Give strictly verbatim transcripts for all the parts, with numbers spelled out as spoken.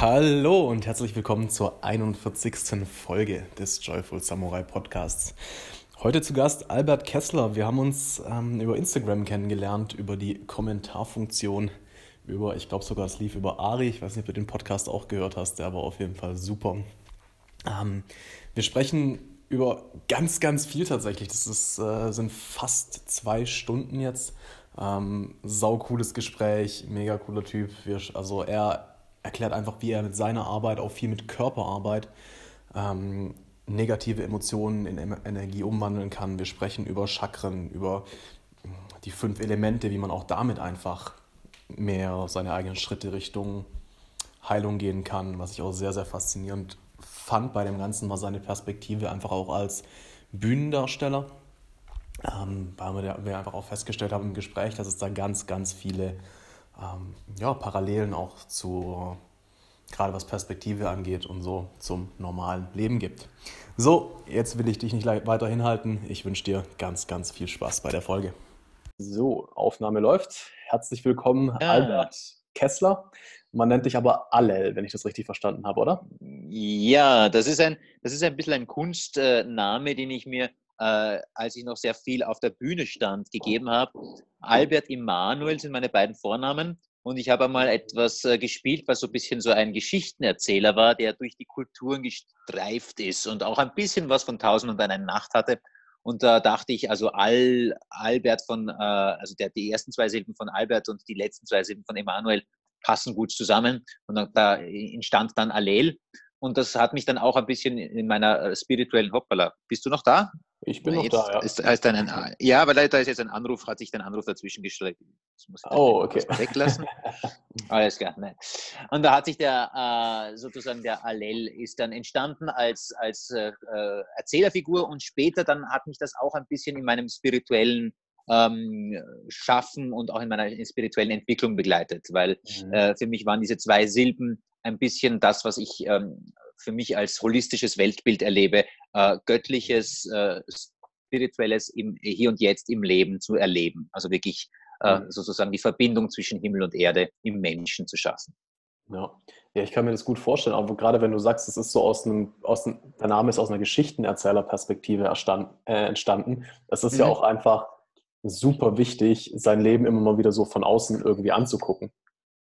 Hallo und herzlich willkommen zur einundvierzigsten Folge des Joyful Samurai Podcasts. Heute zu Gast Albert Kessler. Wir haben uns ähm, über Instagram kennengelernt, über die Kommentarfunktion, über, ich glaube sogar es lief über Ari, ich weiß nicht, ob du den Podcast auch gehört hast, der war auf jeden Fall super. Ähm, wir sprechen über ganz, ganz viel tatsächlich, das ist, äh, sind fast zwei Stunden jetzt. Ähm, sau cooles Gespräch, mega cooler Typ, wir, also er erklärt einfach, wie er mit seiner Arbeit, auch viel mit Körperarbeit, ähm, negative Emotionen in em- Energie umwandeln kann. Wir sprechen über Chakren, über die fünf Elemente, wie man auch damit einfach mehr auf seine eigenen Schritte Richtung Heilung gehen kann. Was ich auch sehr, sehr faszinierend fand bei dem Ganzen, war seine Perspektive einfach auch als Bühnendarsteller. Ähm, weil wir einfach auch festgestellt haben im Gespräch, dass es da ganz, ganz viele Ähm, ja, Parallelen auch zu, gerade was Perspektive angeht und so, zum normalen Leben gibt. So, jetzt will ich dich nicht weiter hinhalten. Ich wünsche dir ganz, ganz viel Spaß bei der Folge. So, Aufnahme läuft. Herzlich willkommen, ja. Albert Kessler. Man nennt dich aber Allel, wenn ich das richtig verstanden habe, oder? Ja, das ist ein, das ist ein bisschen ein Kunstname, den ich mir Äh, als ich noch sehr viel auf der Bühne stand, gegeben habe. Albert Immanuel sind meine beiden Vornamen und ich habe einmal etwas äh, gespielt, was so ein bisschen so ein Geschichtenerzähler war, der durch die Kulturen gestreift ist und auch ein bisschen was von Tausend und einer Nacht hatte. Und da äh, dachte ich, also Al, Albert von, äh, also der, die ersten zwei Silben von Albert und die letzten zwei Silben von Immanuel passen gut zusammen und dann, da entstand dann Allel. Und das hat mich dann auch ein bisschen in meiner spirituellen Hoppala. Bist du noch da? Ich bin jetzt noch da, ja. Ist, heißt dann ein, ja, aber da ist jetzt ein Anruf, hat sich ein Anruf dazwischen gestreckt. Das muss ich oh, okay. weglassen. Alles klar, nein. Und da hat sich der, sozusagen der Allel ist dann entstanden als, als Erzählerfigur und später dann hat mich das auch ein bisschen in meinem spirituellen Ähm, schaffen und auch in meiner spirituellen Entwicklung begleitet, weil mhm. äh, für mich waren diese zwei Silben ein bisschen das, was ich ähm, für mich als holistisches Weltbild erlebe, äh, göttliches, äh, spirituelles im Hier und Jetzt im Leben zu erleben, also wirklich äh, mhm. sozusagen die Verbindung zwischen Himmel und Erde im Menschen zu schaffen. Ja, ja, ich kann mir das gut vorstellen, aber gerade wenn du sagst, es ist so aus einem, aus einem, der Name ist aus einer Geschichtenerzählerperspektive erstand, äh, entstanden, das ist mhm. ja auch einfach super wichtig, sein Leben immer mal wieder so von außen irgendwie anzugucken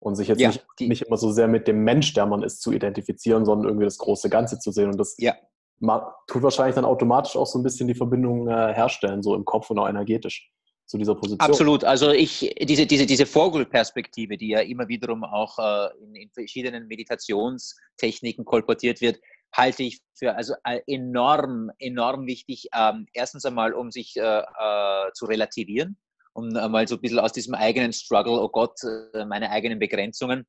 und sich jetzt ja, nicht, die, nicht immer so sehr mit dem Mensch, der man ist, zu identifizieren, sondern irgendwie das große Ganze zu sehen und das ja. ma- tut wahrscheinlich dann automatisch auch so ein bisschen die Verbindung äh, herstellen, so im Kopf und auch energetisch zu dieser Position. Absolut, also ich, diese, diese, diese Vogelperspektive, die ja immer wiederum auch äh, in, in verschiedenen Meditationstechniken kolportiert wird, halte ich für also enorm, enorm wichtig, ähm, erstens einmal, um sich äh, äh, zu relativieren, um einmal so ein bisschen aus diesem eigenen Struggle, oh Gott, äh, meine eigenen Begrenzungen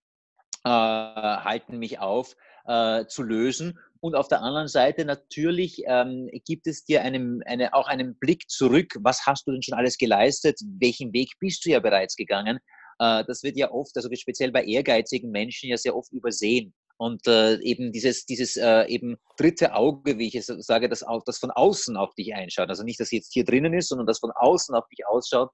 äh, halten mich auf, äh, zu lösen. Und auf der anderen Seite natürlich ähm, gibt es dir einen, eine, auch einen Blick zurück, was hast du denn schon alles geleistet, welchen Weg bist du ja bereits gegangen. Äh, das wird ja oft, also speziell bei ehrgeizigen Menschen ja sehr oft übersehen. Und äh, eben dieses, dieses äh, eben dritte Auge, wie ich es sage, das, das von außen auf dich einschaut, also nicht, dass jetzt hier drinnen ist, sondern das von außen auf dich ausschaut,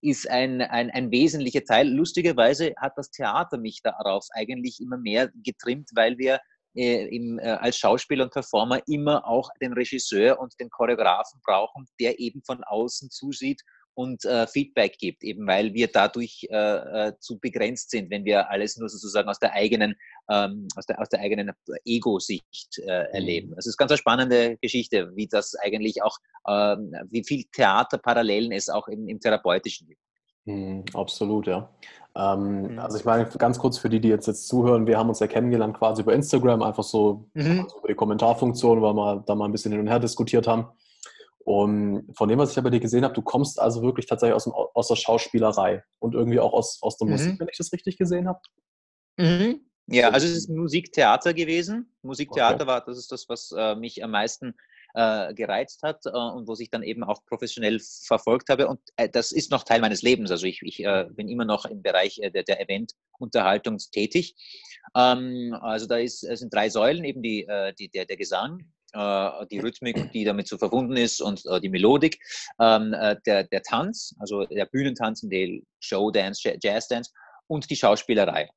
ist ein, ein, ein wesentlicher Teil. Lustigerweise hat das Theater mich darauf eigentlich immer mehr getrimmt, weil wir äh, im, äh, als Schauspieler und Performer immer auch den Regisseur und den Choreografen brauchen, der eben von außen zusieht und äh, Feedback gibt, eben weil wir dadurch äh, äh, zu begrenzt sind, wenn wir alles nur sozusagen aus der eigenen, ähm, aus der, aus der eigenen Ego-Sicht äh, erleben. Es ist ganz eine spannende Geschichte, wie das eigentlich auch, ähm, wie viel Theaterparallelen es auch im, im Therapeutischen gibt. Mhm, absolut, ja. Ähm, mhm. Also ich meine, ganz kurz für die, die jetzt, jetzt zuhören, wir haben uns ja kennengelernt quasi über Instagram, einfach so mhm. also über die Kommentarfunktion, weil wir da mal ein bisschen hin und her diskutiert haben. Und von dem, was ich ja bei dir gesehen habe, du kommst also wirklich tatsächlich aus, dem, aus der Schauspielerei und irgendwie auch aus, aus der mhm. Musik, wenn ich das richtig gesehen habe. Mhm. Ja, also es ist Musiktheater gewesen. Musiktheater okay. war, das ist das, was äh, mich am meisten äh, gereizt hat äh, und wo ich dann eben auch professionell verfolgt habe. Und äh, das ist noch Teil meines Lebens. Also ich, ich äh, bin immer noch im Bereich äh, der, der Eventunterhaltung tätig. Ähm, also da ist, es sind drei Säulen, eben die, äh, die, der, der Gesang, die Rhythmik, die damit so verbunden ist und die Melodik, ähm, der, der Tanz, also der Bühnentanz, der Showdance, Jazzdance und die Schauspielerei.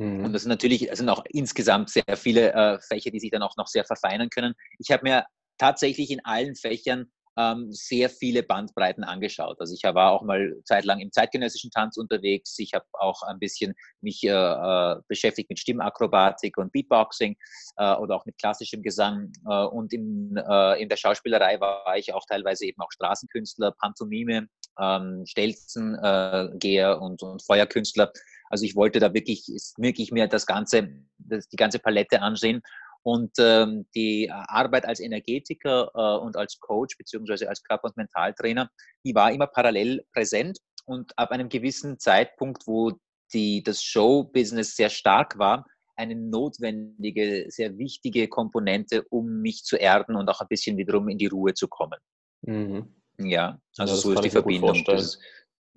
Mhm. Und das sind natürlich, das sind auch insgesamt sehr viele äh, Fächer, die sich dann auch noch sehr verfeinern können. Ich habe mir tatsächlich in allen Fächern ähm, sehr viele Bandbreiten angeschaut. Also ich war auch mal zeitlang im zeitgenössischen Tanz unterwegs. Ich habe auch ein bisschen mich äh, beschäftigt mit Stimmakrobatik und Beatboxing äh, oder auch mit klassischem Gesang. Äh, und in, äh, in der Schauspielerei war ich auch teilweise eben auch Straßenkünstler, Pantomime, ähm, Stelzengeher äh, und, und Feuerkünstler. Also ich wollte da wirklich, wirklich mir das ganze, das, die ganze Palette ansehen. Und ähm, die Arbeit als Energetiker äh, und als Coach beziehungsweise als Körper- und Mentaltrainer, die war immer parallel präsent. Und ab einem gewissen Zeitpunkt, wo die, das Show-Business sehr stark war, eine notwendige, sehr wichtige Komponente, um mich zu erden und auch ein bisschen wiederum in die Ruhe zu kommen. Mhm. Ja, also ja, so ist die Verbindung.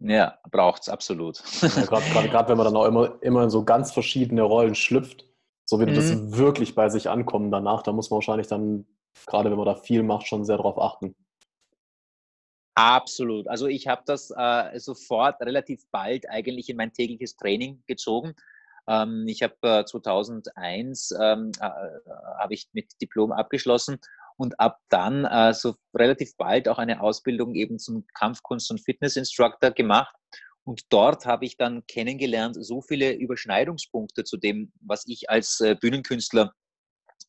Ja, braucht es absolut. Ja, gerade wenn man dann auch immer, immer in so ganz verschiedene Rollen schlüpft, so wird mhm. das wirklich bei sich ankommen danach. Da muss man wahrscheinlich dann, gerade wenn man da viel macht, schon sehr drauf achten. Absolut. Also ich habe das äh, sofort relativ bald eigentlich in mein tägliches Training gezogen. Ähm, ich habe äh, zweitausendeins äh, habe ich mit Diplom abgeschlossen. Und ab dann äh, so relativ bald auch eine Ausbildung eben zum Kampfkunst- und Fitness-Instructor gemacht. Und dort habe ich dann kennengelernt, so viele Überschneidungspunkte zu dem, was ich als äh, Bühnenkünstler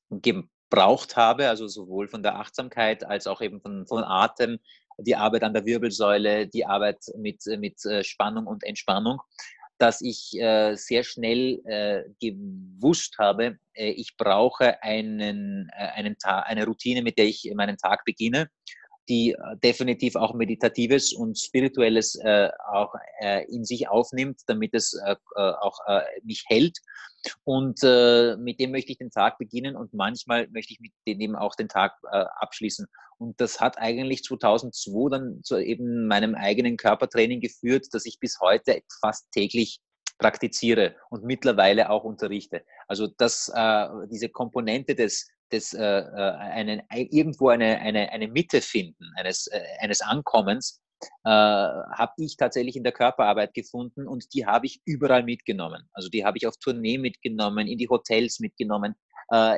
gebraucht habe, also sowohl von der Achtsamkeit als auch eben von, von Atem, die Arbeit an der Wirbelsäule, die Arbeit mit, mit äh, Spannung und Entspannung, dass ich äh, sehr schnell äh, gewusst habe, äh, ich brauche einen, äh, einen Ta- eine Routine, mit der ich meinen Tag beginne, die äh, definitiv auch Meditatives und Spirituelles äh, auch äh, in sich aufnimmt, damit es äh, auch äh, mich hält. Und äh, mit dem möchte ich den Tag beginnen und manchmal möchte ich mit dem auch den Tag äh, abschließen. Und das hat eigentlich zweitausendzwei dann zu eben meinem eigenen Körpertraining geführt, das ich bis heute fast täglich praktiziere und mittlerweile auch unterrichte. Also das, äh, diese Komponente des, des äh, einen, irgendwo eine, eine, eine Mitte finden, eines, äh, eines Ankommens, äh, habe ich tatsächlich in der Körperarbeit gefunden und die habe ich überall mitgenommen. Also die habe ich auf Tournee mitgenommen, in die Hotels mitgenommen,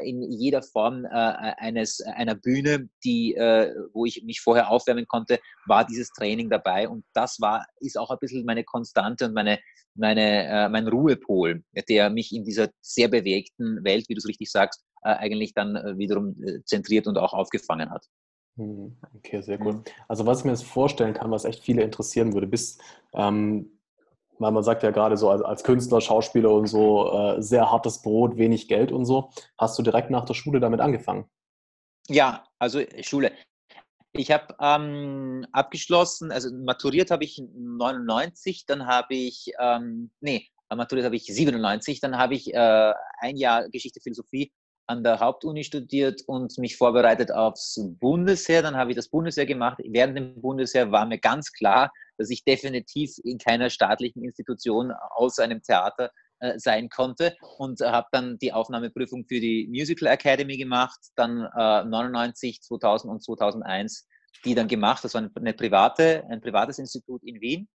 in jeder Form äh, eines, einer Bühne, die, äh, wo ich mich vorher aufwärmen konnte, war dieses Training dabei. Und das war, ist auch ein bisschen meine Konstante und meine, meine, äh, mein Ruhepol, der mich in dieser sehr bewegten Welt, wie du es richtig sagst, äh, eigentlich dann äh, wiederum äh, zentriert und auch aufgefangen hat. Okay, sehr gut. Also was ich mir jetzt vorstellen kann, was echt viele interessieren würde, bis... Ähm Man sagt ja gerade so als Künstler, Schauspieler und so, sehr hartes Brot, wenig Geld und so. Hast du direkt nach der Schule damit angefangen? Ja, also Schule. Ich habe ähm, abgeschlossen, also maturiert habe ich neunundneunzig, dann habe ich, ähm, nee, maturiert habe ich siebenundneunzig, dann habe ich äh, ein Jahr Geschichte, Philosophie an der Hauptuni studiert und mich vorbereitet aufs Bundesheer. Dann habe ich das Bundesheer gemacht. Während dem Bundesheer war mir ganz klar, dass ich definitiv in keiner staatlichen Institution außer einem Theater äh, sein konnte und äh, habe dann die Aufnahmeprüfung für die Musical Academy gemacht, dann äh, neunundneunzig, zweitausend und zweitausendeins die dann gemacht. Das war eine private, ein privates Institut in Wien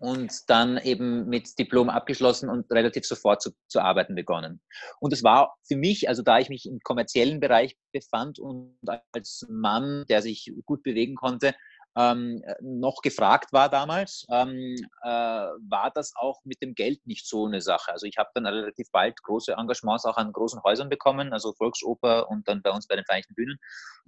und dann eben mit Diplom abgeschlossen und relativ sofort zu, zu arbeiten begonnen. Und es war für mich, also da ich mich im kommerziellen Bereich befand und als Mann, der sich gut bewegen konnte, Ähm, noch gefragt war damals, ähm, äh, war das auch mit dem Geld nicht so eine Sache. Also ich habe dann relativ bald große Engagements auch an großen Häusern bekommen, also Volksoper und dann bei uns bei den Vereinigten Bühnen.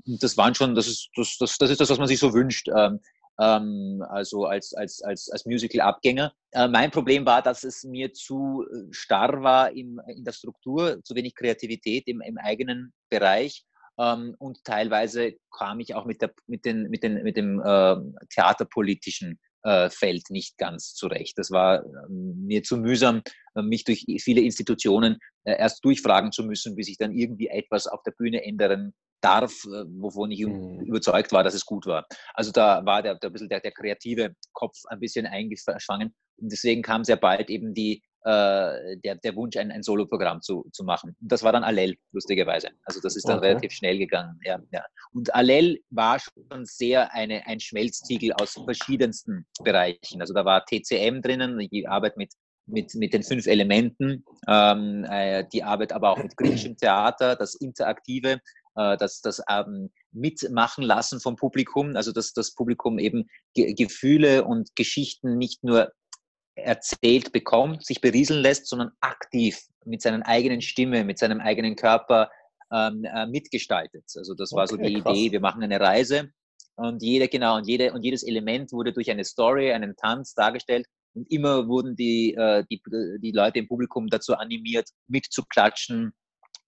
Und das waren schon, das ist das, das, das ist das, was man sich so wünscht, ähm, ähm, also als, als, als, als Musical-Abgänger. Äh, mein Problem war, dass es mir zu starr war im, in der Struktur, zu wenig Kreativität im, im eigenen Bereich. Ähm, und teilweise kam ich auch mit, der, mit, den, mit, den, mit dem äh, theaterpolitischen äh, Feld nicht ganz zurecht. Das war ähm, mir zu mühsam, äh, mich durch viele Institutionen äh, erst durchfragen zu müssen, bis ich dann irgendwie etwas auf der Bühne ändern darf, äh, wovon ich mhm. überzeugt war, dass es gut war. Also da war der, der, bisschen der, der kreative Kopf ein bisschen eingeschwangen. Und deswegen kam sehr bald eben die Äh, der, der Wunsch, ein, ein Solo-Programm zu, zu machen. Und das war dann Allel, lustigerweise. Also das ist dann okay. Relativ schnell gegangen. Ja, ja. Und Allel war schon sehr eine, ein Schmelztiegel aus verschiedensten Bereichen. Also da war T C M drinnen, die Arbeit mit, mit, mit den fünf Elementen, ähm, äh, die Arbeit aber auch mit griechischem Theater, das Interaktive, äh, das, das ähm, Mitmachen lassen vom Publikum, also dass das Publikum eben Ge- Gefühle und Geschichten nicht nur erzählt bekommt, sich berieseln lässt, sondern aktiv mit seiner eigenen Stimme, mit seinem eigenen Körper ähm, äh, mitgestaltet. Also das war okay, so die krass. Idee, wir machen eine Reise und, jede, genau, und, jede, und jedes Element wurde durch eine Story, einen Tanz dargestellt und immer wurden die, äh, die, die Leute im Publikum dazu animiert, mitzuklatschen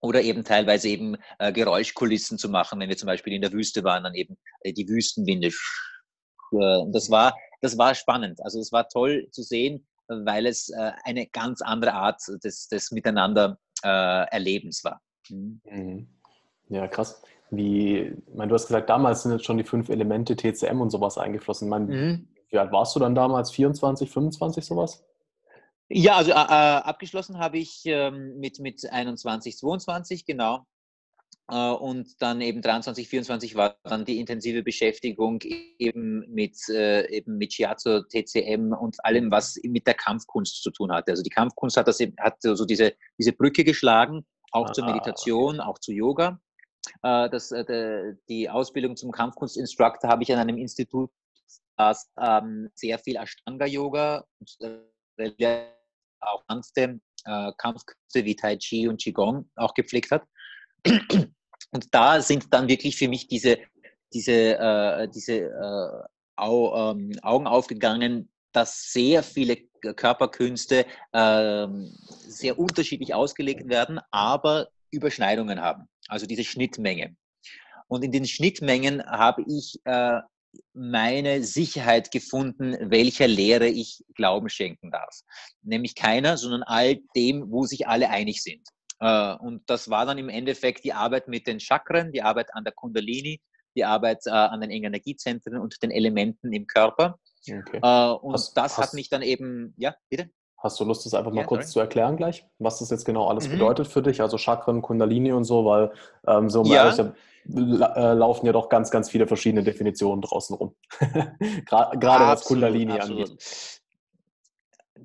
oder eben teilweise eben äh, Geräuschkulissen zu machen, wenn wir zum Beispiel in der Wüste waren, dann eben äh, die Wüstenwinde. Und das war, das war spannend. Also es war toll zu sehen, weil es äh, eine ganz andere Art des, des Miteinander äh, Erlebens war. Mhm. Ja, krass. Wie, mein, du hast gesagt, damals sind jetzt schon die fünf Elemente T C M und sowas eingeflossen. Mein, mhm. Wie alt warst du dann damals? vierundzwanzig, fünfundzwanzig, sowas? Ja, also äh, abgeschlossen habe ich ähm, mit, mit einundzwanzig, zweiundzwanzig, genau. Und dann eben dreiundzwanzig, vierundzwanzig war dann die intensive Beschäftigung eben mit, äh, eben mit Shiatsu, T C M und allem, was mit der Kampfkunst zu tun hatte. Also die Kampfkunst hat, das eben, hat so diese, diese Brücke geschlagen, auch ah, zur Meditation, okay. auch zu Yoga. Äh, das, äh, die Ausbildung zum Kampfkunstinstructor habe ich an einem Institut, das ähm, sehr viel Ashtanga Yoga und äh, auch andere äh, Kampfkünste wie Tai Chi und Qigong auch gepflegt hat. Und da sind dann wirklich für mich diese, diese, äh, diese äh, Au, ähm, Augen aufgegangen, dass sehr viele Körperkünste äh, sehr unterschiedlich ausgelegt werden, aber Überschneidungen haben, also diese Schnittmenge. Und in den Schnittmengen habe ich äh, meine Sicherheit gefunden, welcher Lehre ich Glauben schenken darf. Nämlich keiner, sondern all dem, wo sich alle einig sind. Und das war dann im Endeffekt die Arbeit mit den Chakren, die Arbeit an der Kundalini, die Arbeit äh, an den Energiezentren und den Elementen im Körper. Okay. Äh, und hast, das hast, hat mich dann eben, ja, bitte? Hast du Lust, das einfach mal ja, kurz sorry. zu erklären gleich, was das jetzt genau alles mhm. bedeutet für dich? Also Chakren, Kundalini und so, weil ähm, so ja. ehrlich, la- äh, laufen ja doch ganz, ganz viele verschiedene Definitionen draußen rum. Gra- Gerade was Kundalini absolut. angeht.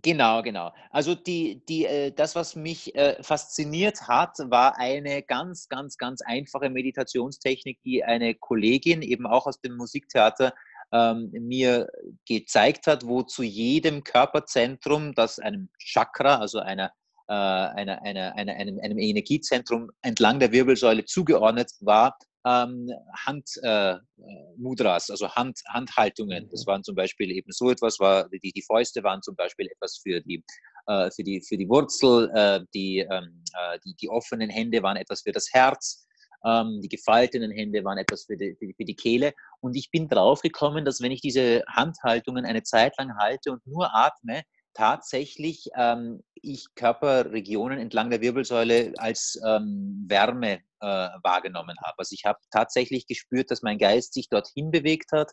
Genau, genau. Also die, die, äh, das, was mich äh, fasziniert hat, war eine ganz, ganz, ganz einfache Meditationstechnik, die eine Kollegin eben auch aus dem Musiktheater ähm, mir gezeigt hat, wo zu jedem Körperzentrum, das einem Chakra, also einer, äh, einer, einer, einer, einem, einem Energiezentrum entlang der Wirbelsäule zugeordnet war, ähm, Handmudras, äh, also Hand, Handhaltungen. Das waren zum Beispiel eben so etwas, war, die, die Fäuste waren zum Beispiel etwas für die, äh, für die, für die Wurzel, äh, die, ähm, die, die offenen Hände waren etwas für das Herz, ähm, die gefaltenen Hände waren etwas für die, für, für die Kehle. Und ich bin drauf gekommen, dass wenn ich diese Handhaltungen eine Zeit lang halte und nur atme, tatsächlich ähm, ich Körperregionen entlang der Wirbelsäule als ähm, Wärme äh, wahrgenommen habe. Also ich habe tatsächlich gespürt, dass mein Geist sich dorthin bewegt hat,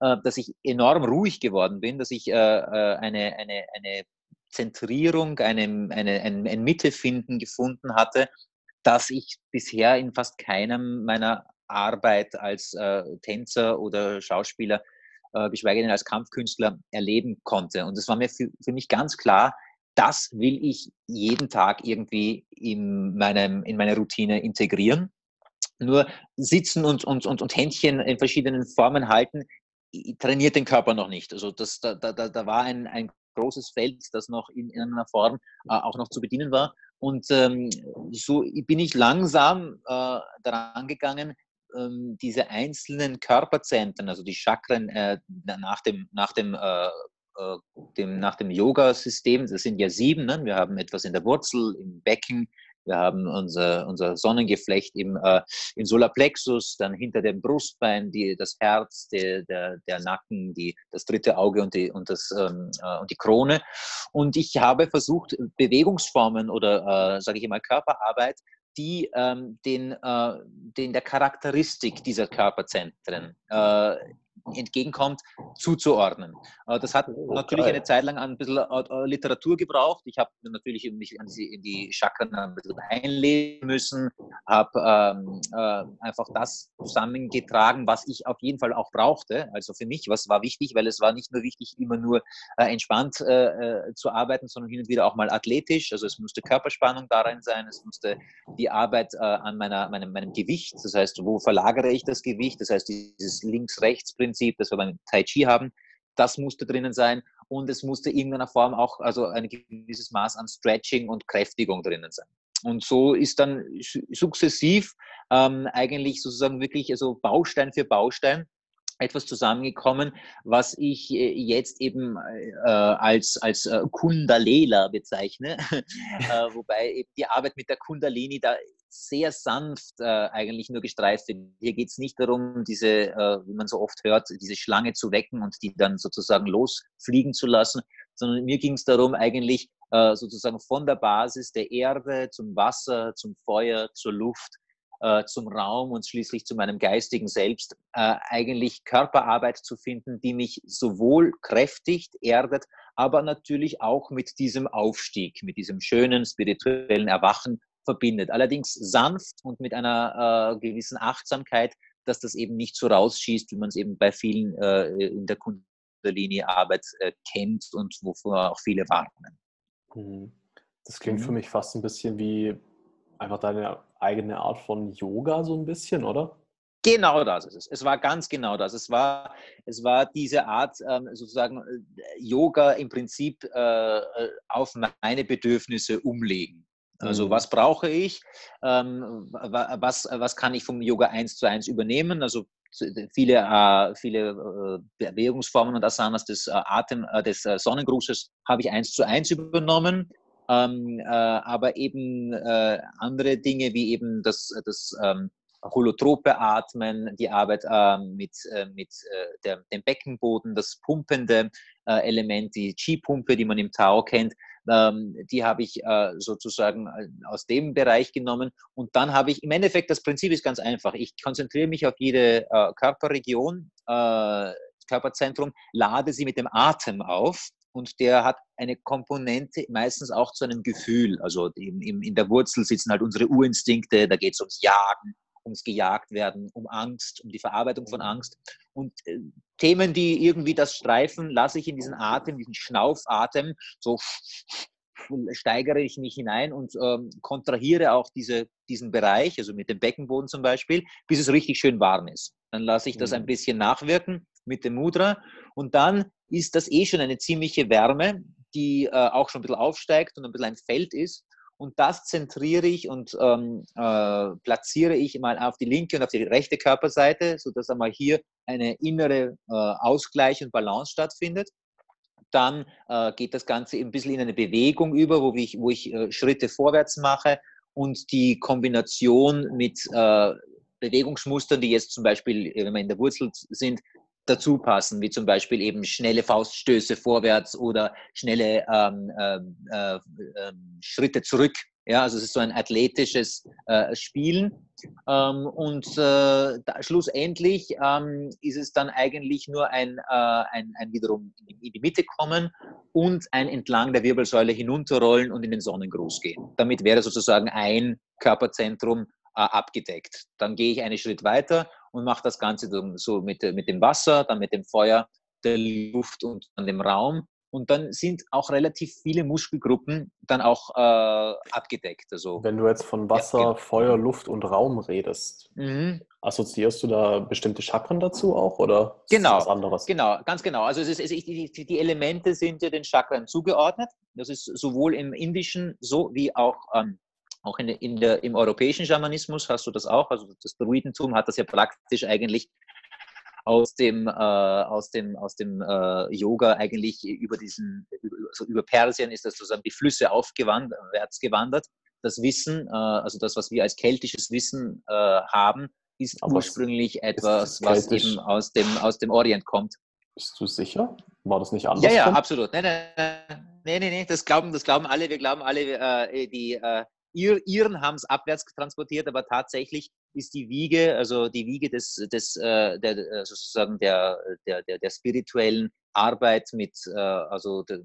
äh, dass ich enorm ruhig geworden bin, dass ich äh, eine, eine, eine Zentrierung, eine, eine, eine, ein Mittefinden gefunden hatte, das ich bisher in fast keinem meiner Arbeit als äh, Tänzer oder Schauspieler geschweige denn als Kampfkünstler erleben konnte. Und es war mir für, für mich ganz klar, das will ich jeden Tag irgendwie in, meinem, in meine Routine integrieren. Nur sitzen und, und, und, und Händchen in verschiedenen Formen halten, trainiert den Körper noch nicht. Also das, da, da, da war ein, ein großes Feld, das noch in, in einer Form äh, auch noch zu bedienen war. Und ähm, so bin ich langsam äh, daran gegangen, diese einzelnen Körperzentren, also die Chakren äh, nach dem, nach dem, äh, dem, nach dem Yoga-System, das sind ja sieben, ne? Wir haben etwas in der Wurzel, im Becken, wir haben unser, unser Sonnengeflecht im, äh, im Solarplexus, dann hinter dem Brustbein die, das Herz, die, der, der Nacken, die, das dritte Auge und die, und das, ähm, äh, und die Krone. Und ich habe versucht, Bewegungsformen oder, äh, sage ich mal, Körperarbeit, die ähm, den, äh, den der Charakteristik dieser Körperzentren äh, entgegenkommt, zuzuordnen. Äh, das hat oh, natürlich geil. eine Zeit lang ein bisschen äh, Literatur gebraucht. Ich habe natürlich mich in die Chakren ein bisschen einlesen müssen, habe ähm, äh, einfach das zusammengetragen, was ich auf jeden Fall auch brauchte. Also für mich, was war wichtig, weil es war nicht nur wichtig, immer nur äh, entspannt äh, zu arbeiten, sondern hin und wieder auch mal athletisch. Also es musste Körperspannung darin sein, es musste die Arbeit äh, an meiner, meinem, meinem Gewicht, das heißt, wo verlagere ich das Gewicht, das heißt, dieses Links-Rechts-Prinzip, das wir beim Tai Chi haben, das musste drinnen sein. Und es musste in irgendeiner Form auch, also ein gewisses Maß an Stretching und Kräftigung drinnen sein. Und so ist dann sukzessiv ähm, eigentlich sozusagen wirklich also Baustein für Baustein etwas zusammengekommen, was ich jetzt eben äh, als, als äh, Kundalela bezeichne, äh, wobei eben die Arbeit mit der Kundalini da sehr sanft äh, eigentlich nur gestreift wird. Hier geht es nicht darum, diese, äh, wie man so oft hört, diese Schlange zu wecken und die dann sozusagen losfliegen zu lassen, sondern mir ging es darum, eigentlich äh, sozusagen von der Basis der Erde zum Wasser, zum Feuer, zur Luft, zum Raum und schließlich zu meinem geistigen Selbst, äh, eigentlich Körperarbeit zu finden, die mich sowohl kräftigt, erdet, aber natürlich auch mit diesem Aufstieg, mit diesem schönen spirituellen Erwachen verbindet. Allerdings sanft und mit einer äh, gewissen Achtsamkeit, dass das eben nicht so rausschießt, wie man es eben bei vielen äh, in der Kundalini-Arbeit äh, kennt und wovor auch viele warnen. Das klingt mhm. für mich fast ein bisschen wie einfach deine eigene Art von Yoga so ein bisschen, oder? Genau das ist es. Es war ganz genau das. Es war, es war diese Art ähm, sozusagen Yoga im Prinzip äh, auf meine Bedürfnisse umlegen. Also was brauche ich, ähm, was, was kann ich vom Yoga eins zu eins übernehmen, also viele, äh, viele äh, Bewegungsformen und Asanas des, äh, Atem, äh, des äh, Sonnengrußes habe ich eins zu eins übernommen. Ähm, äh, aber eben äh, andere Dinge wie eben das, das ähm, holotrope Atmen, die Arbeit äh, mit, äh, mit äh, der, dem Beckenboden, das pumpende äh, Element, die Qi-Pumpe, die man im Tao kennt, ähm, die habe ich äh, sozusagen aus dem Bereich genommen. Und dann habe ich im Endeffekt, das Prinzip ist ganz einfach, ich konzentriere mich auf jede äh, Körperregion, äh, Körperzentrum, lade sie mit dem Atem auf. Und der hat eine Komponente meistens auch zu einem Gefühl. Also in, in, in der Wurzel sitzen halt unsere Urinstinkte, da geht es ums Jagen, ums Gejagtwerden, um Angst, um die Verarbeitung von Angst. Und äh, Themen, die irgendwie das streifen, lasse ich in diesen Atem, diesen Schnaufatem, so steigere ich mich hinein und ähm, kontrahiere auch diese, diesen Bereich, also mit dem Beckenboden zum Beispiel, bis es richtig schön warm ist. Dann lasse ich das ein bisschen nachwirken mit dem Mudra und dann ist das eh schon eine ziemliche Wärme, die äh, auch schon ein bisschen aufsteigt und ein bisschen ein Feld ist. Und das zentriere ich und ähm, äh, platziere ich mal auf die linke und auf die rechte Körperseite, sodass einmal hier eine innere äh, Ausgleich und Balance stattfindet. Dann äh, geht das Ganze ein bisschen in eine Bewegung über, wo ich, wo ich äh, Schritte vorwärts mache und die Kombination mit äh, Bewegungsmustern, die jetzt zum Beispiel, wenn wir in der Wurzel sind, dazu passen, wie zum Beispiel eben schnelle Fauststöße vorwärts oder schnelle ähm, äh, äh, Schritte zurück. Ja, also es ist so ein athletisches äh, Spielen. Ähm, und äh, da, schlussendlich ähm, ist es dann eigentlich nur ein, äh, ein, ein wiederum in die, in die Mitte kommen und ein entlang der Wirbelsäule hinunterrollen und in den Sonnengruß gehen. Damit wäre sozusagen ein Körperzentrum äh, abgedeckt. Dann gehe ich einen Schritt weiter und mache das Ganze so mit, mit dem Wasser, dann mit dem Feuer, der Luft und dann dem Raum. Und dann sind auch relativ viele Muskelgruppen dann auch äh, abgedeckt. Also, wenn du jetzt von Wasser, ja, genau. Feuer, Luft und Raum redest, mhm. assoziierst du da bestimmte Chakren dazu auch oder ist genau, das was anderes? Genau, ganz genau. Also es ist, es ist, die, die Elemente sind ja den Chakren zugeordnet. Das ist sowohl im Indischen so wie auch ähm, Auch in, in der, im europäischen Schamanismus hast du das auch. Also das Druidentum hat das ja praktisch eigentlich aus dem, äh, aus dem, aus dem äh, Yoga eigentlich über diesen, über, also über Persien ist das sozusagen die Flüsse aufwärts gewandert. Das Wissen, äh, also das, was wir als keltisches Wissen äh, haben, ist aber ursprünglich ist etwas, was keltisch eben aus dem, aus dem Orient kommt. Bist du sicher? War das nicht anders? Ja, ja, absolut. Nein, nein, nein, nein, das glauben, das glauben alle. Wir glauben alle, äh, die äh, Iren haben es abwärts transportiert, aber tatsächlich ist die Wiege, also die Wiege des, des äh, der, sozusagen der, der, der, der spirituellen Arbeit mit, äh, also de,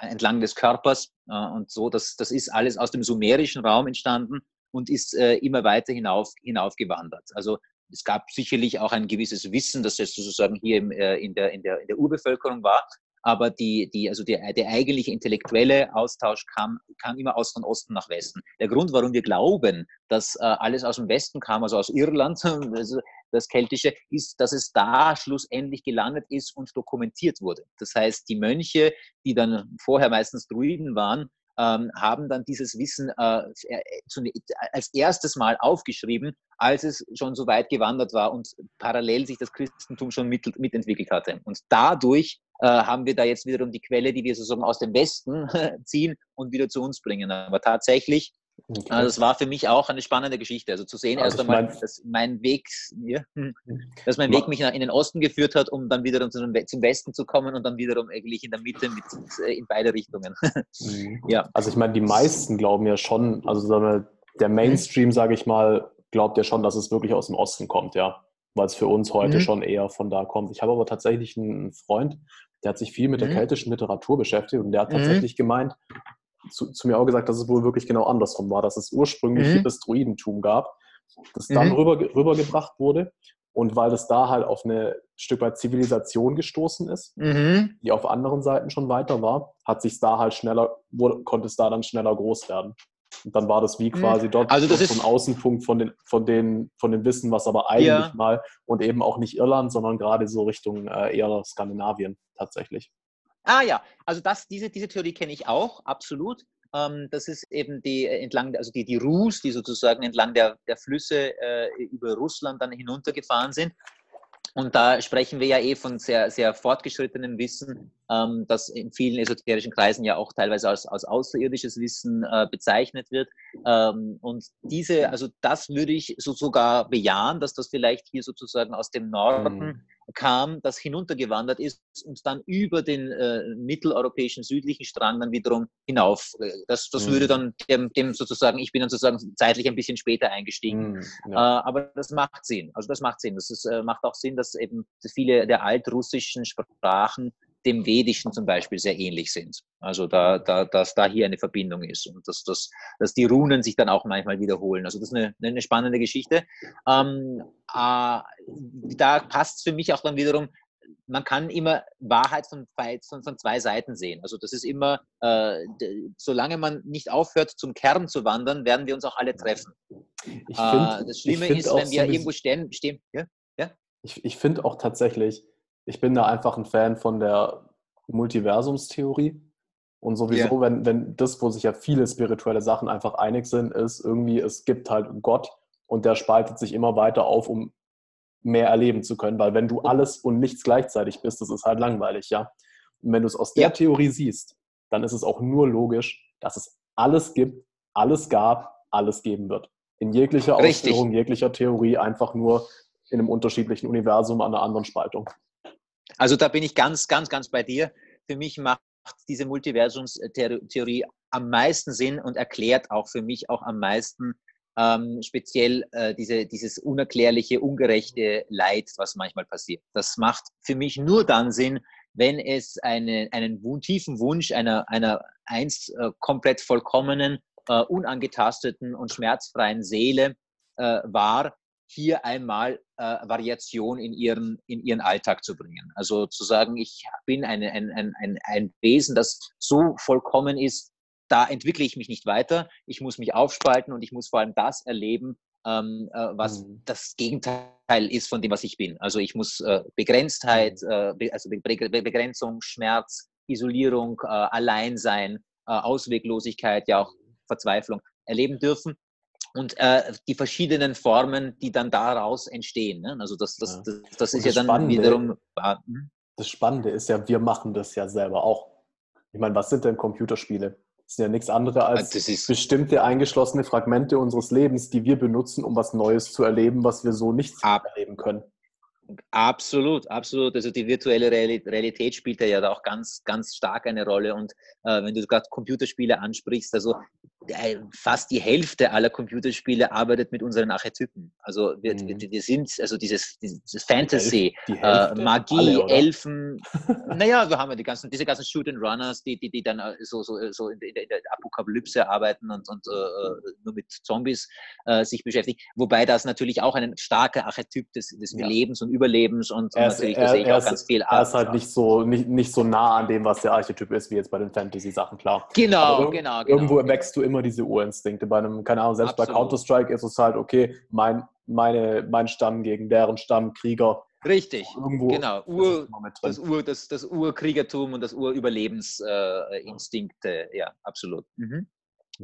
entlang des Körpers äh, und so, das, das ist alles aus dem sumerischen Raum entstanden und ist äh, immer weiter hinauf, hinaufgewandert. Also es gab sicherlich auch ein gewisses Wissen, das jetzt sozusagen hier im, äh, in, der, in, der, in der Urbevölkerung war, aber die, die, also der, der eigentliche intellektuelle Austausch kam, kam immer aus von Osten nach Westen. Der Grund, warum wir glauben, dass äh, alles aus dem Westen kam, also aus Irland, also das Keltische, ist, dass es da schlussendlich gelandet ist und dokumentiert wurde. Das heißt, die Mönche, die dann vorher meistens Druiden waren, ähm, haben dann dieses Wissen äh, als erstes Mal aufgeschrieben, als es schon so weit gewandert war und parallel sich das Christentum schon mit, mitentwickelt hatte. Und dadurch äh, haben wir da jetzt wiederum die Quelle, die wir sozusagen aus dem Westen ziehen und wieder zu uns bringen. Aber tatsächlich, okay. Also das war für mich auch eine spannende Geschichte. Also zu sehen, also erst einmal, mein, dass mein, Weg, ja, dass mein Weg mich in den Osten geführt hat, um dann wiederum zum Westen zu kommen und dann wiederum eigentlich in der Mitte mit, in beide Richtungen. Ja. Also ich meine, die meisten glauben ja schon, also der Mainstream, sage ich mal, glaubt ja schon, dass es wirklich aus dem Osten kommt, ja, weil es für uns heute mhm. schon eher von da kommt. Ich habe aber tatsächlich einen Freund, der hat sich viel mit mhm. der keltischen Literatur beschäftigt und der hat tatsächlich mhm. gemeint, Zu, zu mir auch gesagt, dass es wohl wirklich genau andersrum war, dass es ursprünglich mhm. das Druidentum gab, das mhm. dann rüber, rübergebracht wurde und weil das da halt auf eine Stück weit Zivilisation gestoßen ist, mhm. die auf anderen Seiten schon weiter war, hat sich da halt schneller, wurde, konnte es da dann schneller groß werden. Und dann war das wie quasi dort also das so ein Außenpunkt von den, von, den, von dem Wissen, was aber eigentlich ja. mal und eben auch nicht Irland, sondern gerade so Richtung äh, eher Skandinavien tatsächlich. Ah ja, also das, diese, diese Theorie kenne ich auch, absolut. Ähm, das ist eben die entlang, also die, die Rus, die sozusagen entlang der, der Flüsse äh, über Russland dann hinuntergefahren sind. Und da sprechen wir ja eh von sehr, sehr fortgeschrittenem Wissen, ähm, das in vielen esoterischen Kreisen ja auch teilweise als, als außerirdisches Wissen äh, bezeichnet wird. Ähm, und diese, also das würde ich so sogar bejahen, dass das vielleicht hier sozusagen aus dem Norden mhm. kam, das hinuntergewandert ist und dann über den äh, mitteleuropäischen südlichen Strang dann wiederum hinauf. Das, das mhm. würde dann dem, dem sozusagen, ich bin dann sozusagen zeitlich ein bisschen später eingestiegen. Mhm, ja. äh, aber das macht Sinn. Also das macht Sinn. Das ist, äh, macht auch Sinn, dass eben viele der altrussischen Sprachen dem Vedischen zum Beispiel sehr ähnlich sind. Also da, da, dass da hier eine Verbindung ist und dass, dass, dass die Runen sich dann auch manchmal wiederholen. Also das ist eine, eine spannende Geschichte. Ähm, äh, da passt es für mich auch dann wiederum, man kann immer Wahrheit von, von, von zwei Seiten sehen. Also das ist immer, äh, solange man nicht aufhört, zum Kern zu wandern, werden wir uns auch alle treffen. Ich find, äh, das Schlimme ich find ist, wenn wir so irgendwo stehen, stehen ja? Ja? Ich, ich finde auch tatsächlich, ich bin da einfach ein Fan von der Multiversumstheorie und sowieso, yeah. wenn, wenn das, wo sich ja viele spirituelle Sachen einfach einig sind, ist irgendwie, es gibt halt Gott und der spaltet sich immer weiter auf, um mehr erleben zu können, weil wenn du alles und nichts gleichzeitig bist, das ist halt langweilig, ja. Und wenn du es aus der yeah. Theorie siehst, dann ist es auch nur logisch, dass es alles gibt, alles gab, alles geben wird. In jeglicher Richtig. Ausführung, jeglicher Theorie, einfach nur in einem unterschiedlichen Universum an einer anderen Spaltung. Also da bin ich ganz, ganz, ganz bei dir. Für mich macht diese Multiversumstheorie am meisten Sinn und erklärt auch für mich auch am meisten ähm, speziell äh, diese, dieses unerklärliche, ungerechte Leid, was manchmal passiert. Das macht für mich nur dann Sinn, wenn es eine, einen tiefen Wunsch einer, einer einst äh, komplett vollkommenen, äh, unangetasteten und schmerzfreien Seele äh, war, hier einmal äh, Variation in ihren, in ihren Alltag zu bringen. Also zu sagen, ich bin eine, ein, ein, ein, ein Wesen, das so vollkommen ist, da entwickle ich mich nicht weiter, ich muss mich aufspalten und ich muss vor allem das erleben, ähm, äh, was mhm. das Gegenteil ist von dem, was ich bin. Also ich muss äh, Begrenztheit, äh, be- also Be- Be- Begrenzung, Schmerz, Isolierung, äh, Alleinsein, äh, Ausweglosigkeit, ja auch Verzweiflung erleben dürfen. Und äh, die verschiedenen Formen, die dann daraus entstehen. Ne? Also das, das, das, das, das ist das ja dann Spannende, wiederum... Ah, hm? Das Spannende ist ja, wir machen das ja selber auch. Ich meine, was sind denn Computerspiele? Das sind ja nichts anderes als ist... bestimmte eingeschlossene Fragmente unseres Lebens, die wir benutzen, um was Neues zu erleben, was wir so nicht Ab- erleben können. Absolut, absolut. Also die virtuelle Realität spielt ja da auch ganz, ganz stark eine Rolle. Und äh, wenn du gerade Computerspiele ansprichst, also fast die Hälfte aller Computerspiele arbeitet mit unseren Archetypen. Also wir, mhm. wir, wir sind, also dieses, dieses Fantasy, die Hälfte, äh, Magie, alle, Elfen, naja, wir haben ja die ganzen, diese ganzen Shoot-and-Runners, die, die, die dann so, so, so in, der, in der Apokalypse arbeiten und, und äh, nur mit Zombies äh, sich beschäftigen. Wobei das natürlich auch ein starker Archetyp des, des ja. Lebens und Überlebens und, und ist, natürlich, da sehe ich auch ist, ganz viel ab. Er ist halt nicht so, nicht, nicht so nah an dem, was der Archetyp ist, wie jetzt bei den Fantasy-Sachen, klar. Genau, irg- genau, genau. Irgendwo genau. wächst du immer diese Urinstinkte. Bei einem, keine Ahnung, selbst Absolut. bei Counter-Strike ist es halt, okay, mein, meine, mein Stamm gegen deren Stamm, Krieger. Richtig, irgendwo, genau. Ur, das, Ur, das, das Urkriegertum und das Urüberlebensinstinkte, äh, ja, absolut. Mhm.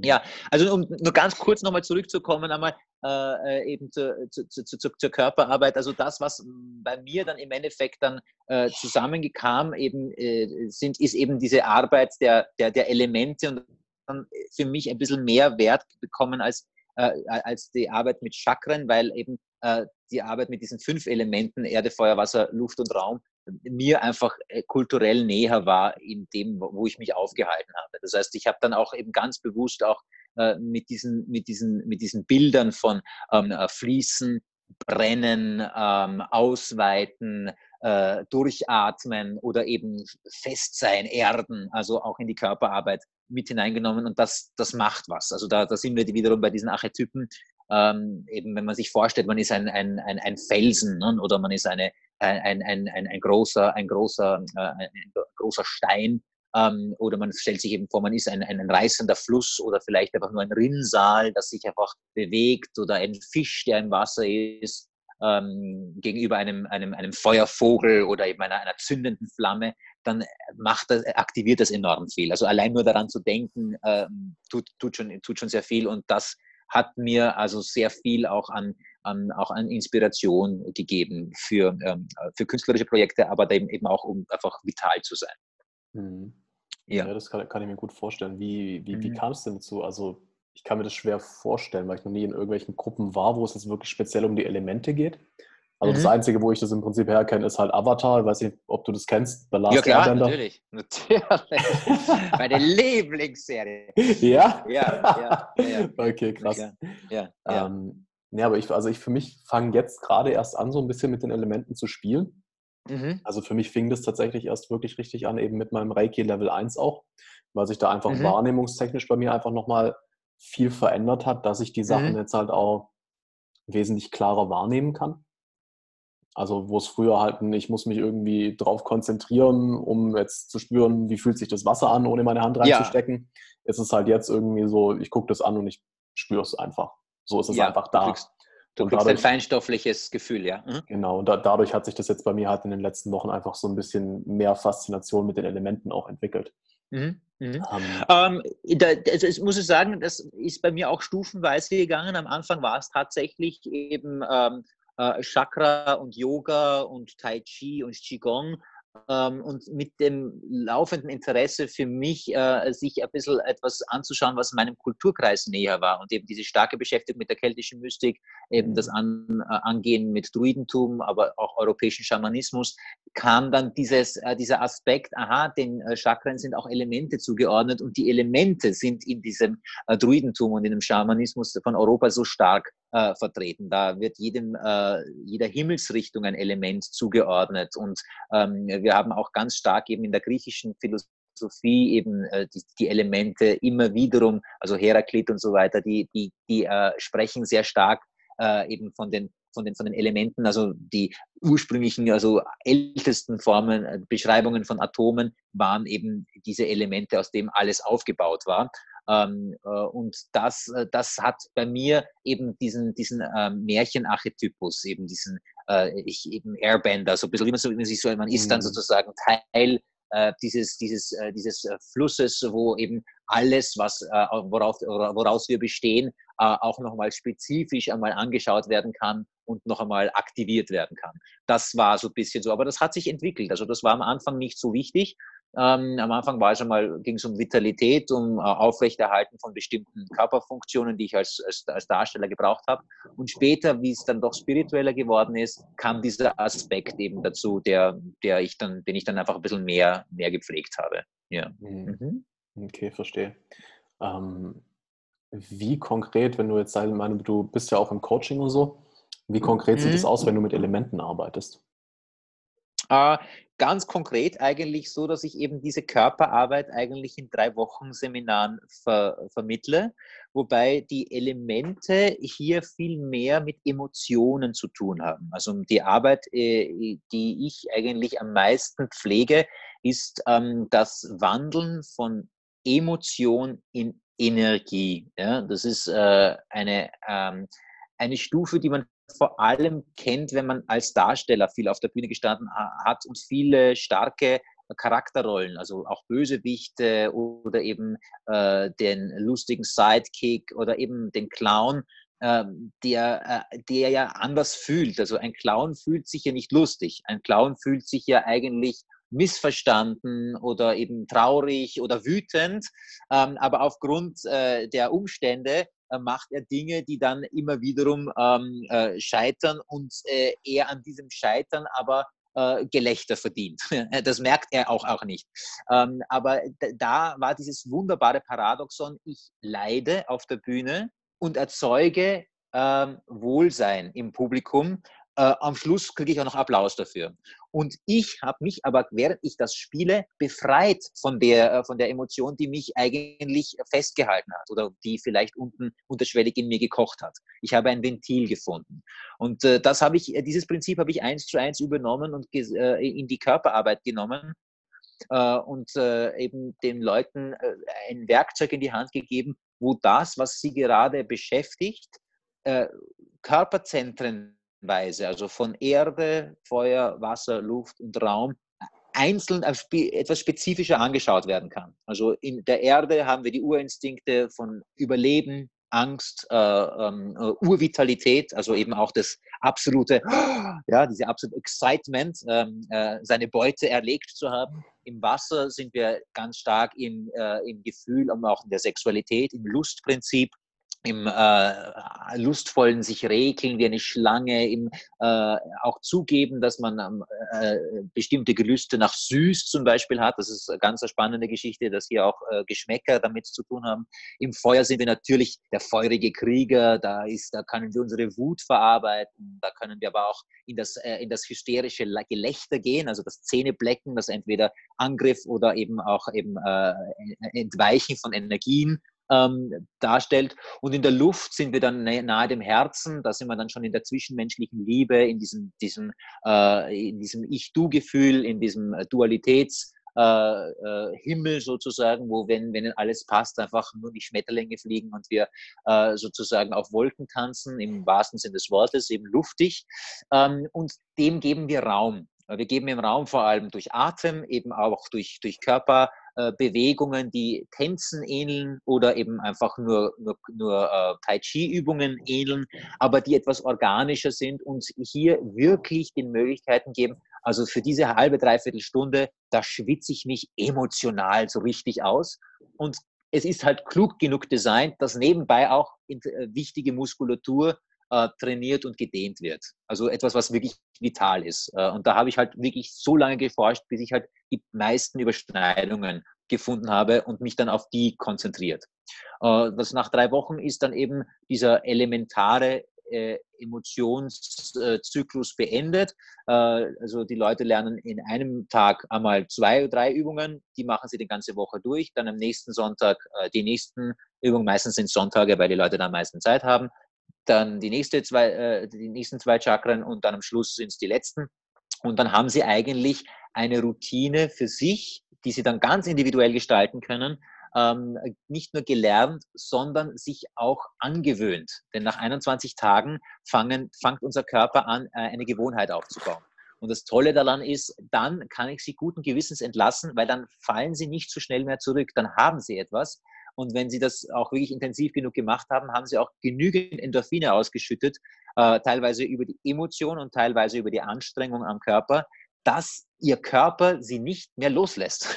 Ja, also um nur ganz kurz nochmal zurückzukommen, einmal äh, eben zu, zu, zu, zu, zur Körperarbeit, also das, was bei mir dann im Endeffekt dann äh, zusammengekam, eben, äh, sind, ist eben diese Arbeit der, der, der Elemente und dann für mich ein bisschen mehr Wert bekommen als, äh, als die Arbeit mit Chakren, weil eben äh, die Arbeit mit diesen fünf Elementen Erde, Feuer, Wasser, Luft und Raum mir einfach äh, kulturell näher war in dem, wo ich mich aufgehalten habe. Das heißt, ich habe dann auch eben ganz bewusst auch äh, mit, diesen, mit, diesen, mit diesen Bildern von ähm, äh, Fließen, Brennen, ähm, Ausweiten, äh, Durchatmen oder eben Festsein, Erden, also auch in die Körperarbeit mit hineingenommen und das, das macht was. Also da, da sind wir wiederum bei diesen Archetypen, ähm, eben wenn man sich vorstellt, man ist ein, ein, ein, ein Felsen, ne? Oder man ist eine, ein, ein, ein, ein, großer, ein, großer, äh, ein großer Stein, ähm, oder man stellt sich eben vor, man ist ein, ein reißender Fluss oder vielleicht einfach nur ein Rinnsal, das sich einfach bewegt oder ein Fisch, der im Wasser ist, ähm, gegenüber einem, einem, einem Feuervogel oder eben einer, einer zündenden Flamme, dann macht das, aktiviert das enorm viel. Also allein nur daran zu denken, ähm, tut, tut, schon, tut schon sehr viel und das hat mir also sehr viel auch an, an, auch an Inspiration gegeben für, ähm, für künstlerische Projekte, aber eben, eben auch, um einfach vital zu sein. Mhm. Ja. ja, das kann, kann ich mir gut vorstellen. Wie, wie, mhm. wie kam es denn dazu? Also ich kann mir das schwer vorstellen, weil ich noch nie in irgendwelchen Gruppen war, wo es jetzt wirklich speziell um die Elemente geht. Also mhm. das Einzige, wo ich das im Prinzip herkenne, ist halt Avatar. Ich weiß nicht, ob du das kennst. The Last ja klar, Airbender. natürlich. natürlich. Meine Lieblingsserie. Ja? Ja, ja, ja, ja. Okay, krass. Ja, ja, ja. Ähm, ja aber ich, also ich für mich fange jetzt gerade erst an, so ein bisschen mit den Elementen zu spielen. Mhm. Also für mich fing das tatsächlich erst wirklich richtig an, eben mit meinem Reiki Level eins auch, weil sich da einfach mhm. wahrnehmungstechnisch bei mir einfach nochmal viel verändert hat, dass ich die Sachen mhm. jetzt halt auch wesentlich klarer wahrnehmen kann. Also wo es früher halt, ich muss mich irgendwie drauf konzentrieren, um jetzt zu spüren, wie fühlt sich das Wasser an, ohne meine Hand reinzustecken. Ja. Ist es halt jetzt irgendwie so, ich gucke das an und ich spüre es einfach. So ist es ja, einfach da. Du kriegst, du und kriegst dadurch, ein feinstoffliches Gefühl, ja. Mhm. Genau, und da, dadurch hat sich das jetzt bei mir halt in den letzten Wochen einfach so ein bisschen mehr Faszination mit den Elementen auch entwickelt. Mhm. Mhm. Um, ähm, da, also ich muss sagen, das ist bei mir auch stufenweise gegangen. Am Anfang war es tatsächlich eben... Ähm, Äh, Chakra und Yoga und Tai Chi und Qigong ähm, und mit dem laufenden Interesse für mich, äh, sich ein bisschen etwas anzuschauen, was meinem Kulturkreis näher war und eben diese starke Beschäftigung mit der keltischen Mystik, eben das An, äh, Angehen mit Druidentum, aber auch europäischen Schamanismus, kam dann dieses, äh, dieser Aspekt, aha, den äh, Chakren sind auch Elemente zugeordnet und die Elemente sind in diesem äh, Druidentum und in dem Schamanismus von Europa so stark Äh, vertreten. Da wird jedem, äh, jeder Himmelsrichtung ein Element zugeordnet und ähm, wir haben auch ganz stark eben in der griechischen Philosophie eben äh, die, die Elemente immer wiederum, also Heraklit und so weiter, die, die, die äh, sprechen sehr stark äh, eben von den, von den, von den Elementen, also die ursprünglichen, also ältesten Formen, äh, Beschreibungen von Atomen waren eben diese Elemente, aus denen alles aufgebaut war. Ähm, äh, und das, äh, das hat bei mir eben diesen, diesen äh, Märchenarchetypus, eben diesen äh, ich, eben Airbender, so ein bisschen, wie man, so, wie man sich so, man ist dann sozusagen Teil äh, dieses, dieses, äh, dieses Flusses, wo eben alles, was, äh, worauf, woraus wir bestehen, äh, auch nochmal spezifisch einmal angeschaut werden kann und noch einmal aktiviert werden kann. Das war so ein bisschen so, aber das hat sich entwickelt, also das war am Anfang nicht so wichtig. Ähm, am Anfang war es einmal, ging es um Vitalität, um äh, Aufrechterhalten von bestimmten Körperfunktionen, die ich als, als, als Darsteller gebraucht habe. Und später, wie es dann doch spiritueller geworden ist, kam dieser Aspekt eben dazu, der, der ich dann, den ich dann einfach ein bisschen mehr, mehr gepflegt habe. Ja. Mhm. Okay, verstehe. Ähm, wie konkret, wenn du jetzt sagst, du bist ja auch im Coaching und so, wie konkret mhm. sieht es aus, wenn du mit Elementen arbeitest? Äh, ganz konkret eigentlich so, dass ich eben diese Körperarbeit eigentlich in drei Wochen Seminaren ver- vermittle, wobei die Elemente hier viel mehr mit Emotionen zu tun haben. Also die Arbeit, äh, die ich eigentlich am meisten pflege, ist ähm, das Wandeln von Emotion in Energie. Ja? Das ist äh, eine, ähm, eine Stufe, die man vor allem kennt, wenn man als Darsteller viel auf der Bühne gestanden hat und viele starke Charakterrollen, also auch Bösewichte oder eben äh, den lustigen Sidekick oder eben den Clown, äh, der, äh, der ja anders fühlt. Also ein Clown fühlt sich ja nicht lustig. Ein Clown fühlt sich ja eigentlich missverstanden oder eben traurig oder wütend, ähm, aber aufgrund äh, der Umstände äh, macht er Dinge, die dann immer wiederum ähm, äh, scheitern und äh, er an diesem Scheitern aber äh, Gelächter verdient. Das merkt er auch, auch nicht. Ähm, aber d- da war dieses wunderbare Paradoxon, ich leide auf der Bühne und erzeuge ähm, Wohlsein im Publikum. Äh, am Schluss kriege ich auch noch Applaus dafür. Und ich habe mich aber, während ich das spiele, befreit von der, äh, von der Emotion, die mich eigentlich festgehalten hat oder die vielleicht unten unterschwellig in mir gekocht hat. Ich habe ein Ventil gefunden. Und äh, das habe ich, dieses Prinzip habe ich eins zu eins übernommen und ges- äh, in die Körperarbeit genommen äh, und äh, eben den Leuten äh, ein Werkzeug in die Hand gegeben, wo das, was sie gerade beschäftigt, äh, Körperzentren Weise, also von Erde, Feuer, Wasser, Luft und Raum, einzeln etwas spezifischer angeschaut werden kann. Also in der Erde haben wir die Urinstinkte von Überleben, Angst, äh, ähm, Urvitalität, also eben auch das absolute, ja, diese absolute Excitement, ähm, äh, seine Beute erlegt zu haben. Im Wasser sind wir ganz stark im, äh, im Gefühl, aber auch in der Sexualität, im Lustprinzip. Im äh, lustvollen sich regeln wie eine Schlange, im äh, auch zugeben, dass man äh, bestimmte Gelüste nach süß zum Beispiel hat. Das ist eine ganz spannende Geschichte, dass hier auch äh, Geschmäcker damit zu tun haben. Im Feuer sind wir natürlich der feurige Krieger, da ist, da können wir unsere Wut verarbeiten, da können wir aber auch in das, äh, in das hysterische Gelächter gehen, also das Zähneblecken, das entweder Angriff oder eben auch eben äh, Entweichen von Energien Ähm, darstellt. Und in der Luft sind wir dann nahe dem Herzen, da sind wir dann schon in der zwischenmenschlichen Liebe, in diesem, diesem, äh, in diesem Ich-Du-Gefühl, in diesem Dualitäts- Äh, äh, Himmel sozusagen, wo, wenn, wenn alles passt, einfach nur die Schmetterlinge fliegen und wir äh, sozusagen auf Wolken tanzen, im wahrsten Sinne des Wortes, eben luftig. Ähm, und dem geben wir Raum. Wir geben ihm Raum vor allem durch Atem, eben auch durch, durch Körperbewegungen, äh, die Tänzen ähneln oder eben einfach nur, nur, nur äh, Tai Chi-Übungen ähneln, aber die etwas organischer sind und hier wirklich den Möglichkeiten geben. Also für diese halbe, dreiviertel Stunde, da schwitze ich mich emotional so richtig aus. Und es ist halt klug genug designt, dass nebenbei auch wichtige Muskulatur äh, trainiert und gedehnt wird. Also etwas, was wirklich vital ist. Äh, und da habe ich halt wirklich so lange geforscht, bis ich halt die meisten Überschneidungen gefunden habe und mich dann auf die konzentriert. Äh, das nach drei Wochen ist dann eben dieser elementare Äh, Emotionszyklus äh, beendet. Äh, also die Leute lernen in einem Tag einmal zwei oder drei Übungen, die machen sie die ganze Woche durch, dann am nächsten Sonntag äh, die nächsten Übungen, meistens sind Sonntage, weil die Leute dann am meisten Zeit haben, dann die, nächste zwei, äh, die nächsten zwei Chakren und dann am Schluss sind es die letzten. Und dann haben sie eigentlich eine Routine für sich, die sie dann ganz individuell gestalten können, Ähm, nicht nur gelernt, sondern sich auch angewöhnt. Denn nach einundzwanzig Tagen fangen, fängt unser Körper an, äh, eine Gewohnheit aufzubauen. Und das Tolle daran ist, dann kann ich sie guten Gewissens entlassen, weil dann fallen sie nicht so schnell mehr zurück. Dann haben sie etwas. Und wenn sie das auch wirklich intensiv genug gemacht haben, haben sie auch genügend Endorphine ausgeschüttet, äh, teilweise über die Emotion und teilweise über die Anstrengung am Körper, dass ihr Körper sie nicht mehr loslässt.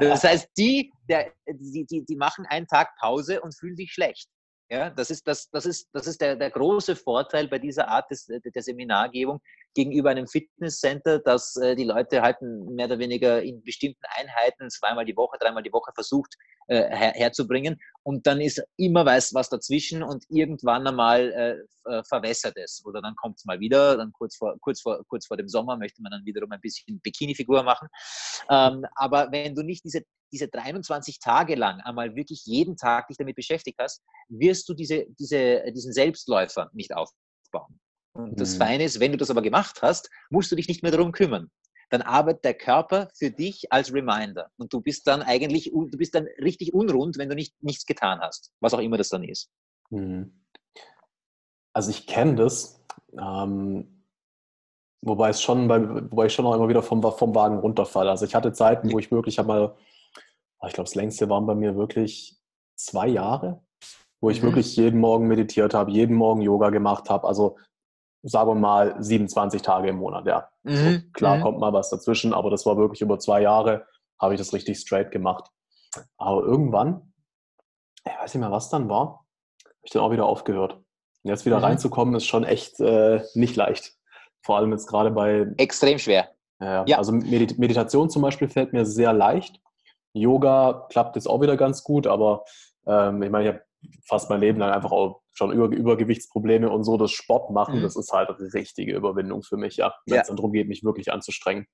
Das heißt, die, der, die, die, die machen einen Tag Pause und fühlen sich schlecht. Ja, das ist, das, das ist, das ist der, der große Vorteil bei dieser Art des, der Seminargebung, gegenüber einem Fitnesscenter, dass äh, die Leute halt mehr oder weniger in bestimmten Einheiten zweimal die Woche, dreimal die Woche versucht äh, her herzubringen und dann ist immer weiß was dazwischen und irgendwann einmal äh, verwässert es oder dann kommt es mal wieder, dann kurz vor, kurz, vor, kurz vor dem Sommer möchte man dann wiederum ein bisschen Bikini-Figur machen, ähm, aber wenn du nicht diese diese dreiundzwanzig Tage lang einmal wirklich jeden Tag dich damit beschäftigt hast, wirst du diese, diese, diesen Selbstläufer nicht aufbauen. Und das mhm. Feine ist, wenn du das aber gemacht hast, musst du dich nicht mehr darum kümmern. Dann arbeitet der Körper für dich als Reminder. Und du bist dann eigentlich, du bist dann richtig unrund, wenn du nicht, nichts getan hast. Was auch immer das dann ist. Mhm. Also ich kenne das. Ähm, wobei, es schon, wobei ich schon auch immer wieder vom, vom Wagen runterfalle. Also ich hatte Zeiten, wo ich wirklich einmal, ich glaube, das längste waren bei mir wirklich zwei Jahre, wo ich mhm. wirklich jeden Morgen meditiert habe, jeden Morgen Yoga gemacht habe. Also sagen wir mal siebenundzwanzig Tage im Monat, ja. Mhm. So, klar mhm. kommt mal was dazwischen, aber das war wirklich über zwei Jahre, habe ich das richtig straight gemacht. Aber irgendwann, ich weiß nicht mehr, was dann war, habe ich dann auch wieder aufgehört. Und jetzt wieder mhm. reinzukommen, ist schon echt äh, nicht leicht. Vor allem jetzt gerade bei... Extrem schwer. Äh, ja. Also Medi- Meditation zum Beispiel fällt mir sehr leicht. Yoga klappt jetzt auch wieder ganz gut, aber ähm, ich meine, ich habe fast mein Leben lang einfach auch schon Über- Übergewichtsprobleme und so. Das Sport machen, mhm. das ist halt eine richtige Überwindung für mich, ja, wenn es ja. darum geht, mich wirklich anzustrengen.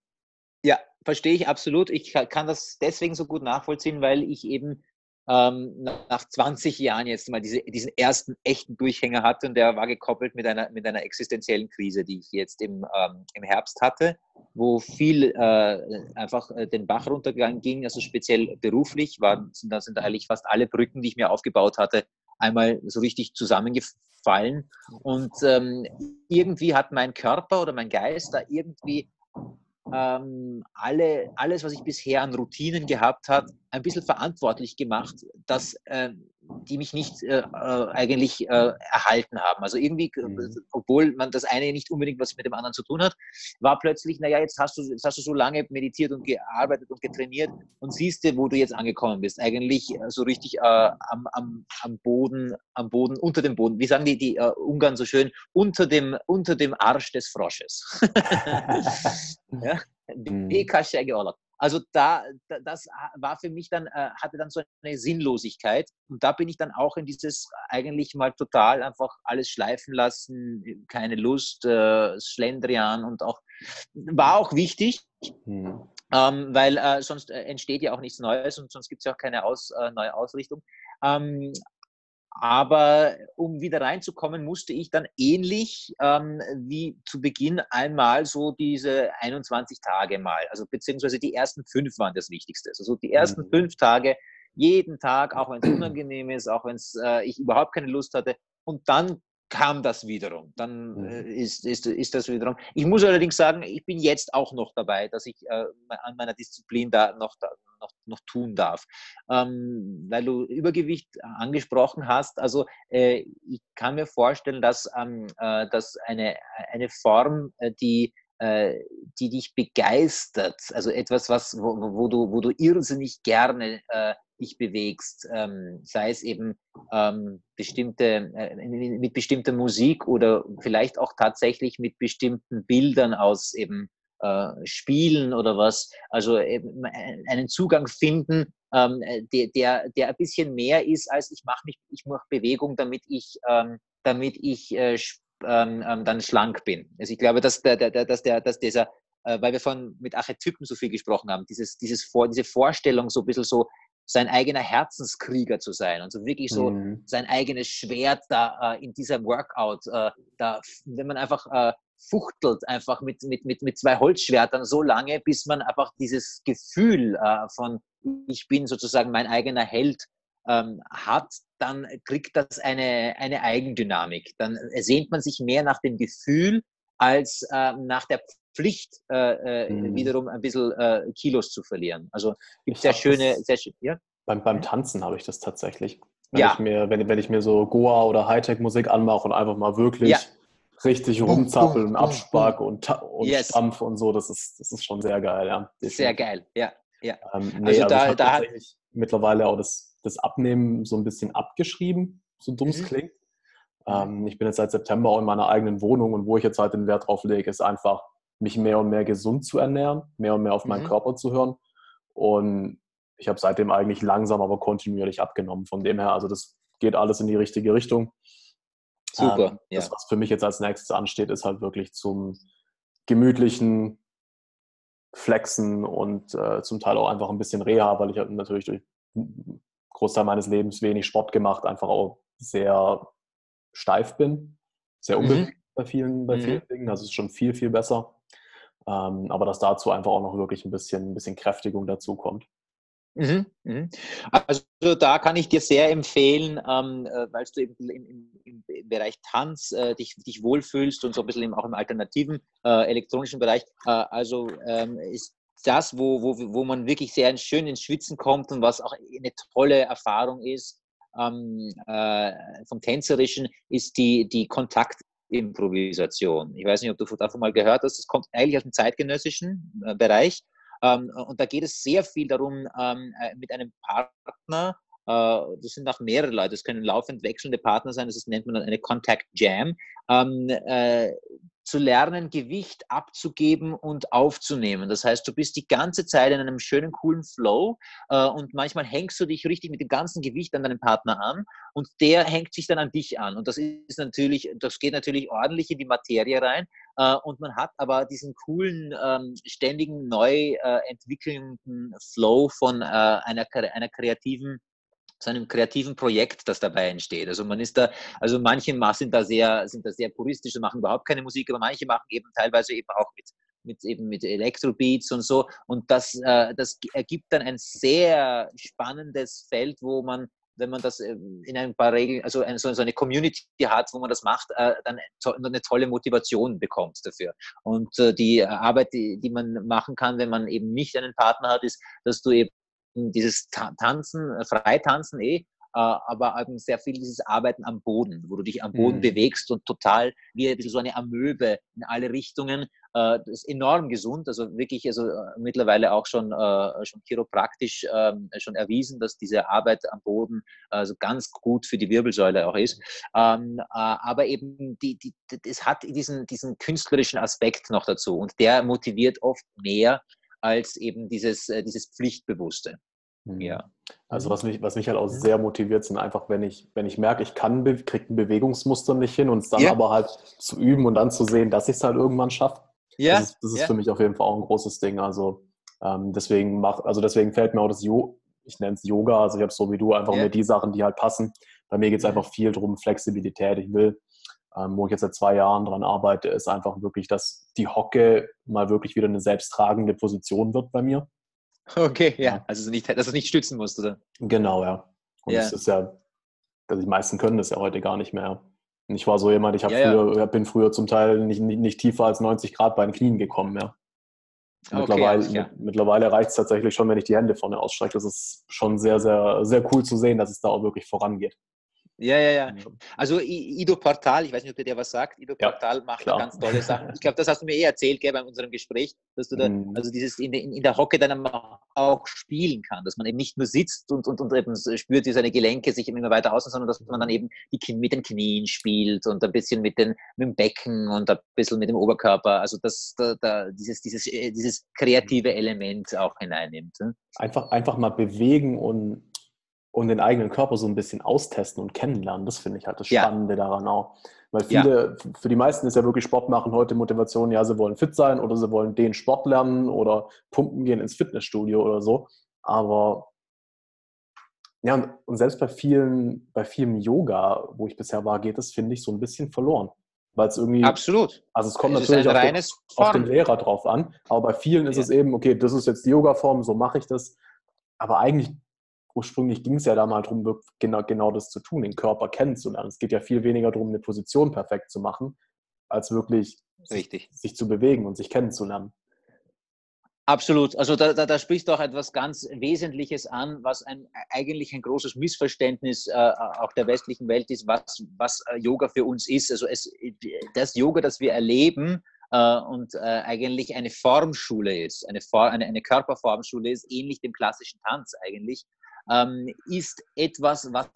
Ja, verstehe ich absolut. Ich kann das deswegen so gut nachvollziehen, weil ich eben ähm, nach zwanzig Jahren jetzt mal diese, diesen ersten echten Durchhänger hatte und der war gekoppelt mit einer, mit einer existenziellen Krise, die ich jetzt im, ähm, im Herbst hatte, wo viel äh, einfach äh, den Bach runtergegangen ging, also speziell beruflich, war, sind, da sind eigentlich fast alle Brücken, die ich mir aufgebaut hatte, einmal so richtig zusammengefallen. Und ähm, irgendwie hat mein Körper oder mein Geist da irgendwie ähm, alle, alles, was ich bisher an Routinen gehabt habe, ein bisschen verantwortlich gemacht, dass äh, die mich nicht äh, eigentlich äh, erhalten haben. Also irgendwie, mhm. obwohl man das eine nicht unbedingt was mit dem anderen zu tun hat, war plötzlich, naja, jetzt hast du, jetzt hast du so lange meditiert und gearbeitet und getrainiert und siehst du, wo du jetzt angekommen bist. Eigentlich äh, so richtig äh, am, am, am Boden, am Boden, unter dem Boden. Wie sagen die, die äh, Ungarn so schön? Unter dem, unter dem Arsch des Frosches. ja? mhm. Also da, das war für mich dann, hatte dann so eine Sinnlosigkeit und da bin ich dann auch in dieses eigentlich mal total einfach alles schleifen lassen, keine Lust, äh, Schlendrian und auch, war auch wichtig, mhm. ähm, weil äh, sonst entsteht ja auch nichts Neues und sonst gibt es ja auch keine Aus, äh, neue Ausrichtung. Ähm, Aber um wieder reinzukommen, musste ich dann ähnlich ähm, wie zu Beginn einmal so diese einundzwanzig Tage mal, also beziehungsweise die ersten fünf waren das Wichtigste. Also die ersten mhm. fünf Tage, jeden Tag, auch wenn es unangenehm ist, auch wenn äh, ich überhaupt keine Lust hatte. Und dann kam das wiederum. Dann äh, ist, ist, ist das wiederum. Ich muss allerdings sagen, ich bin jetzt auch noch dabei, dass ich äh, an meiner Disziplin da noch, da, noch, noch tun darf. Ähm, weil du Übergewicht angesprochen hast, also äh, ich kann mir vorstellen, dass, ähm, äh, dass eine, eine Form, die die dich begeistert, also etwas, was, wo, wo, du, wo du irrsinnig gerne äh, dich bewegst, ähm, sei es eben ähm, bestimmte, äh, mit bestimmter Musik oder vielleicht auch tatsächlich mit bestimmten Bildern aus eben äh, Spielen oder was, also eben einen Zugang finden, ähm, der, der, der ein bisschen mehr ist, als ich mache mich, ich mache Bewegung, damit ich, ähm, damit ich äh, Ähm, ähm, dann schlank bin. Also ich glaube, dass, der, der, dass, der, dass dieser, äh, weil wir von mit Archetypen so viel gesprochen haben, dieses, dieses Vor, diese Vorstellung, so ein bisschen so sein eigener Herzenskrieger zu sein und so wirklich so mhm. sein eigenes Schwert da äh, in dieser Workout, äh, da, wenn man einfach äh, fuchtelt, einfach mit, mit, mit, mit zwei Holzschwertern so lange, bis man einfach dieses Gefühl äh, von ich bin sozusagen mein eigener Held ähm, hat, dann kriegt das eine, eine Eigendynamik. Dann sehnt man sich mehr nach dem Gefühl als äh, nach der Pflicht, äh, mhm. wiederum ein bisschen äh, Kilos zu verlieren. Also gibt sehr schöne... Sehr schön, ja? beim, beim Tanzen habe ich das tatsächlich. Wenn, ja. ich mir, wenn, wenn ich mir so Goa oder Hightech-Musik anmache und einfach mal wirklich ja. richtig rumzappeln und abspark und, und yes. stampf und so, das ist, das ist schon sehr geil. Ja. Sehr geil, ja. ja. Ähm, nee, also, also da, ich da hat mittlerweile auch das... das Abnehmen so ein bisschen abgeschrieben, so dumm es mhm. klingt. Ähm, ich bin jetzt seit September auch in meiner eigenen Wohnung und wo ich jetzt halt den Wert drauf lege, ist einfach, mich mehr und mehr gesund zu ernähren, mehr und mehr auf meinen mhm. Körper zu hören. Und ich habe seitdem eigentlich langsam, aber kontinuierlich abgenommen. Von dem her, also das geht alles in die richtige Richtung. Super. Ähm, ja. Das, was für mich jetzt als nächstes ansteht, ist halt wirklich zum gemütlichen Flexen und äh, zum Teil auch einfach ein bisschen Reha, weil ich halt natürlich durch einen Großteil meines Lebens wenig Sport gemacht, einfach auch sehr steif bin, sehr unbewegt mhm. bei vielen, bei mhm. vielen Dingen. Das ist schon viel, viel besser. Ähm, aber dass dazu einfach auch noch wirklich ein bisschen, ein bisschen Kräftigung dazu kommt. Mhm, mhm. Also da kann ich dir sehr empfehlen, ähm, weil du eben im, im, im Bereich Tanz äh, dich, dich wohlfühlst und so ein bisschen im, auch im alternativen äh, elektronischen Bereich, äh, also ähm, ist das, wo, wo, wo man wirklich sehr schön ins Schwitzen kommt und was auch eine tolle Erfahrung ist, ähm, äh, vom Tänzerischen, ist die, die Kontakt Improvisation. Ich weiß nicht, ob du davon mal gehört hast, das kommt eigentlich aus dem zeitgenössischen äh, Bereich. Ähm, und da geht es sehr viel darum, ähm, mit einem Partner, äh, das sind auch mehrere Leute, das können laufend wechselnde Partner sein, das nennt man dann eine Contact Jam, ähm, äh, zu lernen, Gewicht abzugeben und aufzunehmen. Das heißt, du bist die ganze Zeit in einem schönen, coolen Flow äh, und manchmal hängst du dich richtig mit dem ganzen Gewicht an deinen Partner an und der hängt sich dann an dich an. Und das ist natürlich, das geht natürlich ordentlich in die Materie rein. Und man hat aber diesen coolen, ständigen, neu entwickelnden Flow von einer, einer kreativen, zu einem kreativen Projekt, das dabei entsteht. Also man ist da, also manche sind da sehr, sind da sehr puristisch und machen überhaupt keine Musik, aber manche machen eben teilweise eben auch mit, mit eben mit Elektrobeats und so. Und das, das ergibt dann ein sehr spannendes Feld, wo man, wenn man das in ein paar Regeln, also so eine Community hat, wo man das macht, dann eine tolle Motivation bekommt dafür. Und die Arbeit, die, die man machen kann, wenn man eben nicht einen Partner hat, ist, dass du eben dieses Tanzen, Freitanzen eh, aber eben sehr viel dieses Arbeiten am Boden, wo du dich am Boden mhm. bewegst und total wie ein bisschen so eine Amöbe in alle Richtungen. Das ist enorm gesund, also wirklich, also mittlerweile auch schon, schon chiropraktisch schon erwiesen, dass diese Arbeit am Boden also ganz gut für die Wirbelsäule auch ist. Aber eben, die, die, es hat diesen, diesen künstlerischen Aspekt noch dazu und der motiviert oft mehr als eben dieses, dieses Pflichtbewusste. Ja. Also was mich, was mich halt auch sehr motiviert, sind einfach, wenn ich, wenn ich merke, ich kann, kriege ein Bewegungsmuster nicht hin und es dann ja. aber halt zu üben und dann zu sehen, dass ich es halt irgendwann schaffe. Ja. Das ist, das ist ja. für mich auf jeden Fall auch ein großes Ding. Also, ähm, deswegen mach, also deswegen fällt mir auch das Yoga, ich nenne es Yoga, also ich habe es so wie du, einfach ja. mir die Sachen, die halt passen. Bei mir geht es einfach viel darum, Flexibilität. Ich will, ähm, wo ich jetzt seit zwei Jahren dran arbeite, ist einfach wirklich, dass die Hocke mal wirklich wieder eine selbsttragende Position wird bei mir. Okay, ja, also nicht, dass du nicht stützen musst, oder? Genau, ja. Und es ja. ist ja, also die meisten können das ja heute gar nicht mehr. Und ich war so jemand, ich hab ja, früher, ja. bin früher zum Teil nicht, nicht, nicht tiefer als neunzig Grad bei den Knien gekommen, ja. Mittlerweile, okay, ja. mittlerweile reicht es tatsächlich schon, wenn ich die Hände vorne ausstrecke. Das ist schon sehr, sehr, sehr cool zu sehen, dass es da auch wirklich vorangeht. Ja, ja, ja. Also Ido Portal, ich weiß nicht, ob dir der was sagt, Ido Portal ja, macht klar. ganz tolle Sachen. Ich glaube, das hast du mir eh erzählt, gell, bei unserem Gespräch, dass du da, mm. also dieses in, in, in der Hocke dann auch spielen kann, dass man eben nicht nur sitzt und, und, und eben spürt, wie seine Gelenke sich immer weiter außen, sondern dass man dann eben die Kinn mit den Knien spielt und ein bisschen mit, den, mit dem Becken und ein bisschen mit dem Oberkörper, also das, da, da, dieses, dieses, dieses kreative Element auch hineinnimmt. Ne? Einfach, einfach mal bewegen und und den eigenen Körper so ein bisschen austesten und kennenlernen, das finde ich halt das Spannende ja. daran auch. Weil viele, ja. für die meisten ist ja wirklich Sport machen heute Motivation, ja, sie wollen fit sein oder sie wollen den Sport lernen oder pumpen gehen ins Fitnessstudio oder so. Aber ja, und, und selbst bei vielen, bei vielem Yoga, wo ich bisher war, geht es, finde ich, so ein bisschen verloren. Weil es irgendwie... Absolut. Also es kommt es natürlich auf den, auf den Lehrer drauf an, aber bei vielen ja. ist es eben, okay, das ist jetzt die Yoga-Form, so mache ich das. Aber eigentlich ursprünglich ging es ja da mal darum, genau, genau das zu tun, den Körper kennenzulernen. Es geht ja viel weniger darum, eine Position perfekt zu machen, als wirklich sich, sich zu bewegen und sich kennenzulernen. Absolut. Also da, da, da sprichst du auch etwas ganz Wesentliches an, was ein, eigentlich ein großes Missverständnis äh, auch der westlichen Welt ist, was, was Yoga für uns ist. Also es, das Yoga, das wir erleben, Uh, und uh, eigentlich eine Formschule ist, eine, For- eine, eine Körperformschule ist, ähnlich dem klassischen Tanz eigentlich, ähm, ist etwas, was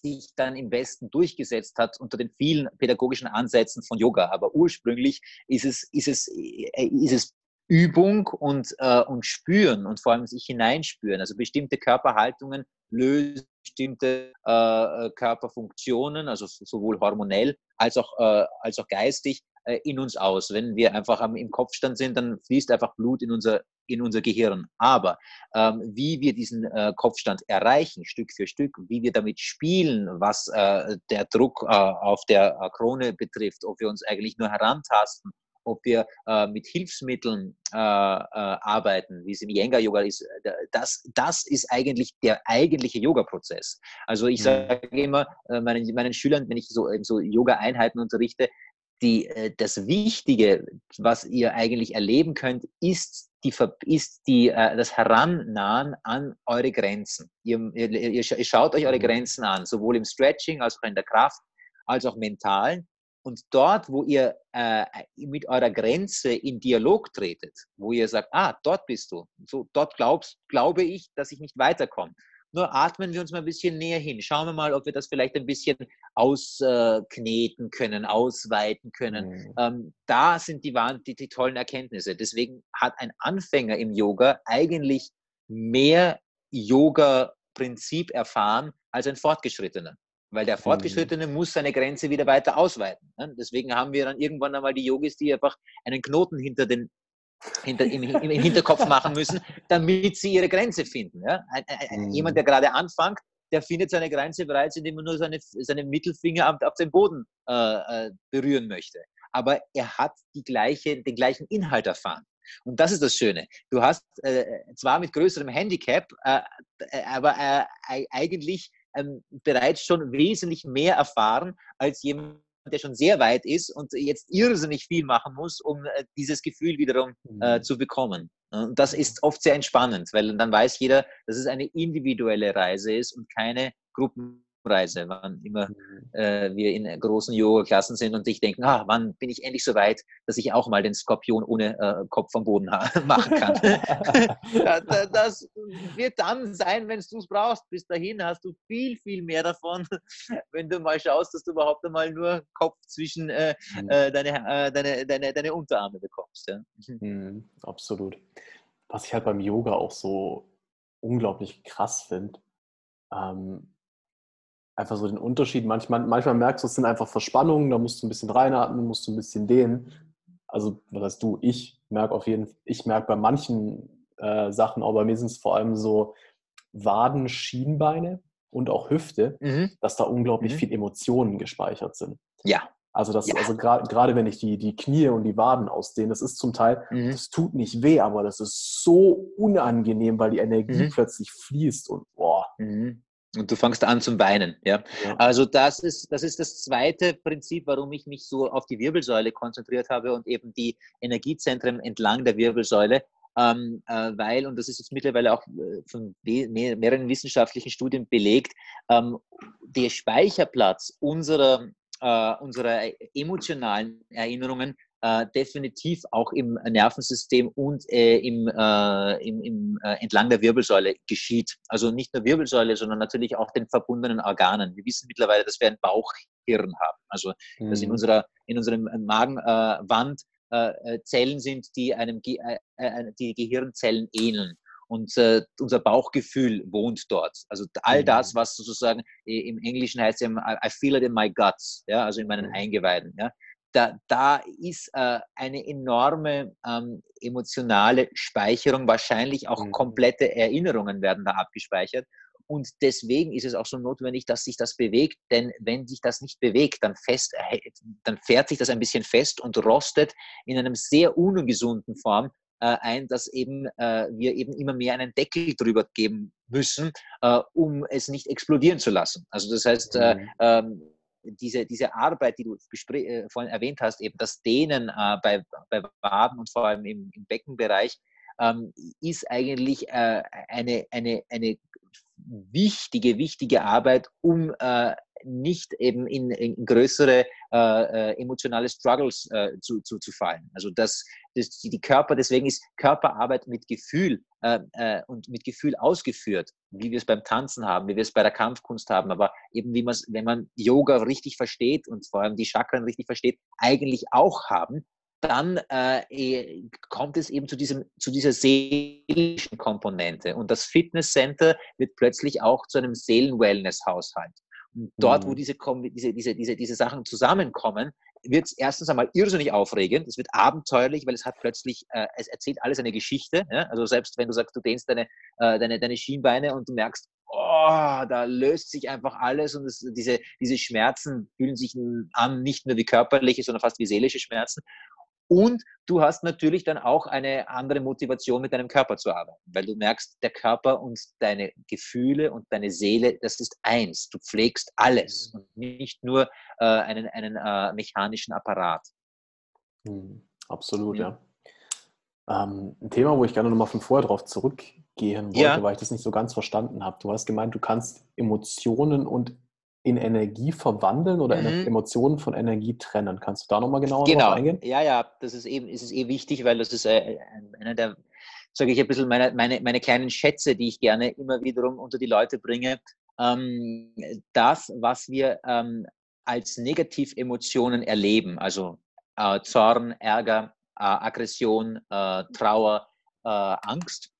sich dann im Westen durchgesetzt hat unter den vielen pädagogischen Ansätzen von Yoga. Aber ursprünglich ist es, ist es, ist es Übung und, äh, und Spüren und vor allem sich hineinspüren. Also bestimmte Körperhaltungen lösen bestimmte äh, Körperfunktionen, also sowohl hormonell als auch, äh, als auch geistig, äh, in uns aus. Wenn wir einfach am, im Kopfstand sind, dann fließt einfach Blut in unser, in unser Gehirn. Aber ähm, wie wir diesen äh, Kopfstand erreichen, Stück für Stück, wie wir damit spielen, was äh, der Druck äh, auf der äh, Krone betrifft, ob wir uns eigentlich nur herantasten, ob wir äh, mit Hilfsmitteln äh, äh, arbeiten, wie es im Iyengar Yoga ist, das, das ist eigentlich der eigentliche Yoga-Prozess. Also ich sage immer äh, meinen, meinen Schülern, wenn ich so, so Yoga-Einheiten unterrichte, die, äh, das Wichtige, was ihr eigentlich erleben könnt, ist, die, ist die, äh, das Herannahen an eure Grenzen. Ihr, ihr, ihr schaut euch eure Grenzen an, sowohl im Stretching als auch in der Kraft, als auch mental. Und dort, wo ihr äh, mit eurer Grenze in Dialog tretet, wo ihr sagt, ah, dort bist du, so, dort glaubst, glaube ich, dass ich nicht weiterkomme. Nur atmen wir uns mal ein bisschen näher hin. Schauen wir mal, ob wir das vielleicht ein bisschen auskneten äh, können, ausweiten können. Mhm. Ähm, da sind die, die, die tollen Erkenntnisse. Deswegen hat ein Anfänger im Yoga eigentlich mehr Yoga-Prinzip erfahren als ein Fortgeschrittener. Weil der Fortgeschrittene mhm. muss seine Grenze wieder weiter ausweiten. Deswegen haben wir dann irgendwann einmal die Yogis, die einfach einen Knoten hinter den, hinter, im, im Hinterkopf machen müssen, damit sie ihre Grenze finden. Ja? Ein, ein, mhm. Jemand, der gerade anfängt, der findet seine Grenze bereits, indem er nur seine, seine Mittelfinger auf, auf den Boden äh, berühren möchte. Aber er hat die gleiche, den gleichen Inhalt erfahren. Und das ist das Schöne. Du hast äh, zwar mit größerem Handicap, äh, aber äh, eigentlich Ähm, bereits schon wesentlich mehr erfahren als jemand, der schon sehr weit ist und jetzt irrsinnig viel machen muss, um äh, dieses Gefühl wiederum äh, zu bekommen. Und das ist oft sehr entspannend, weil dann weiß jeder, dass es eine individuelle Reise ist und keine Gruppenreise, wann immer äh, wir in großen Yoga-Klassen sind und sich denken, ah, wann bin ich endlich so weit, dass ich auch mal den Skorpion ohne äh, Kopf vom Boden machen kann. Das wird dann sein, wenn du es brauchst. Bis dahin hast du viel, viel mehr davon, wenn du mal schaust, dass du überhaupt einmal nur Kopf zwischen äh, äh, deine, äh, deine, deine, deine Unterarme bekommst. Ja? Mhm, absolut. Was ich halt beim Yoga auch so unglaublich krass finde, ähm, einfach so den Unterschied. Manchmal, manchmal merkst du, es sind einfach Verspannungen, da musst du ein bisschen reinatmen, musst du ein bisschen dehnen. Also, was heißt du? Ich merke auf jeden Fall, ich merke bei manchen Äh, Sachen, aber bei mir sind es vor allem so Waden, Schienbeine und auch Hüfte, mhm. dass da unglaublich mhm. viel Emotionen gespeichert sind. Ja. Also, das, ja. also gerade gra- wenn ich die, die Knie und die Waden ausdehne, das ist zum Teil, mhm. das tut nicht weh, aber das ist so unangenehm, weil die Energie mhm. plötzlich fließt und boah. Mhm. Und du fängst an zum Weinen. Ja? Ja. Also das ist, das ist das zweite Prinzip, warum ich mich so auf die Wirbelsäule konzentriert habe und eben die Energiezentren entlang der Wirbelsäule. Ähm, äh, weil, und das ist jetzt mittlerweile auch äh, von we- mehr, mehreren wissenschaftlichen Studien belegt, ähm, der Speicherplatz unserer, äh, unserer emotionalen Erinnerungen äh, definitiv auch im Nervensystem und äh, im, äh, im, im, äh, entlang der Wirbelsäule geschieht. Also nicht nur Wirbelsäule, sondern natürlich auch den verbundenen Organen. Wir wissen mittlerweile, dass wir ein Bauchhirn haben. Also mhm. dass in unserer in unserem Magenwand äh, Äh, Zellen sind, die einem Ge- äh, die Gehirnzellen ähneln. Und äh, unser Bauchgefühl wohnt dort. Also all das, was sozusagen äh, im Englischen heißt, I feel it in my guts, ja, also in meinen Eingeweiden. Ja. Da, da ist äh, eine enorme ähm, emotionale Speicherung, wahrscheinlich auch mhm. komplette Erinnerungen werden da abgespeichert. Und deswegen ist es auch so notwendig, dass sich das bewegt, denn wenn sich das nicht bewegt, dann, fest, dann fährt sich das ein bisschen fest und rostet in einem sehr ungesunden Form äh, ein, dass eben äh, wir eben immer mehr einen Deckel drüber geben müssen, äh, um es nicht explodieren zu lassen. Also das heißt, äh, äh, diese, diese Arbeit, die du bespr- äh, vorhin erwähnt hast, eben das Dehnen äh, bei, bei Waden und vor allem im, im Beckenbereich, äh, ist eigentlich äh, eine, eine, eine wichtige, wichtige Arbeit, um äh, nicht eben in, in größere äh, äh, emotionale Struggles äh, zu, zu, zu fallen. Also das, das, die Körper, deswegen ist Körperarbeit mit Gefühl äh, äh, und mit Gefühl ausgeführt, wie wir es beim Tanzen haben, wie wir es bei der Kampfkunst haben, aber eben wie man es, wenn man Yoga richtig versteht und vor allem die Chakren richtig versteht, eigentlich auch haben, dann äh, kommt es eben zu, diesem, zu dieser seelischen Komponente. Und das Fitnesscenter wird plötzlich auch zu einem Seelen-Wellness-Haushalt. Und dort, mhm. wo diese, diese, diese, diese, diese Sachen zusammenkommen, wird es erstens einmal irrsinnig aufregend, es wird abenteuerlich, weil es hat plötzlich, äh, es erzählt alles eine Geschichte. Ja? Also selbst wenn du sagst, du dehnst deine, äh, deine, deine Schienbeine und du merkst, oh, da löst sich einfach alles und es, diese, diese Schmerzen fühlen sich an, nicht nur wie körperliche, sondern fast wie seelische Schmerzen. Und du hast natürlich dann auch eine andere Motivation, mit deinem Körper zu arbeiten, weil du merkst, der Körper und deine Gefühle und deine Seele, das ist eins. Du pflegst alles und nicht nur äh, einen, einen äh, mechanischen Apparat. Hm, absolut, ja. ja. Ähm, ein Thema, wo ich gerne nochmal von vorher drauf zurückgehen wollte, ja. weil ich das nicht so ganz verstanden habe. Du hast gemeint, du kannst Emotionen und in Energie verwandeln oder mhm. Emotionen von Energie trennen. Kannst du da nochmal genauer genau. drauf eingehen? Ja, ja, das ist eben, es ist eh wichtig, weil das ist äh, einer der, sage ich ein bisschen, meine, meine, meine kleinen Schätze, die ich gerne immer wiederum unter die Leute bringe. Ähm, das, was wir ähm, als Negativemotionen erleben, also äh, Zorn, Ärger, äh, Aggression, äh, Trauer, äh, Angst,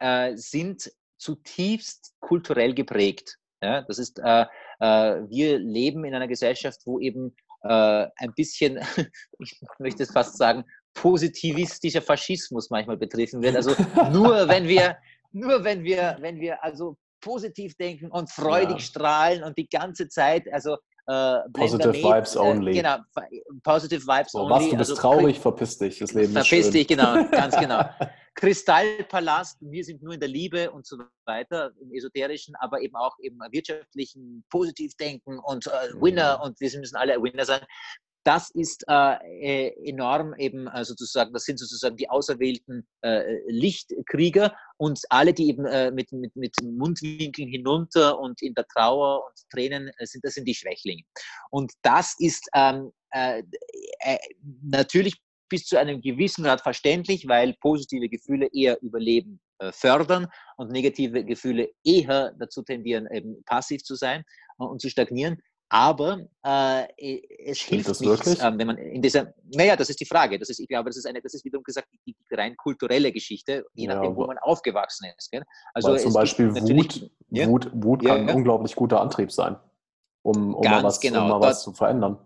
äh, sind zutiefst kulturell geprägt. Ja, das ist, äh, äh, wir leben in einer Gesellschaft, wo eben äh, ein bisschen, ich möchte es fast sagen, positivistischer Faschismus manchmal betrieben wird. Also nur wenn wir, nur wenn wir, wenn wir also positiv denken und freudig ja. strahlen und die ganze Zeit, also Äh, positive Blender Vibes Med, only. Äh, genau, positive Vibes so, only. Was, du bist also, traurig, verpiss dich, das Leben ist schön. Verpiss dich, genau, ganz genau. Kristallpalast, wir sind nur in der Liebe und so weiter, im Esoterischen, aber eben auch im wirtschaftlichen Positivdenken und äh, Winner mhm. und wir müssen alle Winner sein. Das ist äh, enorm eben äh, sozusagen, das sind sozusagen die auserwählten äh, Lichtkrieger und alle, die eben äh, mit, mit, mit Mundwinkeln hinunter und in der Trauer und Tränen äh, sind, das sind die Schwächlinge. Und das ist ähm, äh, äh, natürlich bis zu einem gewissen Grad verständlich, weil positive Gefühle eher Überleben äh, fördern und negative Gefühle eher dazu tendieren, eben passiv zu sein äh, und zu stagnieren. Aber äh, es Stimmt hilft nichts, ähm, wenn man in dieser, naja, das ist die Frage, das ist, ich glaube, das ist eine, das ist wiederum gesagt, die, die rein kulturelle Geschichte, je nachdem, ja, wo man aufgewachsen ist. Gell? Also zum Beispiel Wut, ja? Wut, Wut ja, kann ja. ein unglaublich guter Antrieb sein, um, um mal was, genau, um mal was da, zu verändern.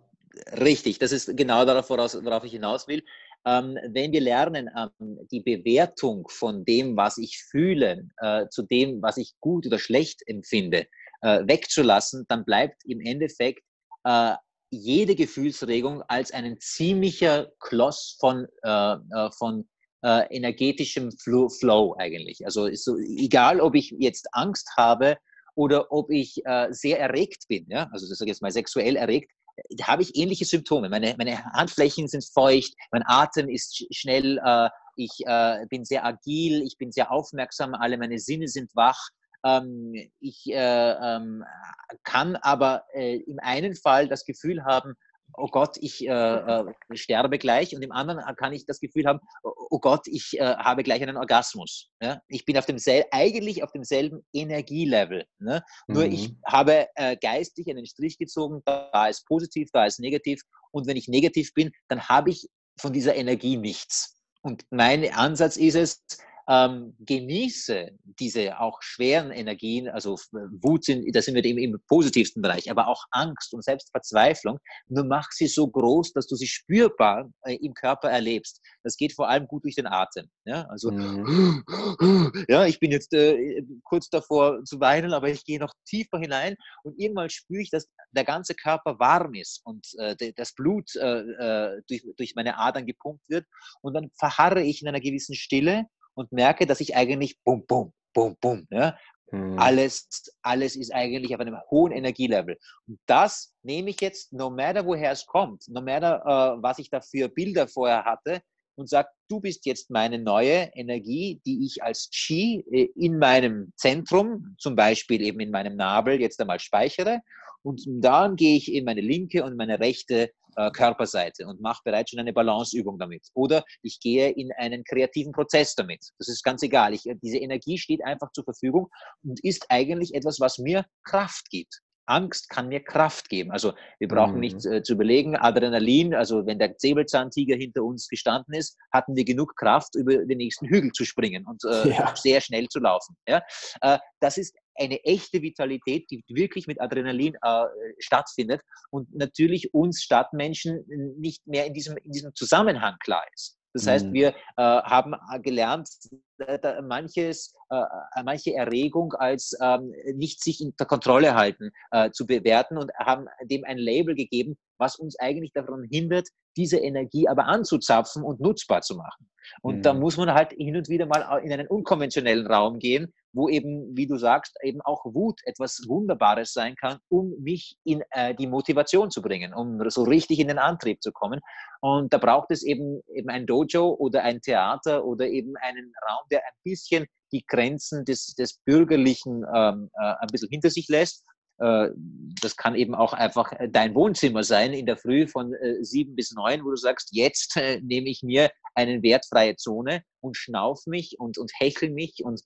Richtig, das ist genau darauf, woraus, worauf ich hinaus will. Ähm, wenn wir lernen, ähm, die Bewertung von dem, was ich fühle, äh, zu dem, was ich gut oder schlecht empfinde, wegzulassen, dann bleibt im Endeffekt äh, jede Gefühlsregung als ein ziemlicher Kloss von, äh, von äh, energetischem Flo- Flow eigentlich. Also ist so, egal, ob ich jetzt Angst habe oder ob ich äh, sehr erregt bin, ja? Also das sage ich jetzt mal sexuell erregt, habe ich ähnliche Symptome. Meine, meine Handflächen sind feucht, mein Atem ist sch- schnell, äh, ich äh, bin sehr agil, ich bin sehr aufmerksam, alle meine Sinne sind wach. Ähm, ich äh, ähm, kann aber äh, im einen Fall das Gefühl haben, oh Gott, ich äh, äh, sterbe gleich, und im anderen kann ich das Gefühl haben, oh Gott, ich äh, habe gleich einen Orgasmus. Ja? Ich bin auf demsel- eigentlich auf demselben Energielevel. Ne? Mhm. Nur ich habe äh, geistig einen Strich gezogen, da ist positiv, da ist negativ, und wenn ich negativ bin, dann habe ich von dieser Energie nichts. Und mein Ansatz ist es, Ähm, genieße diese auch schweren Energien, also Wut, sind, da sind wir eben im positivsten Bereich, aber auch Angst und Selbstverzweiflung, nur mach sie so groß, dass du sie spürbar äh, im Körper erlebst. Das geht vor allem gut durch den Atem. Ja? Also, mhm. ja, ich bin jetzt äh, kurz davor zu weinen, aber ich gehe noch tiefer hinein und irgendwann spüre ich, dass der ganze Körper warm ist und äh, de, das Blut äh, durch, durch meine Adern gepumpt wird, und dann verharre ich in einer gewissen Stille und merke, dass ich eigentlich bum, bum, bum, bum, ja? hm. alles, alles ist eigentlich auf einem hohen Energielevel. Und das nehme ich jetzt, no matter woher es kommt, no matter äh, was ich da für Bilder vorher hatte, und sage, du bist jetzt meine neue Energie, die ich als Qi in meinem Zentrum, zum Beispiel eben in meinem Nabel, jetzt einmal speichere. und dann gehe ich in meine linke und meine rechte äh, Körperseite und mache bereits schon eine Balanceübung damit. Oder ich gehe in einen kreativen Prozess damit. Das ist ganz egal. Ich, diese Energie steht einfach zur Verfügung und ist eigentlich etwas, was mir Kraft gibt. Angst kann mir Kraft geben. Also wir brauchen mhm. nicht äh, zu überlegen, Adrenalin, also wenn der Säbelzahntiger hinter uns gestanden ist, hatten wir genug Kraft, über den nächsten Hügel zu springen und äh, ja. sehr schnell zu laufen. Ja? Äh, das ist eine echte Vitalität, die wirklich mit Adrenalin äh, stattfindet und natürlich uns Stadtmenschen nicht mehr in diesem, in diesem Zusammenhang klar ist. Das heißt, wir äh, haben gelernt, äh, manches, äh, manche Erregung als ähm, nicht sich unter Kontrolle halten äh, zu bewerten und haben dem ein Label gegeben, was uns eigentlich daran hindert, diese Energie aber anzuzapfen und nutzbar zu machen. Und mhm. da muss man halt hin und wieder mal in einen unkonventionellen Raum gehen, wo eben, wie du sagst, eben auch Wut etwas Wunderbares sein kann, um mich in äh, die Motivation zu bringen, um so richtig in den Antrieb zu kommen. Und da braucht es eben, eben ein Dojo oder ein Theater oder eben einen Raum, der ein bisschen die Grenzen des, des Bürgerlichen ähm, äh, ein bisschen hinter sich lässt. Das kann eben auch einfach dein Wohnzimmer sein in der Früh von sieben bis neun, wo du sagst, jetzt nehme ich mir eine wertfreie Zone und schnauf mich und, und hechle mich und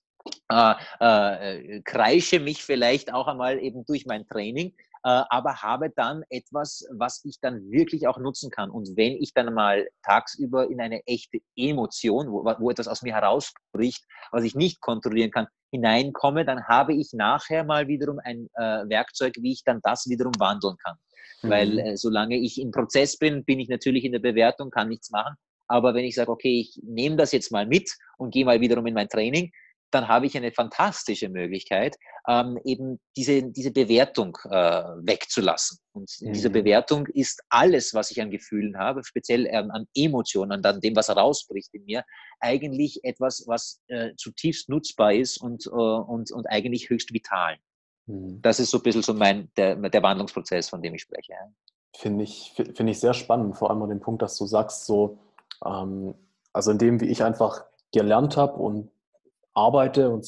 äh, äh, kreische mich vielleicht auch einmal eben durch mein Training, äh, aber habe dann etwas, was ich dann wirklich auch nutzen kann. Und wenn ich dann mal tagsüber in eine echte Emotion, wo, wo etwas aus mir herausbricht, was ich nicht kontrollieren kann, hineinkomme, dann habe ich nachher mal wiederum ein äh, Werkzeug, wie ich dann das wiederum wandeln kann. Mhm. Weil äh, solange ich im Prozess bin, bin ich natürlich in der Bewertung, kann nichts machen. Aber wenn ich sage, okay, ich nehme das jetzt mal mit und gehe mal wiederum in mein Training, dann habe ich eine fantastische Möglichkeit, ähm, eben diese, diese Bewertung äh, wegzulassen. Und in dieser Bewertung ist alles, was ich an Gefühlen habe, speziell ähm, an Emotionen, an dem, was rausbricht in mir, eigentlich etwas, was äh, zutiefst nutzbar ist und, äh, und, und eigentlich höchst vital. Mhm. Das ist so ein bisschen so mein, der, der Wandlungsprozess, von dem ich spreche. Finde ich, finde ich sehr spannend, vor allem an dem Punkt, dass du sagst, so, ähm, also in dem, wie ich einfach gelernt habe und arbeite und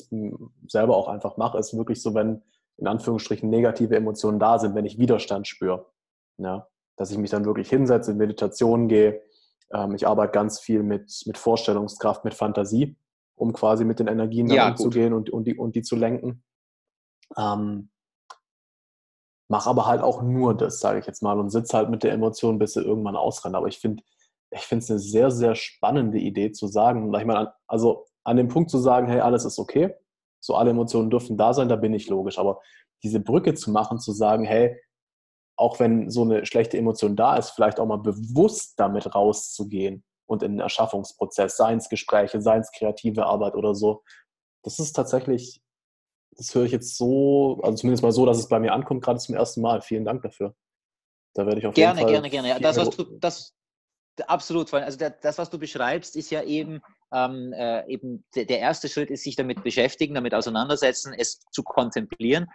selber auch einfach mache, ist wirklich so, wenn in Anführungsstrichen negative Emotionen da sind, wenn ich Widerstand spüre, ja, dass ich mich dann wirklich hinsetze, in Meditation gehe. Ähm, ich arbeite ganz viel mit, mit Vorstellungskraft, mit Fantasie, um quasi mit den Energien ja, umzugehen und, und, die, und die zu lenken. Ähm, mach aber halt auch nur das, sage ich jetzt mal, und sitze halt mit der Emotion, bis sie irgendwann ausrennt. Aber ich finde ich finde es eine sehr, sehr spannende Idee zu sagen, ich meine, also an dem Punkt zu sagen, hey, alles ist okay, so alle Emotionen dürfen da sein, da bin ich logisch. Aber diese Brücke zu machen, zu sagen, hey, auch wenn so eine schlechte Emotion da ist, vielleicht auch mal bewusst damit rauszugehen und in den Erschaffungsprozess, seien es Gespräche, seien es kreative Arbeit oder so, das ist tatsächlich, das höre ich jetzt so, also zumindest mal so, dass es bei mir ankommt, gerade zum ersten Mal. Vielen Dank dafür. Da werde ich auf gerne, jeden Fall... Gerne, gerne, gerne. Das, was du... Das Absolut, also das, was du beschreibst, ist ja eben, ähm, äh, eben der erste Schritt ist, sich damit beschäftigen, damit auseinandersetzen, es zu kontemplieren,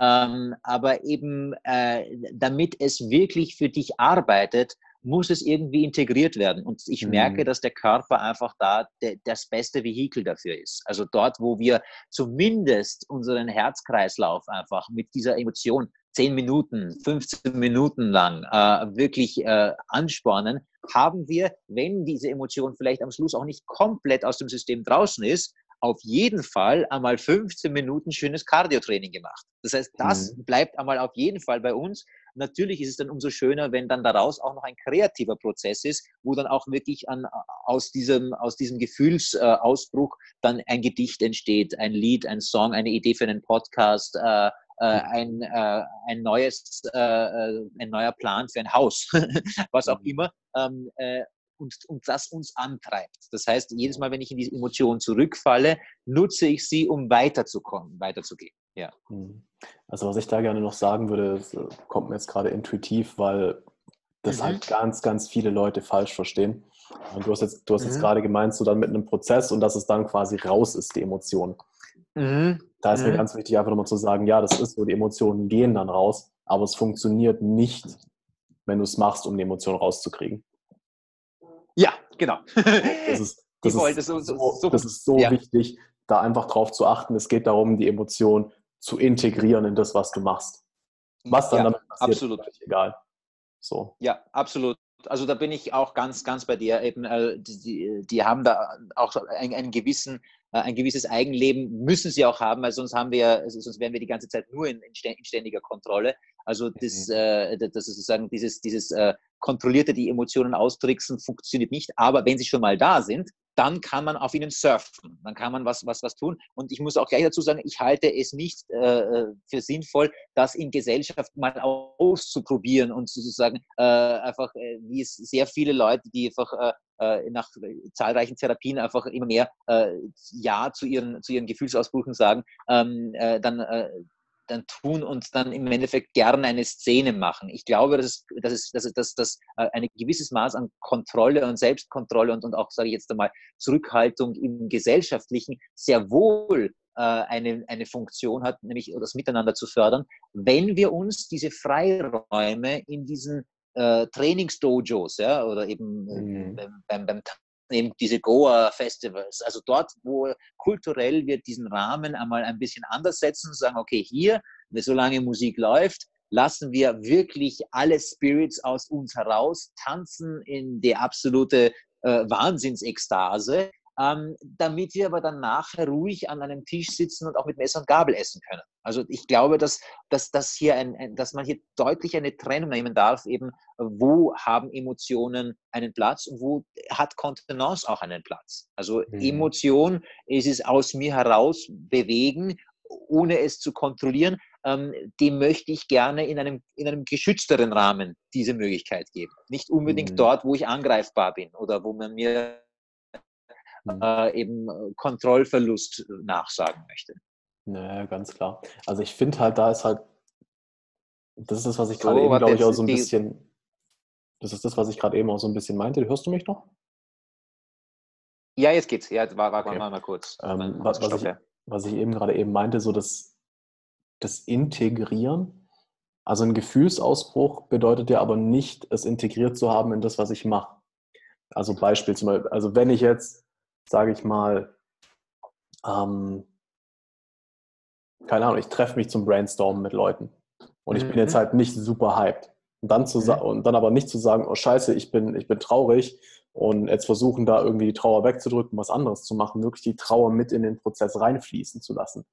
ähm, aber eben äh, damit es wirklich für dich arbeitet, muss es irgendwie integriert werden. Und ich merke, dass der Körper einfach da de, das beste Vehikel dafür ist. Also dort, wo wir zumindest unseren Herzkreislauf einfach mit dieser Emotion zehn Minuten, fünfzehn Minuten lang äh, wirklich äh, anspornen, haben wir, wenn diese Emotion vielleicht am Schluss auch nicht komplett aus dem System draußen ist, auf jeden Fall einmal fünfzehn Minuten schönes Cardio-Training gemacht. Das heißt, das mhm. bleibt einmal auf jeden Fall bei uns. Natürlich ist es dann umso schöner, wenn dann daraus auch noch ein kreativer Prozess ist, wo dann auch wirklich an, aus diesem, aus diesem Gefühlsausbruch dann ein Gedicht entsteht, ein Lied, ein Song, eine Idee für einen Podcast, äh, Äh, ein, äh, ein, neues, äh, ein neuer Plan für ein Haus, was auch immer, ähm, äh, und, und das uns antreibt. Das heißt, jedes Mal, wenn ich in diese Emotion zurückfalle, nutze ich sie, um weiterzukommen, weiterzugehen. Ja. Also was ich da gerne noch sagen würde, kommt mir jetzt gerade intuitiv, weil das mhm. halt ganz, ganz viele Leute falsch verstehen. Und du hast jetzt, du hast mhm. jetzt gerade gemeint, so dann mit einem Prozess und dass es dann quasi raus ist, die Emotion. Mhm. Da ist mir mhm. ganz wichtig, einfach nochmal zu sagen, ja, das ist so, die Emotionen gehen dann raus, aber es funktioniert nicht, wenn du es machst, um die Emotionen rauszukriegen. Ja, genau. Das ist, das ist so, so, das ist so ja. wichtig, da einfach drauf zu achten. Es geht darum, die Emotion zu integrieren in das, was du machst. Was dann ja. damit Absolut. Egal. So. Ja, absolut. Also da bin ich auch ganz, ganz bei dir. Eben, äh, die, die haben da auch einen, einen gewissen, äh, ein gewisses Eigenleben, müssen sie auch haben, weil sonst haben wir, also sonst wären wir die ganze Zeit nur in, in ständiger Kontrolle. Also das, mhm. äh, das ist sozusagen dieses, dieses äh, kontrollierte, die Emotionen austricksen, funktioniert nicht. Aber wenn sie schon mal da sind, dann kann man auf ihnen surfen, dann kann man was, was, was tun. Und ich muss auch gleich dazu sagen, ich halte es nicht äh, für sinnvoll, das in Gesellschaft mal auszuprobieren und sozusagen äh, einfach, äh, wie es sehr viele Leute, die einfach äh, nach zahlreichen Therapien einfach immer mehr äh, Ja zu ihren, zu ihren Gefühlsausbrüchen sagen, ähm, äh, dann äh, dann tun und dann im Endeffekt gerne eine Szene machen. Ich glaube, dass, dass, dass, dass, dass ein gewisses Maß an Kontrolle und Selbstkontrolle und, und auch, sage ich jetzt einmal, Zurückhaltung im Gesellschaftlichen sehr wohl äh, eine, eine Funktion hat, nämlich das Miteinander zu fördern, wenn wir uns diese Freiräume in diesen äh, Trainingsdojos, ja, oder eben mhm. beim, beim, beim eben diese Goa-Festivals, also dort, wo kulturell wir diesen Rahmen einmal ein bisschen anders setzen und sagen, okay, hier, solange Musik läuft, lassen wir wirklich alle Spirits aus uns heraus tanzen in die absolute äh, Wahnsinnsextase, ähm, damit wir aber dann nachher ruhig an einem Tisch sitzen und auch mit Messer und Gabel essen können. Also ich glaube, dass, dass, dass, hier ein, ein, dass man hier deutlich eine Trennung nehmen darf, eben wo haben Emotionen einen Platz und wo hat Kontenance auch einen Platz. Also mhm. Emotion ist es aus mir heraus bewegen, ohne es zu kontrollieren, ähm, dem möchte ich gerne in einem, in einem geschützteren Rahmen diese Möglichkeit geben. Nicht unbedingt mhm. dort, wo ich angreifbar bin oder wo man mir mhm. äh, eben Kontrollverlust nachsagen möchte. Naja, ganz klar. Also ich finde halt, da ist halt, das ist das, was ich gerade so, eben, glaube ich, auch so ein bisschen, das ist das, was ich gerade eben auch so ein bisschen meinte. Hörst du mich noch? Ja, jetzt geht's. Ja, war, war okay. mal, mal kurz. Ähm, was, was, ich, was ich eben gerade eben meinte, so das, das Integrieren, also ein Gefühlsausbruch bedeutet ja aber nicht, es integriert zu haben in das, was ich mache. Also Beispiel zum Beispiel, also wenn ich jetzt, sage ich mal, ähm, keine Ahnung, ich treffe mich zum Brainstormen mit Leuten und ich mhm. bin jetzt halt nicht super hyped. Und dann, zu mhm. und dann aber nicht zu sagen, oh scheiße, ich bin, ich bin traurig und jetzt versuchen da irgendwie die Trauer wegzudrücken, was anderes zu machen, wirklich die Trauer mit in den Prozess reinfließen zu lassen.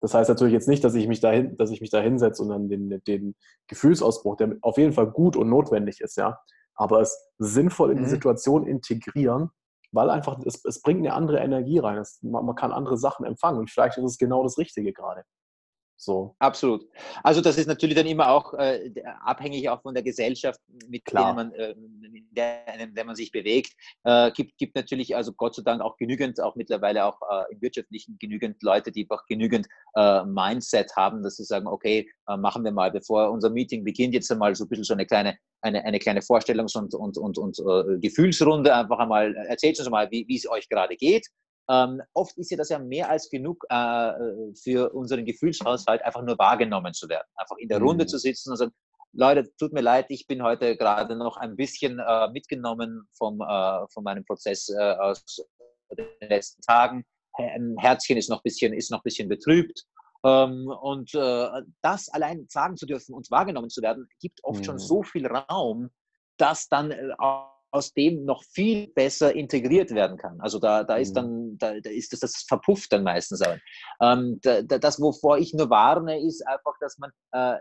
Das heißt natürlich jetzt nicht, dass ich mich dahin, dass ich mich da hinsetze und dann den, den Gefühlsausbruch, der auf jeden Fall gut und notwendig ist, ja, aber es sinnvoll in die mhm. Situation integrieren, weil einfach, es, es bringt eine andere Energie rein. Es, man, man kann andere Sachen empfangen und vielleicht ist es genau das Richtige gerade. So. Absolut. Also das ist natürlich dann immer auch äh, abhängig auch von der Gesellschaft, mit der man, äh, in der, in der man sich bewegt. Äh, gibt, gibt natürlich, also Gott sei Dank auch genügend, auch mittlerweile auch äh, im Wirtschaftlichen genügend Leute, die auch genügend äh, Mindset haben, dass sie sagen, okay, äh, machen wir mal, bevor unser Meeting beginnt, jetzt einmal so ein bisschen so eine kleine Eine, eine kleine Vorstellungs- und, und, und, und äh, Gefühlsrunde, einfach einmal, erzählt uns mal, wie es euch gerade geht. Ähm, oft ist ja das ja mehr als genug äh, für unseren Gefühlshaushalt, einfach nur wahrgenommen zu werden. Einfach in der Runde mhm. zu sitzen und sagen, Leute, tut mir leid, ich bin heute gerade noch ein bisschen äh, mitgenommen vom, äh, von meinem Prozess äh, aus den letzten Tagen. Ein Herzchen ist noch ein bisschen, ist noch ein bisschen betrübt. Und äh, das allein sagen zu dürfen und wahrgenommen zu werden, gibt oft mhm. schon so viel Raum, dass dann äh, aus dem noch viel besser integriert werden kann. Also da, da mhm. ist dann, da, da ist das, das verpufft dann meistens. Ähm, da, da, das, wovor ich nur warne, ist einfach, dass man äh,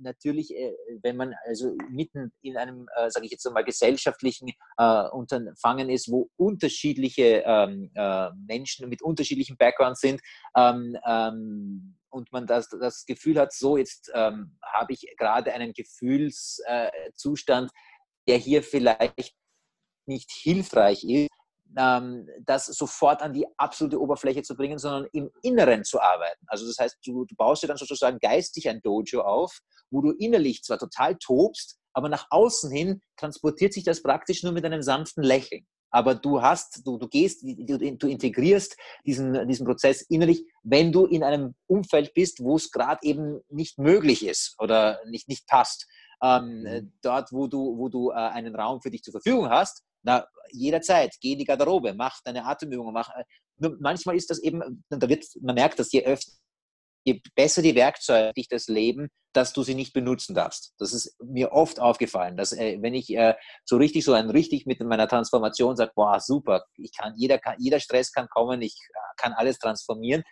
natürlich, äh, wenn man also mitten in einem, äh, sage ich jetzt mal, gesellschaftlichen äh, Unterfangen ist, wo unterschiedliche ähm, äh, Menschen mit unterschiedlichen Backgrounds sind, ähm, ähm, und man das, das Gefühl hat, so jetzt ähm, habe ich gerade einen Gefühlszustand, äh, der hier vielleicht nicht hilfreich ist, ähm, das sofort an die absolute Oberfläche zu bringen, sondern im Inneren zu arbeiten. Also das heißt, du, du baust dir dann sozusagen geistig ein Dojo auf, wo du innerlich zwar total tobst, aber nach außen hin transportiert sich das praktisch nur mit einem sanften Lächeln. Aber du hast, du, du gehst, du, du integrierst diesen, diesen Prozess innerlich, wenn du in einem Umfeld bist, wo es gerade eben nicht möglich ist oder nicht, nicht passt. Ähm, dort, wo du, wo du äh, einen Raum für dich zur Verfügung hast, na, jederzeit, geh in die Garderobe, mach deine Atemübungen, mach, äh, manchmal ist das eben, da wird, man merkt das, je öfter je besser die Werkzeuge dich das Leben, dass du sie nicht benutzen darfst. Das ist mir oft aufgefallen, dass äh, wenn ich äh, so richtig so ein richtig mit meiner Transformation sage, boah, super, ich kann jeder, kann, jeder Stress kann kommen, ich äh, kann alles transformieren,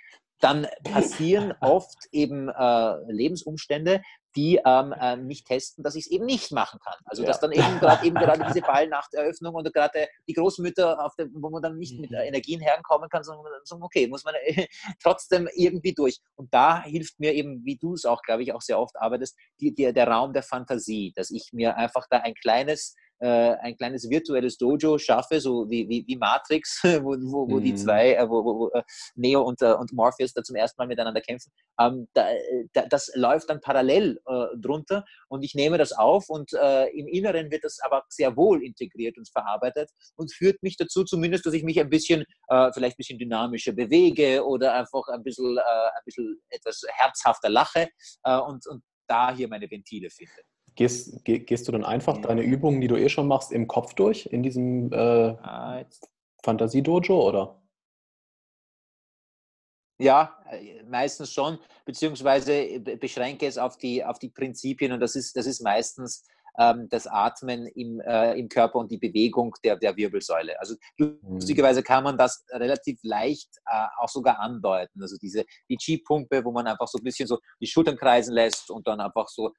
dann passieren oft eben äh, Lebensumstände, die ähm, äh, mich testen, dass ich es eben nicht machen kann. Also ja. dass dann eben gerade eben gerade diese Ballnachteröffnung und gerade die Großmütter, auf der, wo man dann nicht mit Energien herkommen kann, sondern so, okay, muss man äh, trotzdem irgendwie durch. Und da hilft mir eben, wie du es auch, glaube ich, auch sehr oft arbeitest, die, die, der Raum der Fantasie, dass ich mir einfach da ein kleines ein kleines virtuelles Dojo schaffe, so wie, wie, wie Matrix, wo, wo, wo mhm. die zwei, wo, wo, wo Neo und, und Morpheus da zum ersten Mal miteinander kämpfen, ähm, da, da, das läuft dann parallel äh, drunter und ich nehme das auf und äh, im Inneren wird das aber sehr wohl integriert und verarbeitet und führt mich dazu zumindest, dass ich mich ein bisschen, äh, vielleicht ein bisschen dynamischer bewege oder einfach ein bisschen, äh, ein bisschen etwas herzhafter lache äh, und, und da hier meine Ventile finde. Gehst, geh, gehst du dann einfach ja. deine Übungen, die du eh schon machst, im Kopf durch, in diesem äh, ah, Fantasie-Dojo, oder? Ja, meistens schon, beziehungsweise beschränke es auf die, auf die Prinzipien und das ist, das ist meistens ähm, das Atmen im, äh, im Körper und die Bewegung der, der Wirbelsäule. Also hm. lustigerweise kann man das relativ leicht äh, auch sogar andeuten. Also diese die Qi-Pumpe, wo man einfach so ein bisschen so die Schultern kreisen lässt und dann einfach so.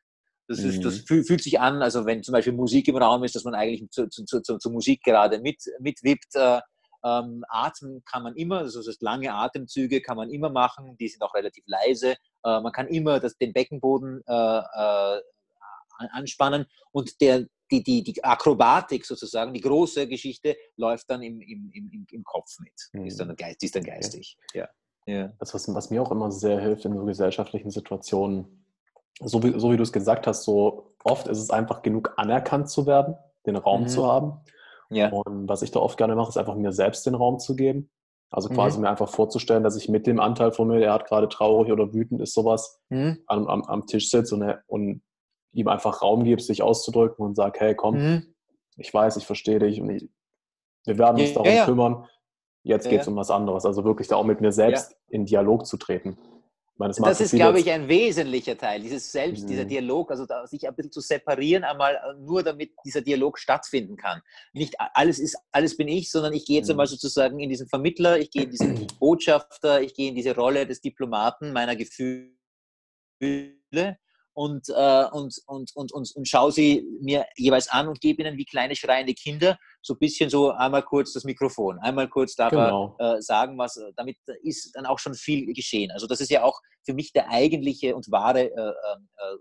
Das, ist, mhm. das fühlt sich an, also wenn zum Beispiel Musik im Raum ist, dass man eigentlich zu, zu, zu, zur Musik gerade mit, mitwippt. Äh, ähm, atmen kann man immer, also das heißt, lange Atemzüge kann man immer machen, die sind auch relativ leise. Äh, man kann immer das, den Beckenboden äh, äh, anspannen und der, die, die, die Akrobatik sozusagen, die große Geschichte, läuft dann im, im, im, im Kopf mit. Mhm. Ist dann geist, ist dann geistig. Okay. Ja. Ja. Das, was, was mir auch immer sehr hilft in so gesellschaftlichen Situationen, So wie, so wie du es gesagt hast, so oft ist es einfach genug anerkannt zu werden, den Raum mhm. zu haben. Ja. Und was ich da oft gerne mache, ist einfach mir selbst den Raum zu geben. Also quasi mhm. mir einfach vorzustellen, dass ich mit dem Anteil von mir, der hat gerade traurig oder wütend ist, sowas, mhm. am, am, am Tisch sitze und, und ihm einfach Raum gebe, sich auszudrücken und sage, hey, komm, mhm. ich weiß, ich verstehe dich und ich, wir werden uns ja, darum ja. kümmern. Jetzt ja, geht es ja. um was anderes. Also wirklich da auch mit mir selbst ja. in Dialog zu treten. Meine, das ist, glaube ich, ein wesentlicher Teil, dieses Selbst, mhm. dieser Dialog, also da, sich ein bisschen zu separieren, einmal nur damit dieser Dialog stattfinden kann. Nicht alles ist, alles bin ich, sondern ich gehe jetzt mhm. einmal sozusagen in diesen Vermittler, ich gehe in diesen Botschafter, ich gehe in diese Rolle des Diplomaten meiner Gefühle und, äh, und, und, und, und, und schaue sie mir jeweils an und gebe ihnen wie kleine schreiende Kinder so ein bisschen so einmal kurz das Mikrofon, einmal kurz darf genau. er äh, sagen, was, damit ist dann auch schon viel geschehen. Also das ist ja auch für mich der eigentliche und wahre äh, äh,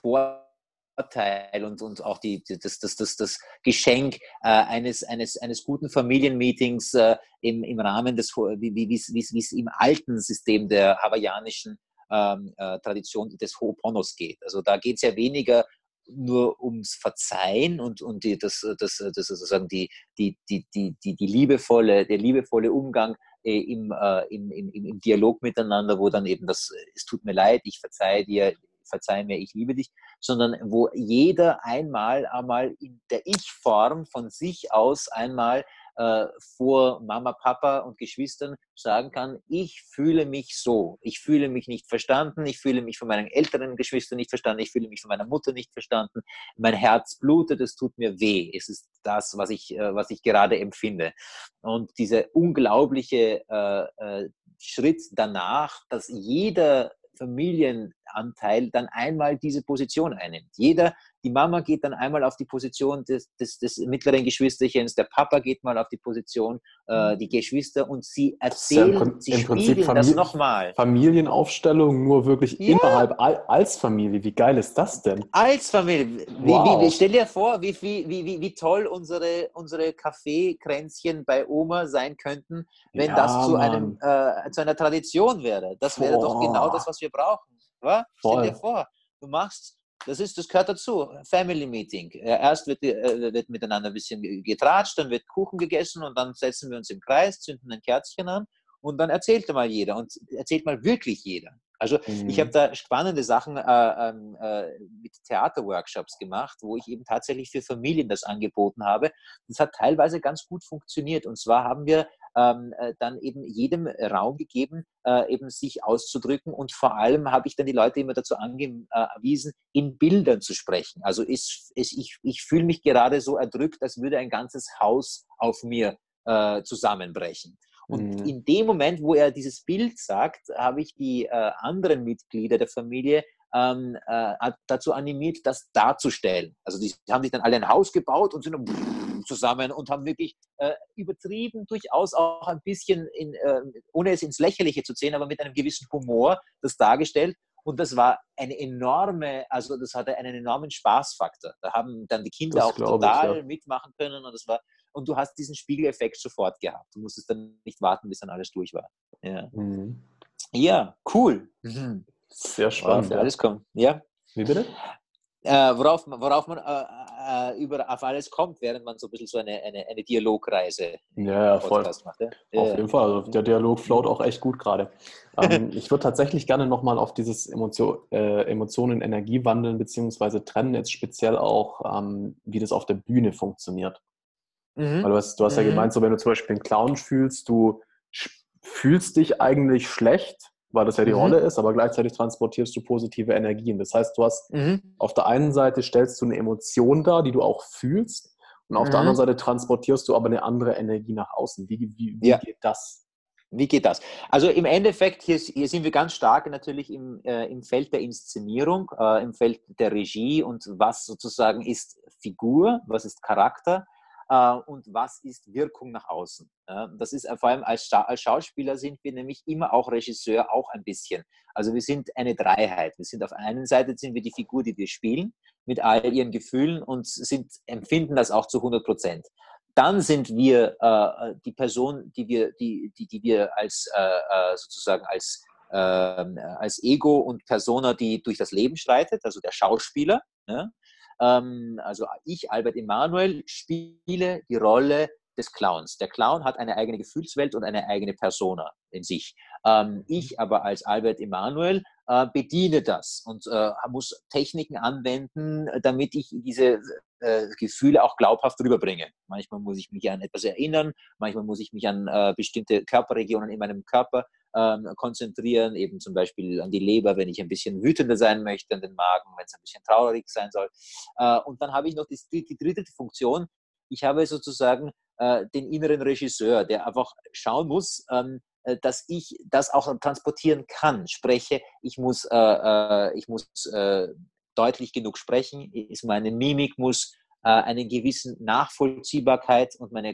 Vorteil und, und auch die, das, das, das, das Geschenk äh, eines, eines, eines guten Familienmeetings äh, im, im Rahmen des, wie es im alten System der hawaiianischen Ähm, äh, Tradition des Ho'oponos geht. Also da geht es ja weniger nur ums Verzeihen und, und die, das, das, das sozusagen die, die, die, die, die, die liebevolle, der liebevolle Umgang äh, im, äh, im, im, im Dialog miteinander, wo dann eben das, es tut mir leid, ich verzeihe dir, verzeih mir, ich liebe dich, sondern wo jeder einmal einmal in der Ich-Form von sich aus einmal Äh, vor Mama, Papa und Geschwistern sagen kann, ich fühle mich so, ich fühle mich nicht verstanden, ich fühle mich von meinen älteren Geschwistern nicht verstanden, ich fühle mich von meiner Mutter nicht verstanden, mein Herz blutet, es tut mir weh, es ist das, was ich, äh, was ich gerade empfinde. Und dieser unglaubliche äh, äh, Schritt danach, dass jeder Familienanteil dann einmal diese Position einnimmt. Jeder, die Mama geht dann einmal auf die Position des, des, des mittleren Geschwisterchens, der Papa geht mal auf die Position, äh, die Geschwister und sie erzählen, ja, im, sie im spiegeln Famili- das nochmal. Familienaufstellung nur wirklich ja. innerhalb als Familie. Wie geil ist das denn? Als Familie. Wie, wow. wie, stell dir vor, wie, wie, wie, wie toll unsere, unsere Kaffeekränzchen bei Oma sein könnten, wenn ja, das zu, einem, äh, zu einer Tradition wäre. Das wäre oh. doch genau das, was wir brauchen. Wa? Stell dir vor, du machst, das ist, das gehört dazu, Family Meeting. Erst wird, äh, wird miteinander ein bisschen getratscht, dann wird Kuchen gegessen und dann setzen wir uns im Kreis, zünden ein Kerzchen an und dann erzählt mal jeder und erzählt mal wirklich jeder. Also mhm. ich habe da spannende Sachen äh, äh, mit Theaterworkshops gemacht, wo ich eben tatsächlich für Familien das angeboten habe. Das hat teilweise ganz gut funktioniert und zwar haben wir ähm, dann eben jedem Raum gegeben, äh, eben sich auszudrücken. Und vor allem habe ich dann die Leute immer dazu angewiesen, in Bildern zu sprechen. Also ist, ist, ich, ich fühle mich gerade so erdrückt, als würde ein ganzes Haus auf mir äh, zusammenbrechen. Und mhm. in dem Moment, wo er dieses Bild sagt, habe ich die äh, anderen Mitglieder der Familie ähm, äh, dazu animiert, das darzustellen. Also die haben sich dann alle ein Haus gebaut und sind zusammen und haben wirklich äh, übertrieben, durchaus auch ein bisschen, in, äh, ohne es ins Lächerliche zu ziehen, aber mit einem gewissen Humor das dargestellt. Und das war eine enorme, also das hatte einen enormen Spaßfaktor. Da haben dann die Kinder das auch total ich, ja. mitmachen können und das war Und du hast diesen Spiegeleffekt sofort gehabt. Du musstest dann nicht warten, bis dann alles durch war. Ja, mhm. ja cool. Mhm. Sehr spannend. Worauf ja. alles kommt. Ja. Wie bitte? Äh, worauf, worauf man äh, über, auf alles kommt, während man so ein bisschen so eine, eine, eine Dialogreise ja, ja, voll. macht. Ja? Auf ja. jeden Fall. Also der Dialog float auch echt gut gerade. Ähm, ich würde tatsächlich gerne nochmal auf dieses Emotion, äh, Emotionen, Energiewandeln bzw. Trennen, jetzt speziell auch, ähm, wie das auf der Bühne funktioniert. Mhm. Weil du hast, du hast mhm. ja gemeint, so wenn du zum Beispiel einen Clown fühlst, du fühlst dich eigentlich schlecht, weil das ja die mhm. Rolle ist, aber gleichzeitig transportierst du positive Energien. Das heißt, du hast mhm. auf der einen Seite stellst du eine Emotion dar, die du auch fühlst, und auf mhm. der anderen Seite transportierst du aber eine andere Energie nach außen. Wie, wie, wie ja. geht das? Wie geht das? Also im Endeffekt, hier, hier sind wir ganz stark natürlich im, äh, im Feld der Inszenierung, äh, im Feld der Regie, und was sozusagen ist Figur, was ist Charakter, und was ist Wirkung nach außen. Das ist vor allem als, Scha- als Schauspieler sind wir nämlich immer auch Regisseur, auch ein bisschen. Also wir sind eine Dreiheit. Wir sind auf einer einen Seite sind wir die Figur, die wir spielen, mit all ihren Gefühlen, und sind, empfinden das auch zu hundert Prozent. Dann sind wir äh, die Person, die wir, die, die, die wir als äh, sozusagen als, äh, als Ego und Persona, die durch das Leben schreitet, also der Schauspieler, ne? Also ich, Albert Emanuel, spiele die Rolle des Clowns. Der Clown hat eine eigene Gefühlswelt und eine eigene Persona in sich. Ich aber als Albert Emanuel bediene das und muss Techniken anwenden, damit ich diese Gefühle auch glaubhaft rüberbringe. Manchmal muss ich mich an etwas erinnern, manchmal muss ich mich an bestimmte Körperregionen in meinem Körper konzentrieren, eben zum Beispiel an die Leber, wenn ich ein bisschen wütender sein möchte, an den Magen, wenn es ein bisschen traurig sein soll. Und dann habe ich noch die, die dritte Funktion. Ich habe sozusagen den inneren Regisseur, der einfach schauen muss, dass ich das auch transportieren kann. Spreche, ich muss, ich muss deutlich genug sprechen, meine Mimik muss eine gewisse Nachvollziehbarkeit und meine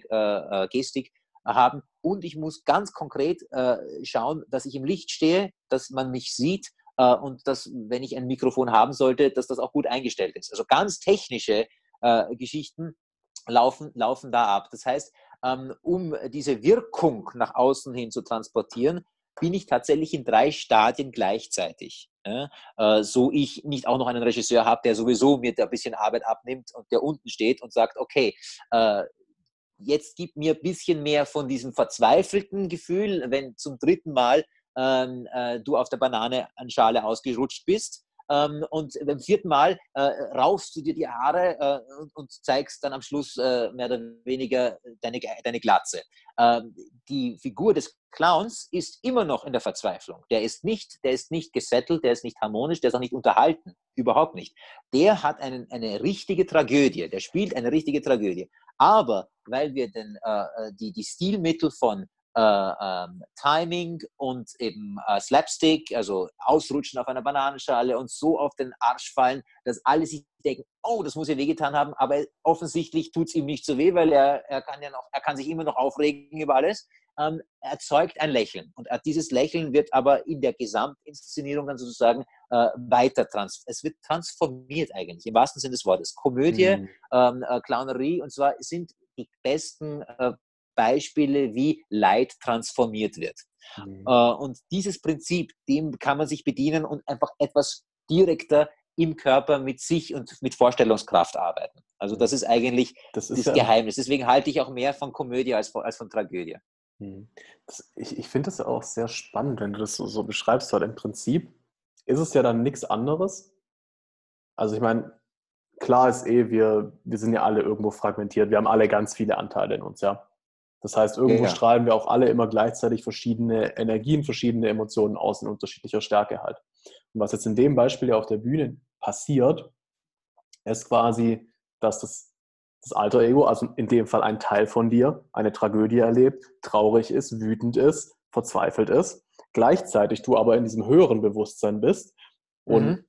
Gestik haben. Und ich muss ganz konkret äh, schauen, dass ich im Licht stehe, dass man mich sieht äh, und dass, wenn ich ein Mikrofon haben sollte, dass das auch gut eingestellt ist. Also ganz technische äh, Geschichten laufen, laufen da ab. Das heißt, ähm, um diese Wirkung nach außen hin zu transportieren, bin ich tatsächlich in drei Stadien gleichzeitig. Ja? Äh, so ich nicht auch noch einen Regisseur habe, der sowieso mir da ein bisschen Arbeit abnimmt und der unten steht und sagt, okay, äh, jetzt gib mir ein bisschen mehr von diesem verzweifelten Gefühl, wenn zum dritten Mal ähm, äh, du auf der Banane an Schale ausgerutscht bist, ähm, und beim vierten Mal äh, raufst du dir die Haare äh, und, und zeigst dann am Schluss äh, mehr oder weniger deine, deine Glatze. Ähm, die Figur des Clowns ist immer noch in der Verzweiflung. Der ist nicht, der ist nicht gesettelt, der ist nicht harmonisch, der ist auch nicht unterhalten, überhaupt nicht. Der hat einen, eine richtige Tragödie, der spielt eine richtige Tragödie. Aber weil wir den, äh, die, die Stilmittel von äh, äh, Timing und eben äh, Slapstick, also ausrutschen auf einer Bananenschale und so auf den Arsch fallen, dass alle sich denken, oh, das muss ja wehgetan haben, aber offensichtlich tut es ihm nicht so weh, weil er, er, kann ja noch, er kann sich immer noch aufregen über alles, ähm, erzeugt ein Lächeln. Und dieses Lächeln wird aber in der Gesamtinszenierung dann sozusagen äh, weiter transformiert. Es wird transformiert eigentlich, im wahrsten Sinne des Wortes. Komödie, mhm. ähm, äh, Clownerie, und zwar sind die besten äh, Beispiele, wie Leid transformiert wird. Mhm. Äh, und dieses Prinzip, dem kann man sich bedienen und einfach etwas direkter im Körper mit sich und mit Vorstellungskraft arbeiten. Also das ist eigentlich das, ist das ja Geheimnis. Deswegen halte ich auch mehr von Komödie als von, als von Tragödie. Das, ich ich finde das ja auch sehr spannend, wenn du das so, so beschreibst, weil im Prinzip ist es ja dann nichts anderes. Also ich meine, klar ist eh, wir, wir sind ja alle irgendwo fragmentiert, wir haben alle ganz viele Anteile in uns, ja. Das heißt, irgendwo ja, ja. strahlen wir auch alle immer gleichzeitig verschiedene Energien, verschiedene Emotionen aus in unterschiedlicher Stärke halt. Und was jetzt in dem Beispiel ja auf der Bühne passiert, ist quasi, dass das, das alter Ego, also in dem Fall ein Teil von dir, eine Tragödie erlebt, traurig ist, wütend ist, verzweifelt ist. Gleichzeitig du aber in diesem höheren Bewusstsein bist und mhm.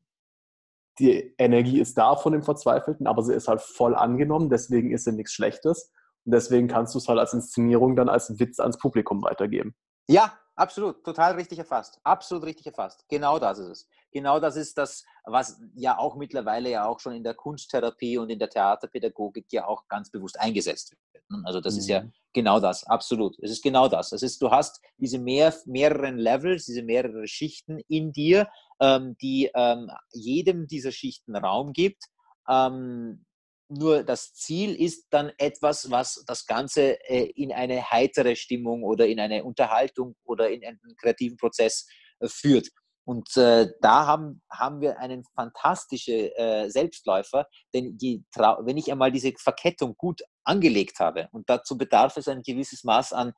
die Energie ist da von dem Verzweifelten, aber sie ist halt voll angenommen, deswegen ist sie nichts Schlechtes. Und deswegen kannst du es halt als Inszenierung dann als Witz ans Publikum weitergeben. Ja, absolut. Total richtig erfasst. Absolut richtig erfasst. Genau das ist es. Genau das ist das, was ja auch mittlerweile ja auch schon in der Kunsttherapie und in der Theaterpädagogik ja auch ganz bewusst eingesetzt wird. Also das mhm. ist ja genau das. Absolut. Es ist genau das. Es ist, du hast diese mehr, mehreren Levels, diese mehreren Schichten in dir, ähm, die ähm, jedem dieser Schichten Raum gibt, ähm, nur das Ziel ist dann etwas, was das Ganze in eine heitere Stimmung oder in eine Unterhaltung oder in einen kreativen Prozess führt. Und da haben, haben wir einen fantastischen Selbstläufer, denn die, wenn ich einmal diese Verkettung gut angelegt habe, und dazu bedarf es ein gewisses Maß an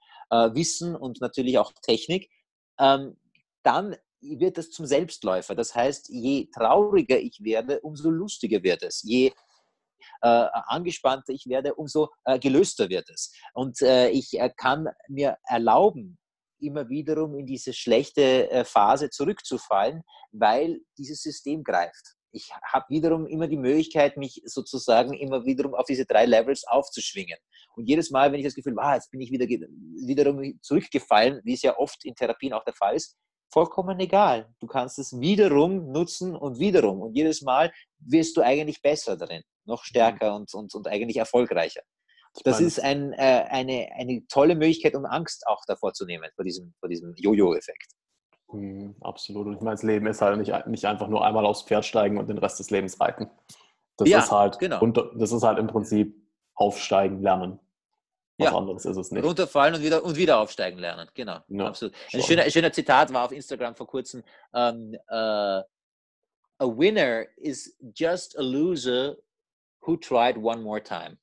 Wissen und natürlich auch Technik, dann wird es zum Selbstläufer. Das heißt, je trauriger ich werde, umso lustiger wird es. Je Äh, angespannter ich werde, umso äh, gelöster wird es. Und äh, ich äh, kann mir erlauben, immer wiederum in diese schlechte äh, Phase zurückzufallen, weil dieses System greift. Ich habe wiederum immer die Möglichkeit, mich sozusagen immer wiederum auf diese drei Levels aufzuschwingen. Und jedes Mal, wenn ich das Gefühl habe, ah, jetzt bin ich wieder wiederum zurückgefallen, wie es ja oft in Therapien auch der Fall ist, vollkommen egal. Du kannst es wiederum nutzen und wiederum. Und jedes Mal wirst du eigentlich besser darin, noch stärker und, und, und eigentlich erfolgreicher. Das Spannend. Ist ein, äh, eine, eine tolle Möglichkeit, um Angst auch davor zu nehmen, vor diesem, vor diesem Jojo-Effekt. Mhm, absolut. Und ich meine, das Leben ist halt nicht, nicht einfach nur einmal aufs Pferd steigen und den Rest des Lebens reiten. Das, ja, ist, halt, genau. unter, das ist halt im Prinzip aufsteigen, lernen. Was ja. anderes ist es nicht. Runterfallen und wieder, und wieder aufsteigen lernen. Genau, ja, absolut. Ein schöner, ein schöner Zitat war auf Instagram vor kurzem, ähm, äh, a winner is just a loser who tried one more time.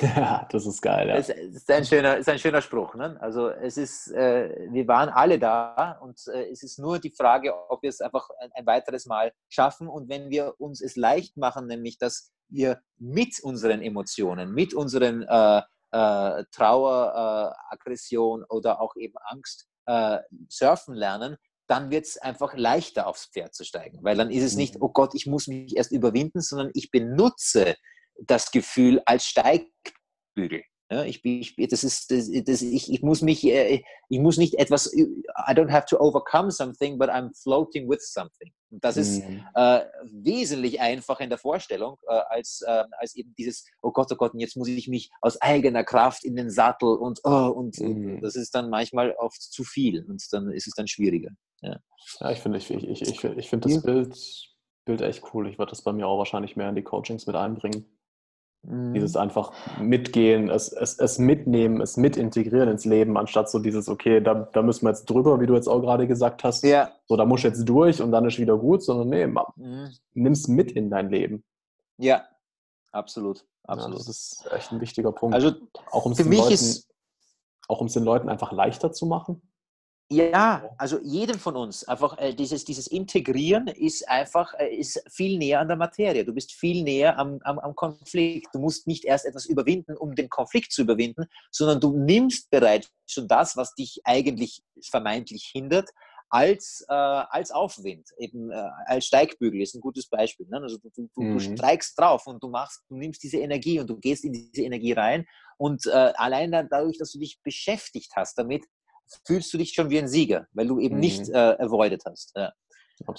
Ja, das ist geil, ja. Es ist ein schöner, ist ein schöner Spruch, ne? Also es ist, äh, wir waren alle da und äh, es ist nur die Frage, ob wir es einfach ein, ein weiteres Mal schaffen, und wenn wir uns es leicht machen, nämlich dass wir mit unseren Emotionen, mit unseren äh, äh, Trauer, äh, Aggression oder auch eben Angst äh, surfen lernen, dann wird es einfach leichter, aufs Pferd zu steigen. Weil dann ist es nicht, oh Gott, ich muss mich erst überwinden, sondern ich benutze das Gefühl als Steigbügel. Ja, ich, ich, das ist, das, das, ich, ich muss mich, ich muss nicht etwas, I don't have to overcome something, but I'm floating with something. Und das ist mhm. äh, wesentlich einfacher in der Vorstellung, äh, als, äh, als eben dieses, oh Gott, oh Gott, und jetzt muss ich mich aus eigener Kraft in den Sattel und, oh, und, mhm. und das ist dann manchmal oft zu viel und dann ist es dann schwieriger. Ja, ja, ich finde ich, ich, ich, ich, ich find das ja. Bild, Bild echt cool. Ich werde das bei mir auch wahrscheinlich mehr in die Coachings mit einbringen. Dieses einfach mitgehen, es, es, es mitnehmen, es mitintegrieren ins Leben, anstatt so dieses, okay, da, da müssen wir jetzt drüber, wie du jetzt auch gerade gesagt hast, ja. so, da musst du jetzt durch und dann ist wieder gut, sondern nee, mhm. nimm es mit in dein Leben. Ja, absolut. absolut. Ja, das ist echt ein wichtiger Punkt. Also auch um es den Leuten, ist... auch um es den Leuten einfach leichter zu machen. Ja, also jedem von uns. Einfach äh, dieses, dieses Integrieren ist einfach äh, ist viel näher an der Materie. Du bist viel näher am, am, am Konflikt. Du musst nicht erst etwas überwinden, um den Konflikt zu überwinden, sondern du nimmst bereits schon das, was dich eigentlich vermeintlich hindert, als, äh, als Aufwind, eben äh, als Steigbügel ist ein gutes Beispiel. Ne? Also du, du, mhm. du steigst drauf und du machst, du nimmst diese Energie und du gehst in diese Energie rein. Und äh, allein dadurch, dass du dich beschäftigt hast damit, fühlst du dich schon wie ein Sieger, weil du eben mhm. nicht äh, avoided hast. Ja.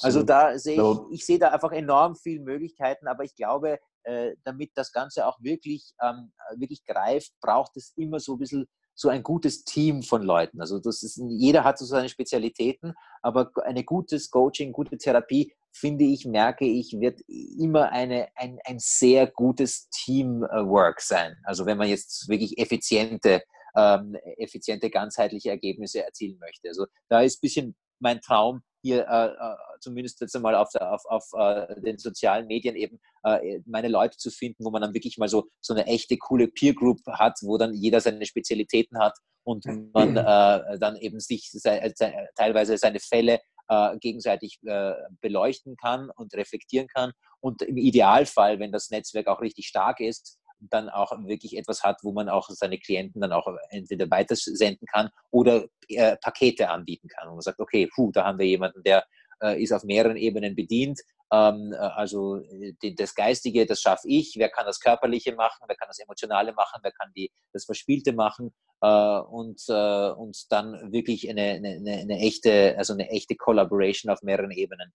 Also da sehe ich, so. ich sehe da einfach enorm viele Möglichkeiten, aber ich glaube, äh, damit das Ganze auch wirklich, ähm, wirklich greift, braucht es immer so ein bisschen so ein gutes Team von Leuten. Also das ist, jeder hat so seine Spezialitäten, aber ein gutes Coaching, gute Therapie, finde ich, merke ich, wird immer eine, ein, ein sehr gutes Teamwork sein. Also wenn man jetzt wirklich effiziente Ähm, effiziente, ganzheitliche Ergebnisse erzielen möchte. Also da ist ein bisschen mein Traum, hier äh, zumindest jetzt einmal auf, der, auf, auf äh, den sozialen Medien eben äh, meine Leute zu finden, wo man dann wirklich mal so, so eine echte, coole Peer Group hat, wo dann jeder seine Spezialitäten hat und man äh, dann eben sich se se teilweise seine Fälle äh, gegenseitig äh, beleuchten kann und reflektieren kann und im Idealfall, wenn das Netzwerk auch richtig stark ist, dann auch wirklich etwas hat, wo man auch seine Klienten dann auch entweder weitersenden kann oder äh, Pakete anbieten kann. Und man sagt, okay, puh, da haben wir jemanden, der äh, ist auf mehreren Ebenen bedient. Ähm, also die, das Geistige, das schaffe ich. Wer kann das Körperliche machen? Wer kann das Emotionale machen? Wer kann die, das Verspielte machen? Äh, und, äh, und dann wirklich eine, eine, eine, echte, also eine echte Collaboration auf mehreren Ebenen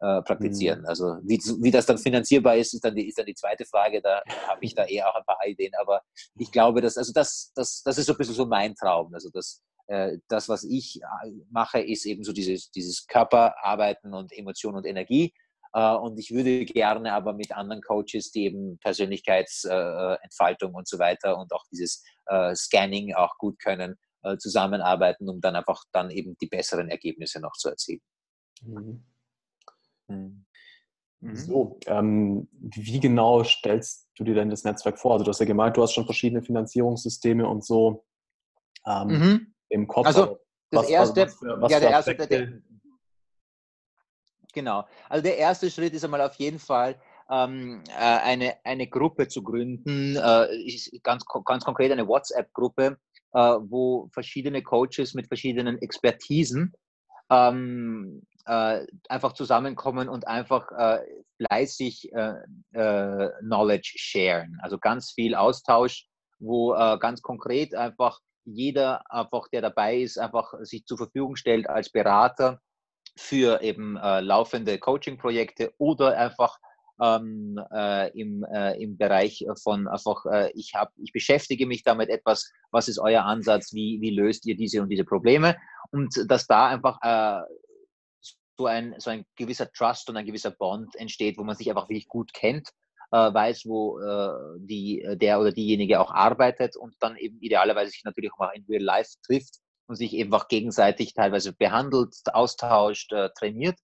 Äh, praktizieren. Mhm. Also wie, wie das dann finanzierbar ist, ist dann die, ist dann die zweite Frage. Da habe ich da eher auch ein paar Ideen. Aber ich glaube, dass, also das, das, das ist so ein bisschen so mein Traum. Also das, äh, das was ich mache, ist eben so dieses, dieses Körperarbeiten und Emotion und Energie. Äh, und ich würde gerne aber mit anderen Coaches, die eben Persönlichkeitsentfaltung äh, und so weiter und auch dieses äh, Scanning auch gut können, äh, zusammenarbeiten, um dann einfach dann eben die besseren Ergebnisse noch zu erzielen. Mhm. So, ähm, wie genau stellst du dir denn das Netzwerk vor? Also du hast ja gemeint, du hast schon verschiedene Finanzierungssysteme und so ähm, mhm. im Kopf. Also das was, erste, was für, was ja, der erste der, genau. Also der erste Schritt ist einmal auf jeden Fall ähm, äh, eine, eine Gruppe zu gründen, äh, ganz, ganz konkret eine WhatsApp-Gruppe, äh, wo verschiedene Coaches mit verschiedenen Expertisen ähm, Äh, einfach zusammenkommen und einfach äh, fleißig äh, äh, Knowledge sharen. Also ganz viel Austausch, wo äh, ganz konkret einfach jeder, einfach, der dabei ist, einfach sich zur Verfügung stellt als Berater für eben äh, laufende Coaching-Projekte oder einfach ähm, äh, im, äh, im Bereich von einfach, äh, ich, hab, ich beschäftige mich damit etwas, was ist euer Ansatz, wie, wie löst ihr diese und diese Probleme und dass da einfach äh, So ein, so ein gewisser Trust und ein gewisser Bond entsteht, wo man sich einfach wirklich gut kennt, äh, weiß, wo äh, die, der oder diejenige auch arbeitet und dann eben idealerweise sich natürlich auch mal in real life trifft und sich eben auch gegenseitig teilweise behandelt, austauscht, äh, trainiert.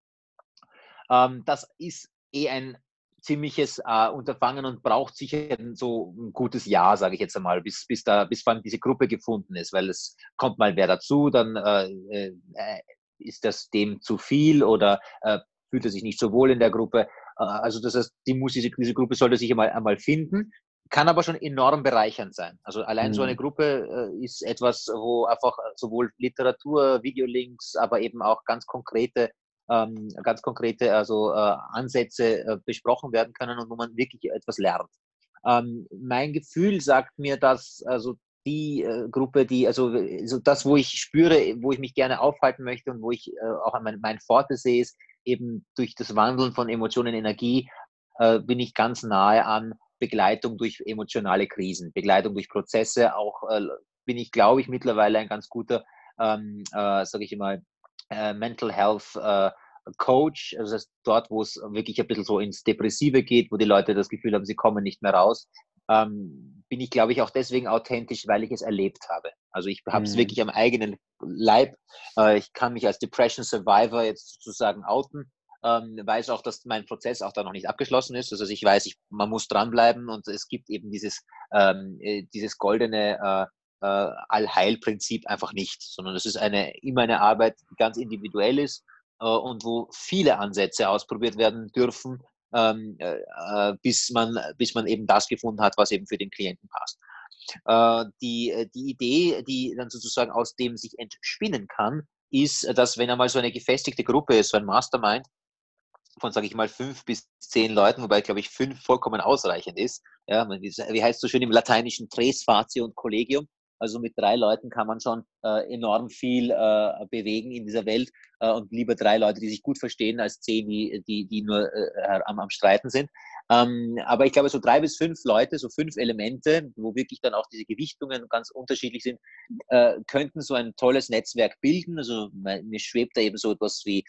Ähm, das ist eh ein ziemliches äh, Unterfangen und braucht sicher so ein gutes Jahr, sage ich jetzt einmal, bis, bis, da, bis vor allem diese Gruppe gefunden ist, weil es kommt mal wer dazu, dann äh, äh, ist das dem zu viel oder äh, fühlt er sich nicht so wohl in der Gruppe? Äh, also das heißt, die muss, diese, diese Gruppe sollte sich einmal, einmal finden, kann aber schon enorm bereichernd sein. Also allein mhm. so eine Gruppe äh, ist etwas, wo einfach sowohl Literatur, Videolinks, aber eben auch ganz konkrete, ähm, ganz konkrete also, äh, Ansätze äh, besprochen werden können und wo man wirklich etwas lernt. Ähm, mein Gefühl sagt mir, dass also die äh, Gruppe, die, also so das, wo ich spüre, wo ich mich gerne aufhalten möchte und wo ich äh, auch mein, mein Forte sehe, ist eben durch das Wandeln von Emotionen in Energie, äh, bin ich ganz nahe an Begleitung durch emotionale Krisen, Begleitung durch Prozesse, auch äh, bin ich, glaube ich, mittlerweile ein ganz guter, ähm, äh, sage ich mal, äh, Mental Health äh, Coach, also das heißt dort, wo es wirklich ein bisschen so ins Depressive geht, wo die Leute das Gefühl haben, sie kommen nicht mehr raus. Ähm, bin ich, glaube ich, auch deswegen authentisch, weil ich es erlebt habe. Also ich habe es mhm. wirklich am eigenen Leib. Äh, ich kann mich als Depression Survivor jetzt sozusagen outen. Ähm, weiß auch, dass mein Prozess auch da noch nicht abgeschlossen ist. Also ich weiß, ich, man muss dranbleiben und es gibt eben dieses, ähm, dieses goldene äh, äh, Allheilprinzip einfach nicht, sondern es ist eine, immer eine Arbeit, die ganz individuell ist äh, und wo viele Ansätze ausprobiert werden dürfen, Ähm, äh, bis man, bis man eben das gefunden hat, was eben für den Klienten passt. Äh, die, die Idee, die dann sozusagen aus dem sich entspinnen kann, ist, dass wenn einmal so eine gefestigte Gruppe ist, so ein Mastermind von, sage ich mal, fünf bis zehn Leuten, wobei, glaube ich, fünf vollkommen ausreichend ist. Ja, man, wie heißt es so schön im Lateinischen, tres, fatio und collegium. Also mit drei Leuten kann man schon äh, enorm viel äh, bewegen in dieser Welt äh, und lieber drei Leute, die sich gut verstehen, als zehn, die, die, die nur äh, am, am Streiten sind. Ähm, aber ich glaube, so drei bis fünf Leute, so fünf Elemente, wo wirklich dann auch diese Gewichtungen ganz unterschiedlich sind, äh, könnten so ein tolles Netzwerk bilden. Also mir schwebt da eben so etwas wie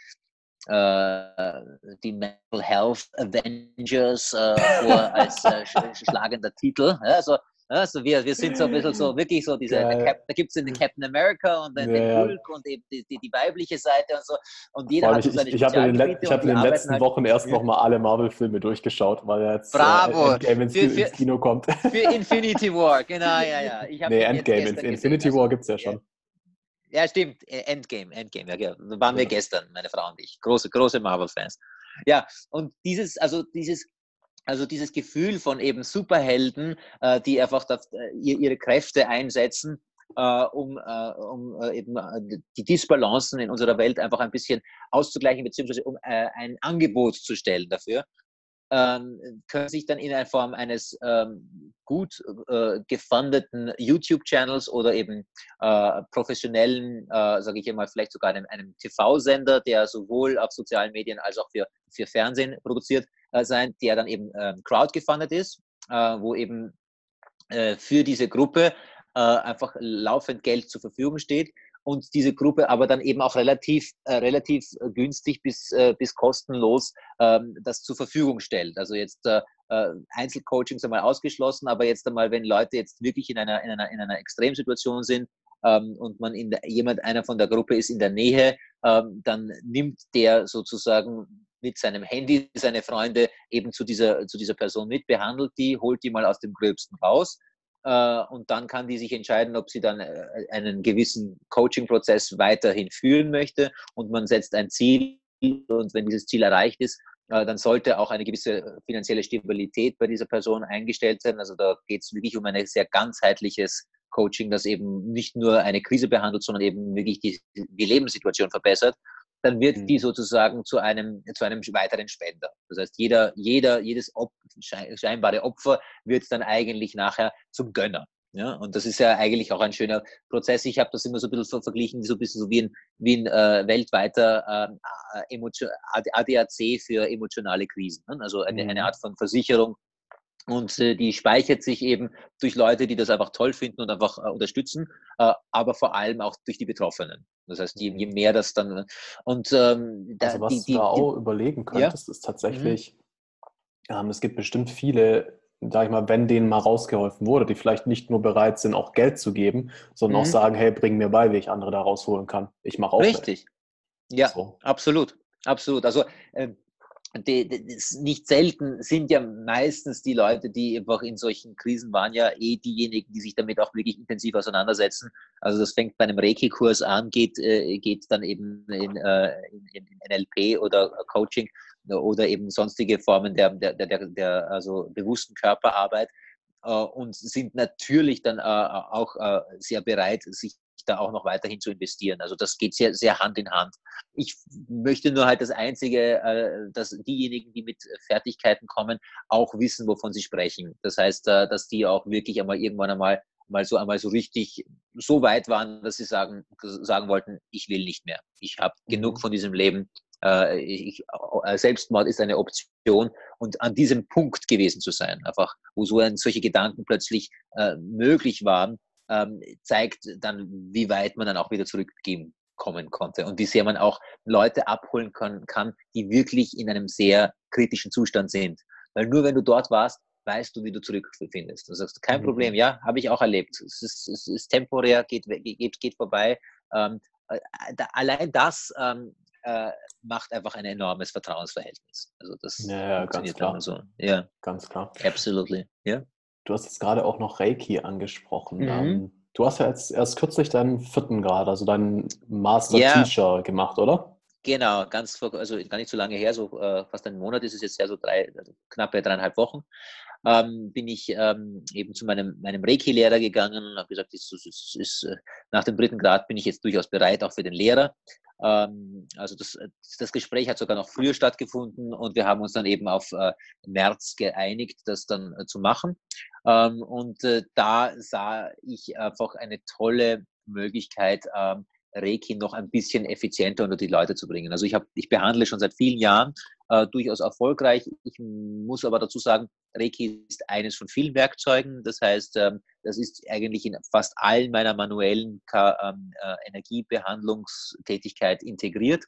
äh, die Mental Health Avengers äh, vor als äh, schlagender Titel. Ja, also Also wir, wir sind so ein bisschen so, wirklich so diese, Cap, da gibt es den Captain America und dann ja, den Hulk und eben die, die, die weibliche Seite und so. Und jeder hat so seine Spezialgebiete. Ich habe in den letzten halt Wochen erst nochmal alle Marvel-Filme durchgeschaut, weil jetzt Bravo. Äh, Endgame ins, für, für, ins Kino kommt. Für Infinity War, genau, ja, ja. Ich nee, Endgame, Infinity War gibt es ja schon. Ja, stimmt, Endgame, Endgame, ja, ja. Da waren wir ja. gestern, meine Frau und ich, große, große Marvel-Fans. Ja, und dieses, also dieses, Also dieses Gefühl von eben Superhelden, äh, die einfach das, äh, ihre Kräfte einsetzen, äh, um, äh, um äh, eben äh, die Disbalancen in unserer Welt einfach ein bisschen auszugleichen, beziehungsweise um äh, ein Angebot zu stellen dafür, ähm, können sich dann in der Form eines ähm, gut äh, gefundeten YouTube-Channels oder eben äh, professionellen, äh, sage ich mal, vielleicht sogar einem, einem T V-Sender, der sowohl auf sozialen Medien als auch für, für Fernsehen produziert, sein, der dann eben ähm, crowdgefundet ist, äh, wo eben äh, für diese Gruppe äh, einfach laufend Geld zur Verfügung steht und diese Gruppe aber dann eben auch relativ, äh, relativ günstig bis, äh, bis kostenlos äh, das zur Verfügung stellt. Also jetzt äh, Einzelcoachings einmal ausgeschlossen, aber jetzt einmal, wenn Leute jetzt wirklich in einer, in einer, in einer Extremsituation sind, Ähm, und man in der, jemand, einer von der Gruppe ist in der Nähe, ähm, dann nimmt der sozusagen mit seinem Handy seine Freunde eben zu dieser, zu dieser Person mit, behandelt die, holt die mal aus dem Gröbsten raus äh, und dann kann die sich entscheiden, ob sie dann äh, einen gewissen Coaching-Prozess weiterhin führen möchte und man setzt ein Ziel und wenn dieses Ziel erreicht ist, äh, dann sollte auch eine gewisse finanzielle Stabilität bei dieser Person eingestellt sein. Also da geht es wirklich um ein sehr ganzheitliches Coaching, das eben nicht nur eine Krise behandelt, sondern eben wirklich die, die Lebenssituation verbessert, dann wird mhm. die sozusagen zu einem, zu einem weiteren Spender. Das heißt, jeder, jeder, jedes Op- scheinbare Opfer wird dann eigentlich nachher zum Gönner. Ja? Und das ist ja eigentlich auch ein schöner Prozess. Ich habe das immer so ein bisschen verglichen, so ein bisschen so wie ein, wie ein äh, weltweiter äh, Emotio- A D A C für emotionale Krisen. Ne? Also eine, mhm. eine Art von Versicherung. Und äh, die speichert sich eben durch Leute, die das einfach toll finden und einfach äh, unterstützen, äh, aber vor allem auch durch die Betroffenen. Das heißt, je, je mehr das dann... Und, ähm, da, also was die, die, du da auch die, überlegen könntest, ja? ist tatsächlich, mhm. ähm, es gibt bestimmt viele, sag ich mal, wenn denen mal rausgeholfen wurde, die vielleicht nicht nur bereit sind, auch Geld zu geben, sondern mhm. auch sagen, hey, bring mir bei, wie ich andere da rausholen kann. Ich mache auch Richtig. Mit. Ja, so. absolut. Absolut. Also... Äh, Die, die, nicht selten sind ja meistens die Leute, die einfach in solchen Krisen waren, ja eh diejenigen, die sich damit auch wirklich intensiv auseinandersetzen. Also das fängt bei einem Reiki-Kurs an, geht, äh, geht dann eben in, äh, in, in N L P oder Coaching oder eben sonstige Formen der, der, der, der also bewussten Körperarbeit äh, und sind natürlich dann äh, auch äh, sehr bereit, sich da auch noch weiterhin zu investieren. Also das geht sehr, sehr Hand in Hand. Ich möchte nur halt das Einzige, dass diejenigen, die mit Fertigkeiten kommen, auch wissen, wovon sie sprechen. Das heißt, dass die auch wirklich einmal irgendwann einmal mal so einmal so richtig so weit waren, dass sie sagen, sagen wollten, ich will nicht mehr. Ich habe genug von diesem Leben. Ich, Selbstmord ist eine Option und an diesem Punkt gewesen zu sein, einfach, wo so ein, solche Gedanken plötzlich möglich waren, zeigt dann, wie weit man dann auch wieder zurückgehen kommen konnte und wie sehr man auch Leute abholen können kann, die wirklich in einem sehr kritischen Zustand sind. Weil nur wenn du dort warst, weißt du, wie du zurückfindest. Du sagst, kein mhm. Problem, ja, habe ich auch erlebt. Es ist, es ist temporär, geht, geht, geht vorbei. Ähm, da, allein das ähm, äh, macht einfach ein enormes Vertrauensverhältnis. Also das ja, ja, funktioniert ganz klar. So. Ja, ganz klar. Absolutely, ja. Yeah. Du hast jetzt gerade auch noch Reiki angesprochen. Mhm. Du hast ja jetzt erst kürzlich deinen vierten Grad, also deinen Master yeah. Teacher gemacht, oder? Genau, ganz vor, also gar nicht so lange her, so äh, fast einen Monat ist es jetzt her, so drei, knappe dreieinhalb Wochen, ähm, bin ich ähm, eben zu meinem, meinem Reiki-Lehrer gegangen und habe gesagt, ist, ist, ist, nach dem dritten Grad bin ich jetzt durchaus bereit, auch für den Lehrer. Also das, das Gespräch hat sogar noch früher stattgefunden und wir haben uns dann eben auf äh, März geeinigt, das dann äh, zu machen. Ähm, und äh, da sah ich einfach eine tolle Möglichkeit, ähm, Reiki noch ein bisschen effizienter unter die Leute zu bringen. Also ich, hab, ich behandle schon seit vielen Jahren, äh, durchaus erfolgreich. Ich muss aber dazu sagen, Reiki ist eines von vielen Werkzeugen. Das heißt, ähm, das ist eigentlich in fast allen meiner manuellen ähm, äh, Energiebehandlungstätigkeit integriert,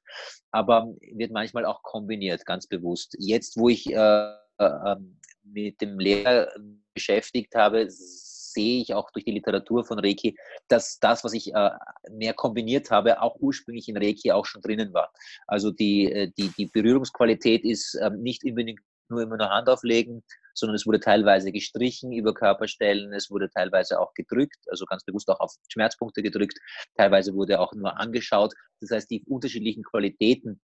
aber wird manchmal auch kombiniert, ganz bewusst. Jetzt, wo ich äh, äh, mit dem Lehrer beschäftigt habe, sehe ich auch durch die Literatur von Reiki, dass das, was ich äh, mehr kombiniert habe, auch ursprünglich in Reiki auch schon drinnen war. Also die, die, die Berührungsqualität ist äh, nicht unbedingt nur immer nur Hand auflegen, sondern es wurde teilweise gestrichen über Körperstellen, es wurde teilweise auch gedrückt, also ganz bewusst auch auf Schmerzpunkte gedrückt, teilweise wurde auch nur angeschaut. Das heißt, die unterschiedlichen Qualitäten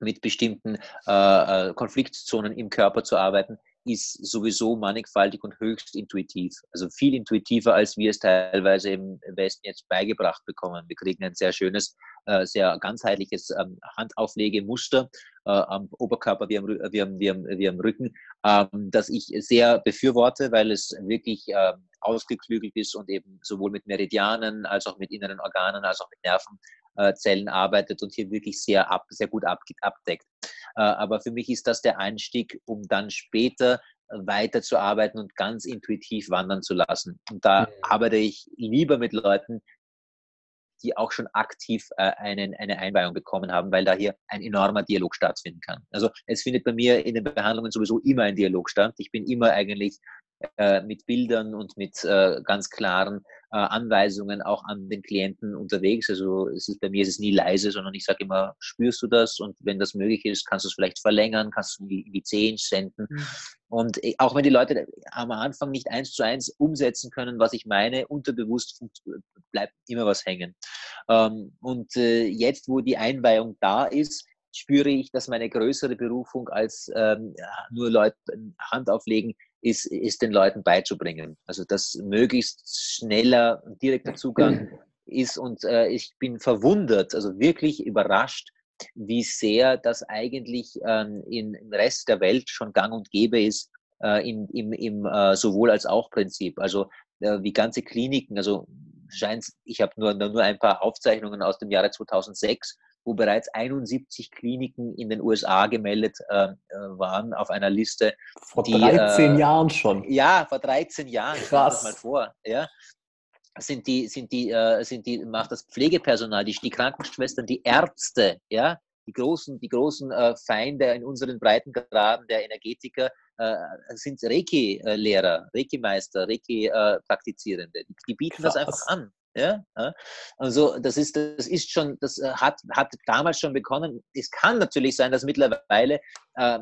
mit bestimmten äh, Konfliktzonen im Körper zu arbeiten, ist sowieso mannigfaltig und höchst intuitiv. Also viel intuitiver, als wir es teilweise im Westen jetzt beigebracht bekommen. Wir kriegen ein sehr schönes, sehr ganzheitliches Handauflegemuster am Oberkörper wie am, wie am, wie am, wie am Rücken, das ich sehr befürworte, weil es wirklich ausgeklügelt ist und eben sowohl mit Meridianen als auch mit inneren Organen, als auch mit Nervenzellen arbeitet und hier wirklich sehr, ab, sehr gut abdeckt. Aber für mich ist das der Einstieg, um dann später weiterzuarbeiten und ganz intuitiv wandern zu lassen. Und da mhm. arbeite ich lieber mit Leuten, die auch schon aktiv einen, eine Einweihung bekommen haben, weil da hier ein enormer Dialog stattfinden kann. Also es findet bei mir in den Behandlungen sowieso immer ein Dialog statt. Ich bin immer eigentlich äh, mit Bildern und mit äh, ganz klaren äh, Anweisungen auch an den Klienten unterwegs. Also es ist, bei mir ist es nie leise, sondern ich sage immer, spürst du das? Und wenn das möglich ist, kannst du es vielleicht verlängern, kannst du in die, die Zehen senden. Mhm. Und auch wenn die Leute am Anfang nicht eins zu eins umsetzen können, was ich meine, unterbewusst bleibt immer was hängen. Und jetzt, wo die Einweihung da ist, spüre ich, dass meine größere Berufung als nur Leute Hand auflegen ist, ist den Leuten beizubringen. Also dass möglichst schneller und direkter Zugang ist. Und ich bin verwundert, also wirklich überrascht, wie sehr das eigentlich ähm, in, im Rest der Welt schon gang und gäbe ist, äh, in, im, im äh, sowohl als auch Prinzip. Also äh, wie ganze Kliniken, also scheint, ich habe nur, nur ein paar Aufzeichnungen aus dem Jahre zweitausendsechs, wo bereits einundsiebzig Kliniken in den U S A gemeldet äh, waren auf einer Liste. Vor die, dreizehn äh, Jahren schon. Ja, vor dreizehn Jahren. Krass. Mal vor, ja. Sind die, sind die, äh, sind die, macht das Pflegepersonal, die, die Krankenschwestern, die Ärzte, ja, die großen, die großen äh, Feinde in unseren Breitengraden der Energetiker äh, sind Reiki-Lehrer, Reiki-Meister, Reiki-Praktizierende. Die, die bieten Krass. Das einfach an. Ja? Also das ist, das ist schon, das hat, hat damals schon begonnen. Es kann natürlich sein, dass mittlerweile äh,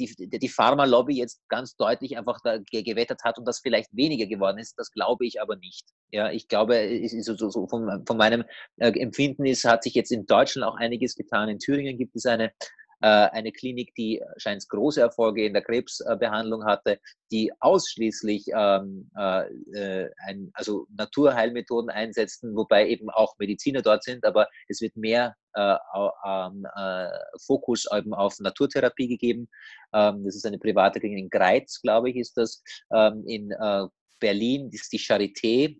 die, die Pharma-Lobby jetzt ganz deutlich einfach da gewettert hat und das vielleicht weniger geworden ist. Das glaube ich aber nicht. Ja, ich glaube, es ist so, so von, von meinem äh, Empfinden ist, hat sich jetzt in Deutschland auch einiges getan. In Thüringen gibt es eine eine Klinik, die scheint große Erfolge in der Krebsbehandlung hatte, die ausschließlich ähm, äh, ein, also Naturheilmethoden einsetzten, wobei eben auch Mediziner dort sind, aber es wird mehr äh, äh, Fokus eben auf Naturtherapie gegeben. Ähm, das ist eine private Klinik in Greiz, glaube ich, ist das. Ähm, in äh, Berlin ist die Charité.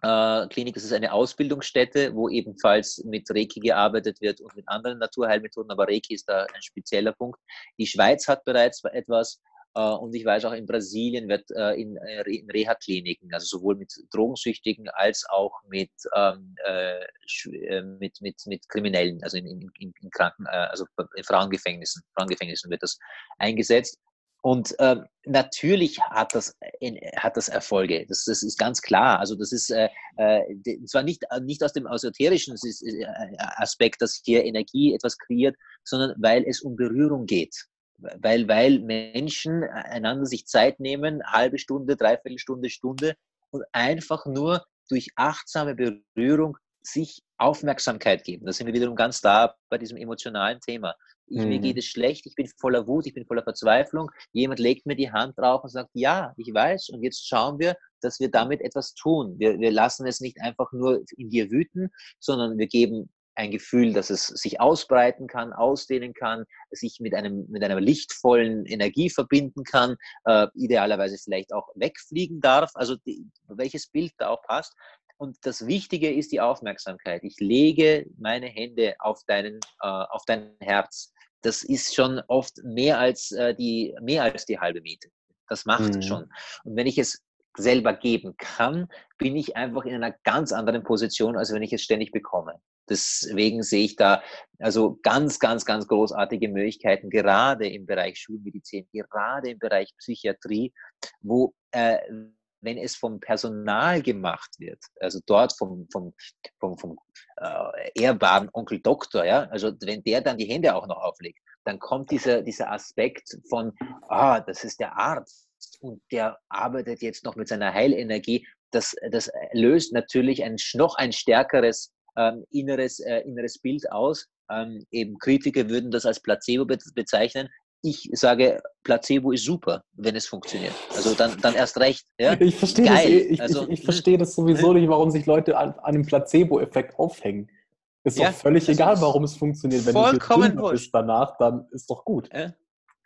Klinik, das ist eine Ausbildungsstätte, wo ebenfalls mit Reiki gearbeitet wird und mit anderen Naturheilmethoden, aber Reiki ist da ein spezieller Punkt. Die Schweiz hat bereits etwas und ich weiß auch, in Brasilien wird in Reha-Kliniken, also sowohl mit Drogensüchtigen als auch mit, äh, mit, mit, mit Kriminellen, also in, in, in Kranken, also in Frauengefängnissen, Frauengefängnissen wird das eingesetzt. Und ähm, natürlich hat das, in, hat das Erfolge, das, das ist ganz klar. Also das ist äh, äh, zwar nicht, nicht aus dem esoterischen Aspekt, dass hier Energie etwas kreiert, sondern weil es um Berührung geht. Weil, weil Menschen einander sich Zeit nehmen, halbe Stunde, dreiviertel Stunde, Stunde und einfach nur durch achtsame Berührung sich Aufmerksamkeit geben. Da sind wir wiederum ganz da bei diesem emotionalen Thema. Ich, mir geht es schlecht, ich bin voller Wut, ich bin voller Verzweiflung. Jemand legt mir die Hand drauf und sagt, ja, ich weiß. Und jetzt schauen wir, dass wir damit etwas tun. Wir, wir lassen es nicht einfach nur in dir wüten, sondern wir geben ein Gefühl, dass es sich ausbreiten kann, ausdehnen kann, sich mit, einem, mit einer lichtvollen Energie verbinden kann, äh, idealerweise vielleicht auch wegfliegen darf. Also die, welches Bild da auch passt. Und das Wichtige ist die Aufmerksamkeit. Ich lege meine Hände auf, deinen, äh, auf dein Herz. Das ist schon oft mehr als, äh, die, mehr als die halbe Miete. Das macht mhm. schon. Und wenn ich es selber geben kann, bin ich einfach in einer ganz anderen Position, als wenn ich es ständig bekomme. Deswegen sehe ich da also ganz, ganz, ganz großartige Möglichkeiten, gerade im Bereich Schulmedizin, gerade im Bereich Psychiatrie, wo äh, wenn es vom Personal gemacht wird, also dort vom, vom, vom, vom äh, ehrbaren Onkel Doktor, ja, also wenn der dann die Hände auch noch auflegt, dann kommt dieser, dieser Aspekt von, ah, das ist der Arzt und der arbeitet jetzt noch mit seiner Heilenergie, das, das löst natürlich ein, noch ein stärkeres ähm, inneres, äh, inneres Bild aus. Ähm, eben Kritiker würden das als Placebo be- bezeichnen. Ich sage, Placebo ist super, wenn es funktioniert. Also dann, dann erst recht. Ja? Ich verstehe das, ich, also, ich, ich verstehe das sowieso nicht, warum sich Leute an, an einem Placebo-Effekt aufhängen. Ist ja, doch völlig egal, warum es funktioniert. Wenn du gesund bist danach, dann ist doch gut. Ja,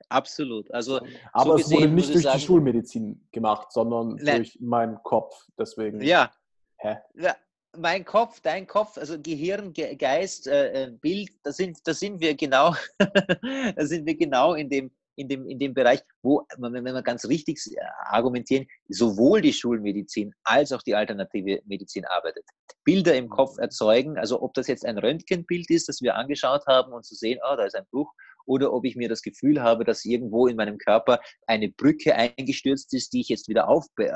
absolut. Also, aber so gesehen, es wurde nicht durch sagen, die Schulmedizin gemacht, sondern nein. durch meinen Kopf. Deswegen. Ja. Hä? Ja. Mein Kopf, dein Kopf, also Gehirn, Ge- Geist, äh, Bild, da sind, da sind wir genau, da sind wir genau in dem, in dem, in dem Bereich, wo, wenn wir ganz richtig argumentieren, sowohl die Schulmedizin als auch die alternative Medizin arbeitet. Bilder im Kopf erzeugen, also ob das jetzt ein Röntgenbild ist, das wir angeschaut haben und zu sehen, oh, da ist ein Bruch, oder ob ich mir das Gefühl habe, dass irgendwo in meinem Körper eine Brücke eingestürzt ist, die ich jetzt wieder auf, äh,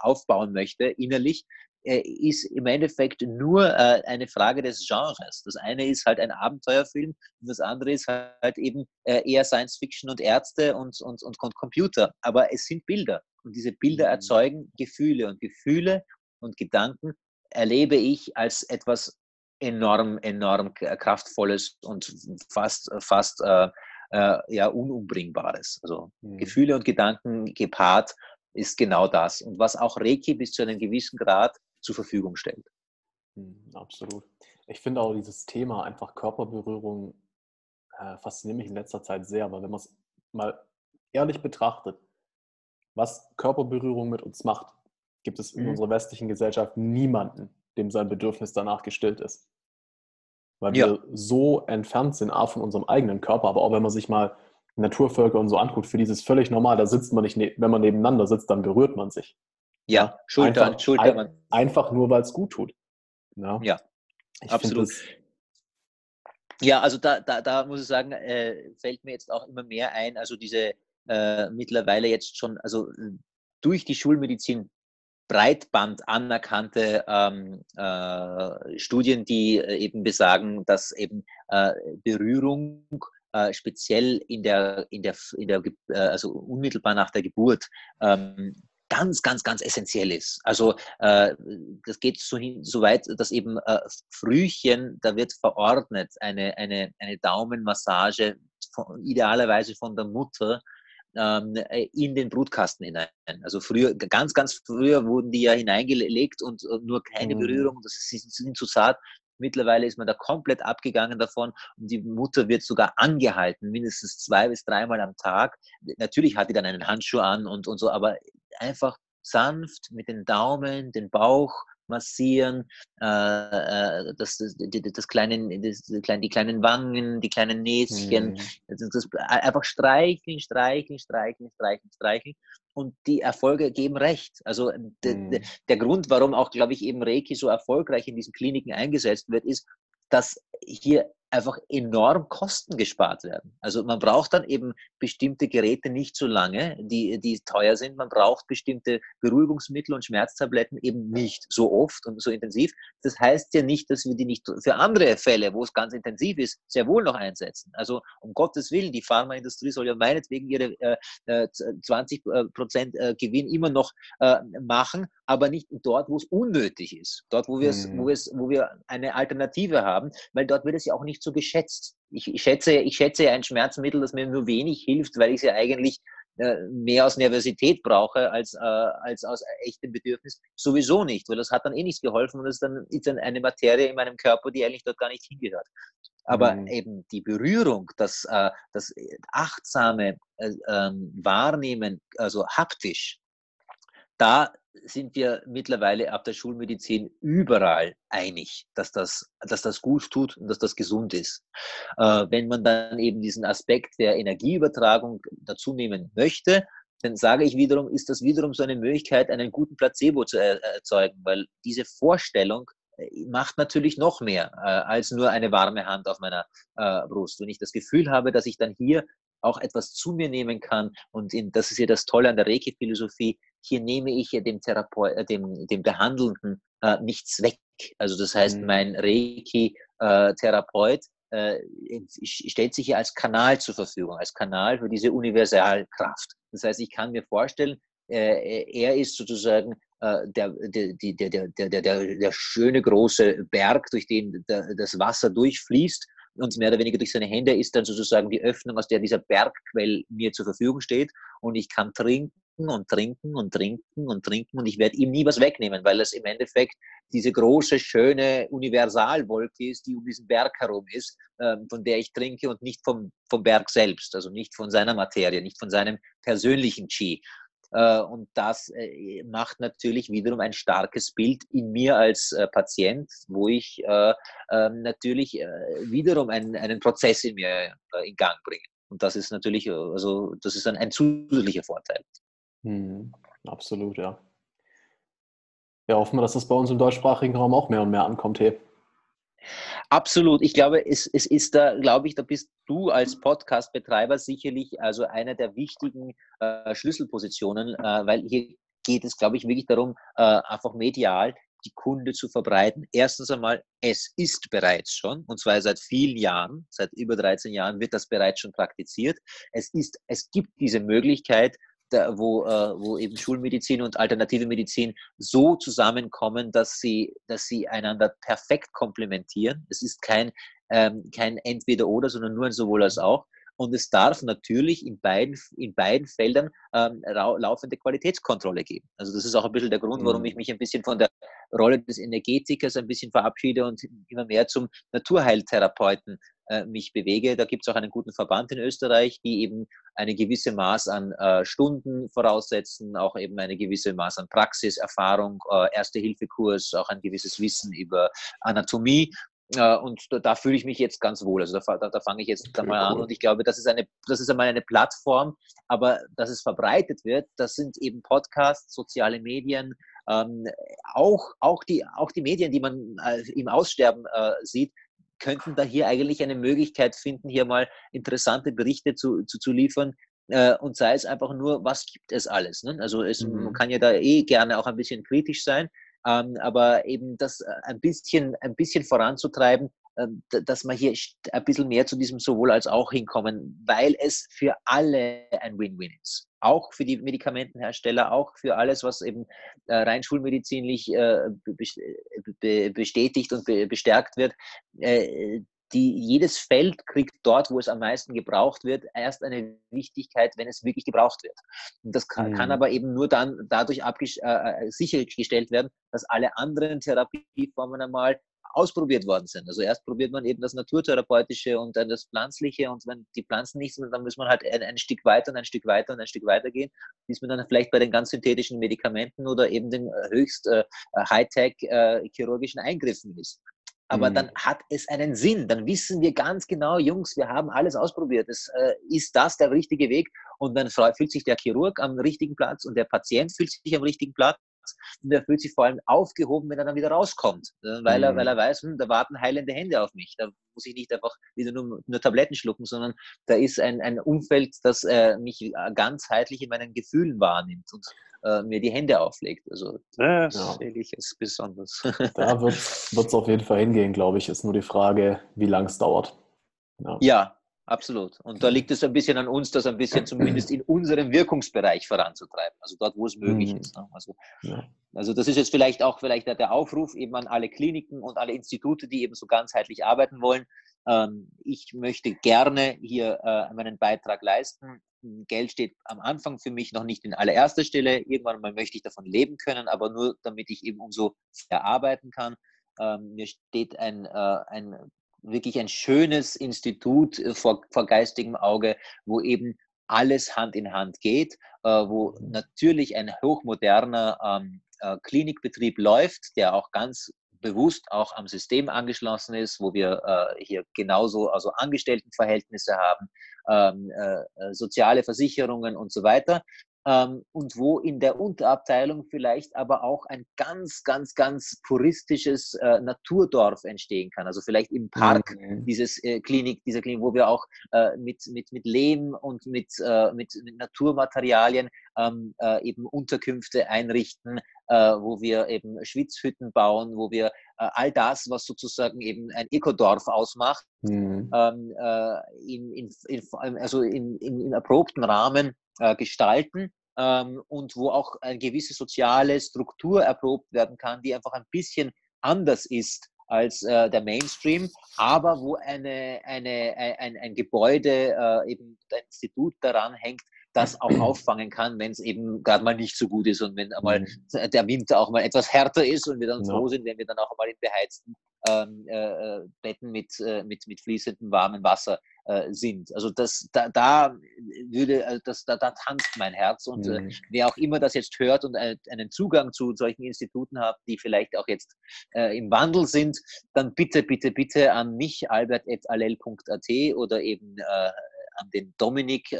aufbauen möchte, innerlich, ist im Endeffekt nur äh, eine Frage des Genres. Das eine ist halt ein Abenteuerfilm und das andere ist halt eben äh, eher Science Fiction und Ärzte und, und, und Computer. Aber es sind Bilder und diese Bilder erzeugen Gefühle und Gefühle und Gedanken erlebe ich als etwas enorm, enorm Kraftvolles und fast, fast äh, äh, ja, Unumbringbares. Also mhm. Gefühle und Gedanken gepaart ist genau das. Und was auch Reiki bis zu einem gewissen Grad zur Verfügung stellt. Absolut. Ich finde auch dieses Thema einfach Körperberührung äh, fasziniert mich in letzter Zeit sehr, aber wenn man es mal ehrlich betrachtet, was Körperberührung mit uns macht, gibt es in mhm. unserer westlichen Gesellschaft niemanden, dem sein Bedürfnis danach gestillt ist. Weil ja. wir so entfernt sind, A, von unserem eigenen Körper, aber auch wenn man sich mal Naturvölker und so anguckt, für die ist es völlig normal, da sitzt man nicht, ne- wenn man nebeneinander sitzt, dann berührt man sich. Ja, Schulter an Schulter. Ein, einfach nur, weil es gut tut. Ja, ja ich absolut. Ja, also da, da, da muss ich sagen, äh, fällt mir jetzt auch immer mehr ein, also diese äh, mittlerweile jetzt schon, also durch die Schulmedizin breitband anerkannte ähm, äh, Studien, die äh, eben besagen, dass eben äh, Berührung Äh, speziell in der, in der, in der äh, also unmittelbar nach der Geburt ähm, ganz, ganz, ganz essentiell ist. Also äh, das geht so, hin, so weit, dass eben äh, Frühchen, da wird verordnet, eine, eine, eine Daumenmassage von, idealerweise von der Mutter ähm, in den Brutkasten hinein. Also früher, ganz, ganz früher wurden die ja hineingelegt und nur keine mhm. Berührung, das ist, sie sind zu zart. Mittlerweile ist man da komplett abgegangen davon und die Mutter wird sogar angehalten, mindestens zwei bis dreimal am Tag. Natürlich hat die dann einen Handschuh an und, und so, aber einfach sanft mit den Daumen, den Bauch massieren, äh, das, das, das kleine, das, die kleinen Wangen, die kleinen Näschen, das, das, einfach streicheln, streicheln, streicheln, streicheln, streicheln. Und die Erfolge geben recht. Also de, de, der Grund, warum auch, glaube ich, eben Reiki so erfolgreich in diesen Kliniken eingesetzt wird, ist, dass hier einfach enorm Kosten gespart werden. Also man braucht dann eben bestimmte Geräte nicht so lange, die, die teuer sind. Man braucht bestimmte Beruhigungsmittel und Schmerztabletten eben nicht so oft und so intensiv. Das heißt ja nicht, dass wir die nicht für andere Fälle, wo es ganz intensiv ist, sehr wohl noch einsetzen. Also um Gottes Willen, die Pharmaindustrie soll ja meinetwegen ihre äh, zwanzig Prozent äh, Gewinn immer noch äh, machen, aber nicht dort, wo es unnötig ist. Dort, wo, wir's, mhm. wo, wir's, wo wir eine Alternative haben, weil dort wird es ja auch nicht so geschätzt. Ich schätze, ich schätze ein Schmerzmittel, das mir nur wenig hilft, weil ich es ja eigentlich äh, mehr aus Nervosität brauche als, äh, als aus echtem Bedürfnis. Sowieso nicht, weil das hat dann eh nichts geholfen und das ist dann, ist dann eine Materie in meinem Körper, die eigentlich dort gar nicht hingehört. Aber mhm. eben die Berührung, das, äh, das achtsame äh, äh, Wahrnehmen, also haptisch, da sind wir mittlerweile ab der Schulmedizin überall einig, dass das, dass das gut tut und dass das gesund ist. Äh, wenn man dann eben diesen Aspekt der Energieübertragung dazu nehmen möchte, dann sage ich wiederum, ist das wiederum so eine Möglichkeit, einen guten Placebo zu er- erzeugen, weil diese Vorstellung macht natürlich noch mehr äh, als nur eine warme Hand auf meiner äh, Brust. Wenn ich das Gefühl habe, dass ich dann hier auch etwas zu mir nehmen kann und in, das ist ja das Tolle an der Reiki-Philosophie, hier nehme ich ja dem Therapeuten, dem, dem Behandelnden äh, nichts weg. Also das heißt, mhm. mein Reiki-Therapeut äh, äh, stellt sich ja als Kanal zur Verfügung, als Kanal für diese Universalkraft. Das heißt, ich kann mir vorstellen, äh, er ist sozusagen äh, der, der, der, der, der, der, der schöne große Berg, durch den der, das Wasser durchfließt, und mehr oder weniger durch seine Hände ist dann sozusagen die Öffnung, aus der dieser Bergquell mir zur Verfügung steht, und ich kann trinken und trinken und trinken und trinken und ich werde ihm nie was wegnehmen, weil das im Endeffekt diese große, schöne Universalwolke ist, die um diesen Berg herum ist, von der ich trinke und nicht vom, vom Berg selbst, also nicht von seiner Materie, nicht von seinem persönlichen Qi. Und das macht natürlich wiederum ein starkes Bild in mir als Patient, wo ich natürlich wiederum einen, einen Prozess in mir in Gang bringe. Und das ist natürlich, also das ist dann ein zusätzlicher Vorteil. Hm, absolut, ja. Ja, hoffen wir, dass das bei uns im deutschsprachigen Raum auch mehr und mehr ankommt, hey. Absolut. Ich glaube, es, es ist da, glaube ich, da bist du als Podcast-Betreiber sicherlich also einer der wichtigen äh, Schlüsselpositionen, äh, weil hier geht es, glaube ich, wirklich darum, äh, einfach medial die Kunde zu verbreiten. Erstens einmal, es ist bereits schon, und zwar seit vielen Jahren, seit über dreizehn Jahren wird das bereits schon praktiziert. Es ist, es gibt diese Möglichkeit, da, wo, äh, wo eben Schulmedizin und alternative Medizin so zusammenkommen, dass sie, dass sie einander perfekt komplementieren. Es ist kein, ähm, kein Entweder-Oder, sondern nur ein Sowohl-als-auch. Und es darf natürlich in beiden, in beiden Feldern ähm, laufende Qualitätskontrolle geben. Also das ist auch ein bisschen der Grund, warum ich mich ein bisschen von der Rolle des Energetikers ein bisschen verabschiede und immer mehr zum Naturheiltherapeuten äh, mich bewege. Da gibt es auch einen guten Verband in Österreich, die eben eine gewisse Maß an äh, Stunden voraussetzen, auch eben eine gewisse Maß an Praxis, Erfahrung, äh, Erste-Hilfe-Kurs, auch ein gewisses Wissen über Anatomie. Und da, da fühle ich mich jetzt ganz wohl. Also da, da, da fange ich jetzt mal an. Und ich glaube, das ist eine, das ist einmal eine Plattform, aber dass es verbreitet wird, das sind eben Podcasts, soziale Medien, ähm, auch, auch, die, auch die Medien, die man äh, im Aussterben äh, sieht, könnten da hier eigentlich eine Möglichkeit finden, hier mal interessante Berichte zu, zu, zu liefern. Äh, und sei es einfach nur, was gibt es alles? Ne? Also es, mhm. man kann ja da eh gerne auch ein bisschen kritisch sein. Ähm, aber eben das ein bisschen, ein bisschen voranzutreiben, ähm, dass man hier ein bisschen mehr zu diesem sowohl als auch hinkommen, weil es für alle ein Win-Win ist. Auch für die Medikamentenhersteller, auch für alles, was eben äh, rein schulmedizinisch äh, be bestätigt und be bestärkt wird. Äh, Die, jedes Feld kriegt dort, wo es am meisten gebraucht wird, erst eine Wichtigkeit, wenn es wirklich gebraucht wird. Und das kann, mhm. kann aber eben nur dann dadurch äh, sichergestellt werden, dass alle anderen Therapieformen einmal ausprobiert worden sind. Also erst probiert man eben das Naturtherapeutische und dann das Pflanzliche, und wenn die Pflanzen nichts sind, dann muss man halt ein, ein Stück weiter und ein Stück weiter und ein Stück weiter gehen, bis man dann vielleicht bei den ganz synthetischen Medikamenten oder eben den höchst äh, Hightech äh, chirurgischen Eingriffen ist. Aber dann hat es einen Sinn. Dann wissen wir ganz genau, Jungs, wir haben alles ausprobiert. Es, äh, ist das der richtige Weg? Und dann fühlt sich der Chirurg am richtigen Platz und der Patient fühlt sich am richtigen Platz. Und er fühlt sich vor allem aufgehoben, wenn er dann wieder rauskommt. Weil, mhm. er, weil er weiß, hm, da warten heilende Hände auf mich. Da muss ich nicht einfach wieder nur, nur Tabletten schlucken, sondern da ist ein, ein Umfeld, das äh, mich ganzheitlich in meinen Gefühlen wahrnimmt und äh, mir die Hände auflegt. Also das ja. ist besonders. Da wird es auf jeden Fall hingehen, glaube ich. Ist nur die Frage, wie lange es dauert. Ja. ja. Absolut. Und da liegt es ein bisschen an uns, das ein bisschen zumindest in unserem Wirkungsbereich voranzutreiben, also dort, wo es möglich ist. Also, ja. also das ist jetzt vielleicht auch vielleicht der Aufruf eben an alle Kliniken und alle Institute, die eben so ganzheitlich arbeiten wollen. Ich möchte gerne hier meinen Beitrag leisten. Geld steht am Anfang für mich noch nicht in allererster Stelle. Irgendwann mal möchte ich davon leben können, aber nur damit ich eben umso mehr arbeiten kann. Mir steht ein, ein wirklich ein schönes Institut vor, vor geistigem Auge, wo eben alles Hand in Hand geht, äh, wo natürlich ein hochmoderner ähm, äh, Klinikbetrieb läuft, der auch ganz bewusst auch am System angeschlossen ist, wo wir äh, hier genauso also Angestelltenverhältnisse haben, ähm, äh, soziale Versicherungen und so weiter. ähm, und wo in der Unterabteilung vielleicht aber auch ein ganz, ganz, ganz puristisches äh, Naturdorf entstehen kann. Also vielleicht im Park mhm. dieses äh, Klinik, dieser Klinik, wo wir auch äh, mit, mit, mit Lehm und mit, äh, mit, mit Naturmaterialien ähm, äh, eben Unterkünfte einrichten, äh, wo wir eben Schwitzhütten bauen, wo wir äh, all das, was sozusagen eben ein Ökodorf ausmacht, mhm. ähm, äh, in, in, in, also in, in, in erprobten Rahmen äh, gestalten ähm, und wo auch eine gewisse soziale Struktur erprobt werden kann, die einfach ein bisschen anders ist als äh, der Mainstream, aber wo eine, eine, ein, ein Gebäude, äh, eben ein Institut daran hängt, das auch auffangen kann, wenn es eben gerade mal nicht so gut ist und wenn einmal mhm. der Winter auch mal etwas härter ist und wir dann ja. froh sind, wenn wir dann auch mal in beheizten ähm, äh, Betten mit, äh, mit, mit fließendem, warmem Wasser äh, sind. Also das, da, da würde, also das, da, da tanzt mein Herz und mhm. äh, wer auch immer das jetzt hört und äh, einen Zugang zu solchen Instituten hat, die vielleicht auch jetzt äh, im Wandel sind, dann bitte, bitte, bitte an mich, albert at allel punkt at oder eben äh, an den Dominik äh,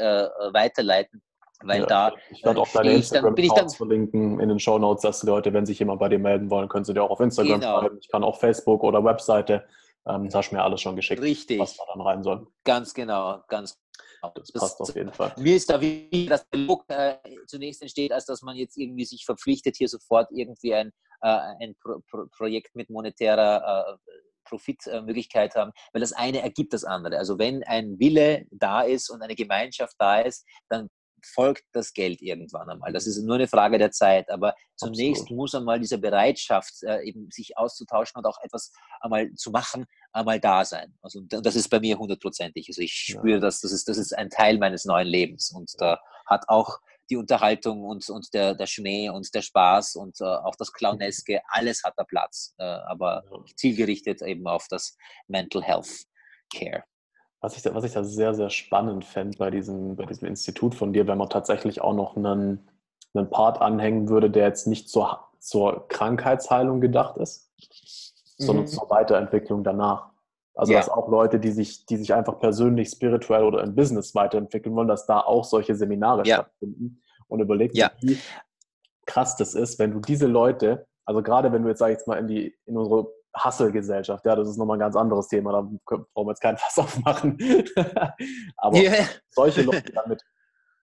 weiterleiten, weil ja, da ich werde auch deine Instagram-Accounts verlinken in den Shownotes, dass die Leute, wenn sich jemand bei dir melden wollen, können sie dir auch auf Instagram genau. schreiben. Ich kann auch Facebook oder Webseite, ähm, das hast du mir alles schon geschickt, Richtig. was da dann rein soll. Ganz genau, ganz genau. Das, das passt auf jeden Fall. Mir ist da wichtig, dass der Look äh, zunächst entsteht, als dass man jetzt irgendwie sich verpflichtet, hier sofort irgendwie ein, äh, ein Pro- Pro- Projekt mit monetärer äh, Profitmöglichkeit haben, weil das eine ergibt das andere. Also wenn ein Wille da ist und eine Gemeinschaft da ist, dann folgt das Geld irgendwann einmal. Das ist nur eine Frage der Zeit, aber zunächst Absolut. muss einmal diese Bereitschaft, äh, eben sich auszutauschen und auch etwas einmal zu machen, einmal da sein. Also das ist bei mir hundertprozentig. Also ich spüre, ja. dass das ist, das ist ein Teil meines neuen Lebens und da hat auch die Unterhaltung und, und der, der Schmäh und der Spaß und äh, auch das Clowneske, alles hat da Platz, äh, aber ja. zielgerichtet eben auf das Mental Health Care. Was ich da, was ich da sehr, sehr spannend fände bei diesem, bei diesem Institut von dir, wenn man tatsächlich auch noch einen, einen Part anhängen würde, der jetzt nicht zur, zur Krankheitsheilung gedacht ist, mhm. sondern zur Weiterentwicklung danach. Also ja. dass auch Leute, die sich, die sich einfach persönlich, spirituell oder im Business weiterentwickeln wollen, dass da auch solche Seminare ja. stattfinden. Und überlegt, ja. wie krass das ist, wenn du diese Leute, also gerade wenn du jetzt, sag ich jetzt mal, in die in unsere Hustle-Gesellschaft, ja, das ist nochmal ein ganz anderes Thema, da brauchen wir jetzt keinen Fass aufmachen. Aber yeah. solche Leute damit,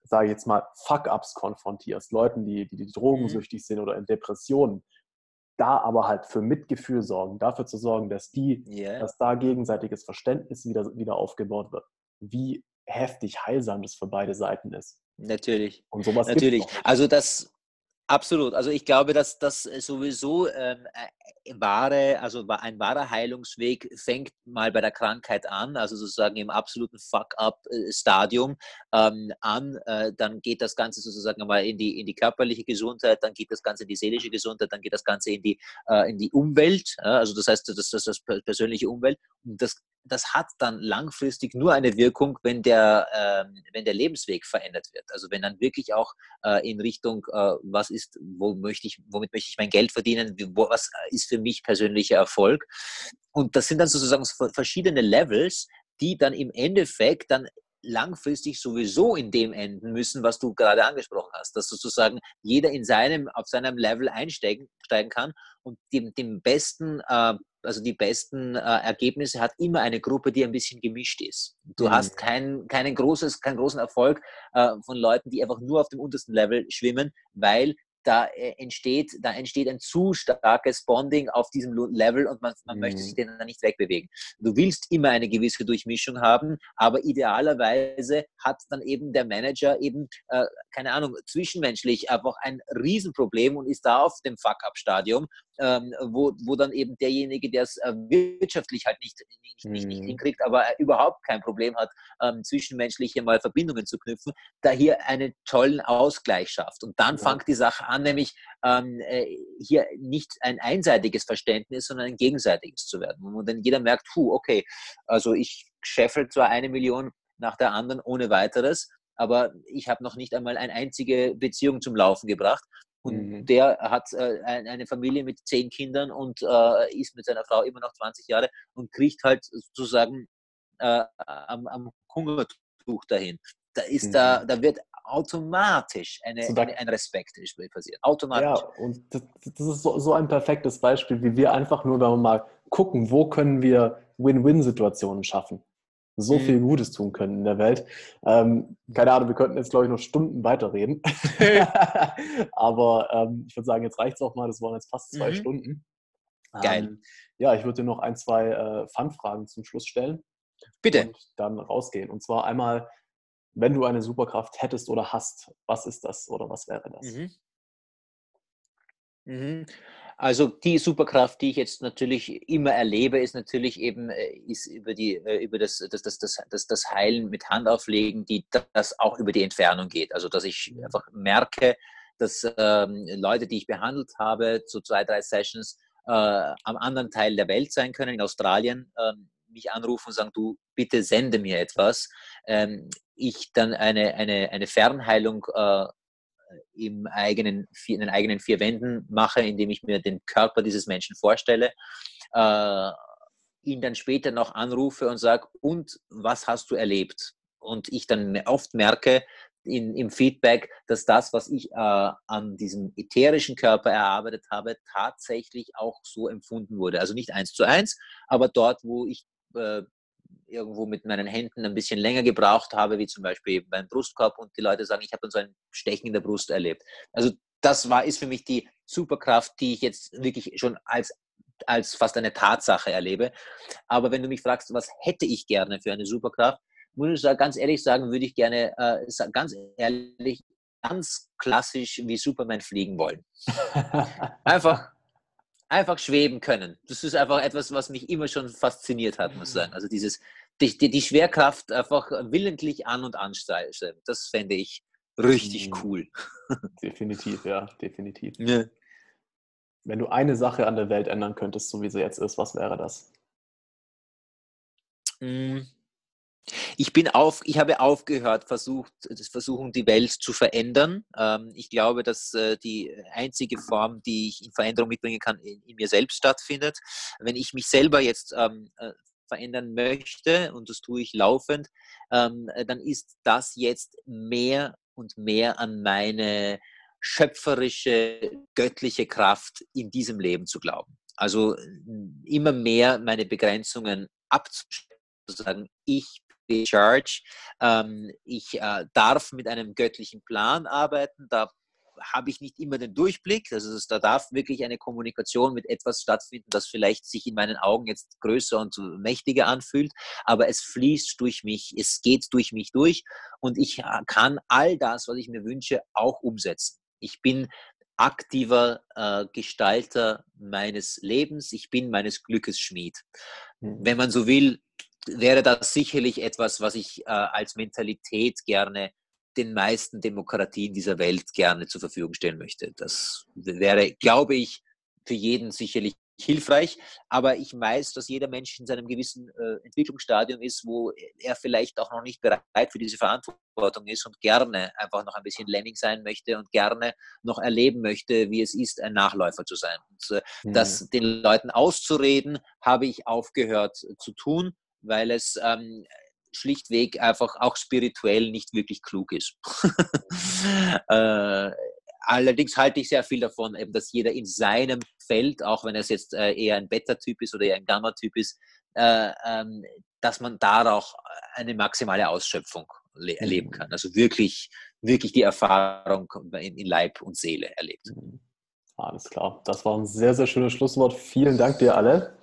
sage ich jetzt mal, Fuck-Ups konfrontierst, Leuten, die, die, die drogensüchtig mhm. sind oder in Depressionen, da aber halt für Mitgefühl sorgen, dafür zu sorgen, dass die, yeah. dass da gegenseitiges Verständnis wieder, wieder aufgebaut wird. Wie heftig heilsam das für beide Seiten ist. Natürlich. Und sowas Natürlich. Also das absolut. Also ich glaube, dass das sowieso ähm, wahre, also ein wahrer Heilungsweg fängt mal bei der Krankheit an, also sozusagen im absoluten Fuck-up-Stadium ähm, an. Äh, dann geht das Ganze sozusagen mal in die in die körperliche Gesundheit, dann geht das Ganze in die seelische Gesundheit, dann geht das Ganze in die äh, in die Umwelt. Äh, also das heißt, das das, das persönliche Umwelt. Und das Das hat dann langfristig nur eine Wirkung, wenn der, ähm, wenn der Lebensweg verändert wird. Also wenn dann wirklich auch äh, in Richtung, äh, was ist, wo möchte ich, womit möchte ich mein Geld verdienen, wo, was ist für mich persönlicher Erfolg. Und das sind dann sozusagen verschiedene Levels, die dann im Endeffekt dann langfristig sowieso in dem enden müssen, was du gerade angesprochen hast, dass sozusagen jeder in seinem, auf seinem Level einsteigen steigen kann und dem, dem besten, äh, also die besten äh, Ergebnisse hat immer eine Gruppe, die ein bisschen gemischt ist. Du mhm. hast kein, keinen großes, keinen großen Erfolg äh, von Leuten, die einfach nur auf dem untersten Level schwimmen, weil da entsteht, da entsteht ein zu starkes Bonding auf diesem Level und man, man mhm. möchte sich dann nicht wegbewegen. Du willst immer eine gewisse Durchmischung haben, aber idealerweise hat dann eben der Manager eben, äh, keine Ahnung, zwischenmenschlich einfach ein Riesenproblem und ist da auf dem Fuck-Up-Stadium, ähm, wo, wo dann eben derjenige, der es äh, wirtschaftlich halt nicht, nicht, mhm. nicht, nicht hinkriegt, aber überhaupt kein Problem hat, ähm, zwischenmenschliche mal Verbindungen zu knüpfen, da hier einen tollen Ausgleich schafft. Und dann mhm. fängt die Sache an, an, nämlich ähm, hier nicht ein einseitiges Verständnis, sondern ein gegenseitiges zu werden. Und dann jeder merkt, puh, okay, also ich scheffel zwar eine Million nach der anderen ohne weiteres, aber ich habe noch nicht einmal eine einzige Beziehung zum Laufen gebracht. Und mhm. der hat äh, eine Familie mit zehn Kindern und äh, ist mit seiner Frau immer noch zwanzig Jahre und kriegt halt sozusagen äh, am, am Hungertuch dahin. da ist mhm. da, da wird automatisch eine, so da, eine, ein Respekt passiert. Automatisch. Ja, und das, das ist so, so ein perfektes Beispiel, wie wir einfach nur, wenn wir mal gucken, wo können wir Win-Win-Situationen schaffen, so viel Gutes tun können in der Welt. Ähm, keine Ahnung, wir könnten jetzt, glaube ich, noch Stunden weiterreden. Aber ähm, ich würde sagen, jetzt reicht es auch mal. Das waren jetzt fast zwei mhm. Stunden. Geil. Ähm, ja, ich würde dir noch ein, zwei äh, Fun-Fragen zum Schluss stellen. Bitte. Und dann rausgehen. Und zwar einmal, wenn du eine Superkraft hättest oder hast, was ist das oder was wäre das? Mhm. Mhm. Also die Superkraft, die ich jetzt natürlich immer erlebe, ist natürlich eben ist über, die, über das, das, das, das, das Heilen mit Handauflegen, die das auch über die Entfernung geht. Also dass ich einfach merke, dass ähm, Leute, die ich behandelt habe, zu zwei, drei Sessions äh, am anderen Teil der Welt sein können, in Australien, äh, mich anrufen und sagen, du, bitte sende mir etwas. Ähm, ich dann eine, eine, eine Fernheilung äh, Im eigenen, in den eigenen vier Wänden mache, indem ich mir den Körper dieses Menschen vorstelle, äh, ihn dann später noch anrufe und sage, und was hast du erlebt? Und ich dann oft merke in, im Feedback, dass das, was ich äh, an diesem ätherischen Körper erarbeitet habe, tatsächlich auch so empfunden wurde. Also nicht eins zu eins, aber dort, wo ich äh, irgendwo mit meinen Händen ein bisschen länger gebraucht habe, wie zum Beispiel beim Brustkorb, und die Leute sagen, ich habe dann so ein Stechen in der Brust erlebt. Also das war, ist für mich die Superkraft, die ich jetzt wirklich schon als, als fast eine Tatsache erlebe. Aber wenn du mich fragst, was hätte ich gerne für eine Superkraft, muss ich ganz ehrlich sagen, würde ich gerne, äh, ganz ehrlich, ganz klassisch wie Superman fliegen wollen. Einfach... Einfach schweben können. Das ist einfach etwas, was mich immer schon fasziniert hat, muss ich sagen. Also dieses, die, die, die Schwerkraft einfach willentlich an- und ansteigen. Das fände ich richtig cool. Definitiv, ja, definitiv. Ja. Wenn du eine Sache an der Welt ändern könntest, so wie sie jetzt ist, was wäre das? Ich bin auf, ich habe aufgehört, versucht, das Versuchen, die Welt zu verändern. Ich glaube, dass die einzige Form, die ich in Veränderung mitbringen kann, in mir selbst stattfindet. Wenn ich mich selber jetzt verändern möchte, und das tue ich laufend, dann ist das jetzt mehr und mehr an meine schöpferische, göttliche Kraft in diesem Leben zu glauben. Also immer mehr meine Begrenzungen abzuschaffen, zu sagen, ich bin Charge, ähm, ich äh, darf mit einem göttlichen Plan arbeiten, da habe ich nicht immer den Durchblick, also das, da darf wirklich eine Kommunikation mit etwas stattfinden, das vielleicht sich in meinen Augen jetzt größer und mächtiger anfühlt, aber es fließt durch mich, es geht durch mich durch und ich kann all das, was ich mir wünsche, auch umsetzen. Ich bin aktiver äh, Gestalter meines Lebens, ich bin meines Glückes Schmied. Mhm. Wenn man so will, wäre das sicherlich etwas, was ich äh, als Mentalität gerne den meisten Demokratien dieser Welt gerne zur Verfügung stellen möchte. Das wäre, glaube ich, für jeden sicherlich hilfreich, aber ich weiß, dass jeder Mensch in seinem gewissen äh, Entwicklungsstadium ist, wo er vielleicht auch noch nicht bereit für diese Verantwortung ist und gerne einfach noch ein bisschen Lemming sein möchte und gerne noch erleben möchte, wie es ist, ein Nachläufer zu sein. Und, äh, mhm. das den Leuten auszureden, habe ich aufgehört zu tun, weil es ähm, schlichtweg einfach auch spirituell nicht wirklich klug ist. äh, allerdings halte ich sehr viel davon, eben, dass jeder in seinem Feld, auch wenn es jetzt äh, eher ein Beta-Typ ist oder eher ein Gamma-Typ ist, äh, ähm, dass man da auch eine maximale Ausschöpfung le- erleben kann. Also wirklich, wirklich die Erfahrung in, in Leib und Seele erlebt. Alles klar. Das war ein sehr, sehr schönes Schlusswort. Vielen Dank dir alle.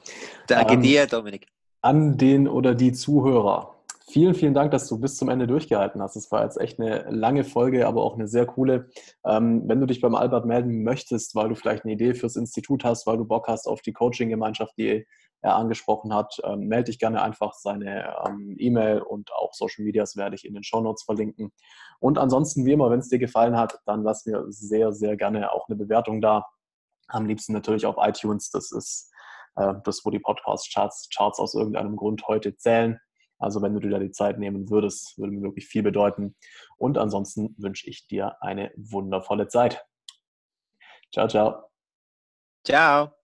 Danke ähm, dir, Dominik. An den oder die Zuhörer. Vielen, vielen Dank, dass du bis zum Ende durchgehalten hast. Es war jetzt echt eine lange Folge, aber auch eine sehr coole. Ähm, wenn du dich beim Albert melden möchtest, weil du vielleicht eine Idee fürs Institut hast, weil du Bock hast auf die Coaching-Gemeinschaft, die er angesprochen hat, ähm, melde dich gerne einfach. Seine ähm, E-Mail und auch Social Medias werde ich in den Shownotes verlinken. Und ansonsten, wie immer, wenn es dir gefallen hat, dann lass mir sehr, sehr gerne auch eine Bewertung da. Am liebsten natürlich auf iTunes. Das ist das, wo die Podcast-Charts Charts aus irgendeinem Grund heute zählen. Also wenn du dir da die Zeit nehmen würdest, würde mir wirklich viel bedeuten. Und ansonsten wünsche ich dir eine wundervolle Zeit. Ciao, ciao. Ciao.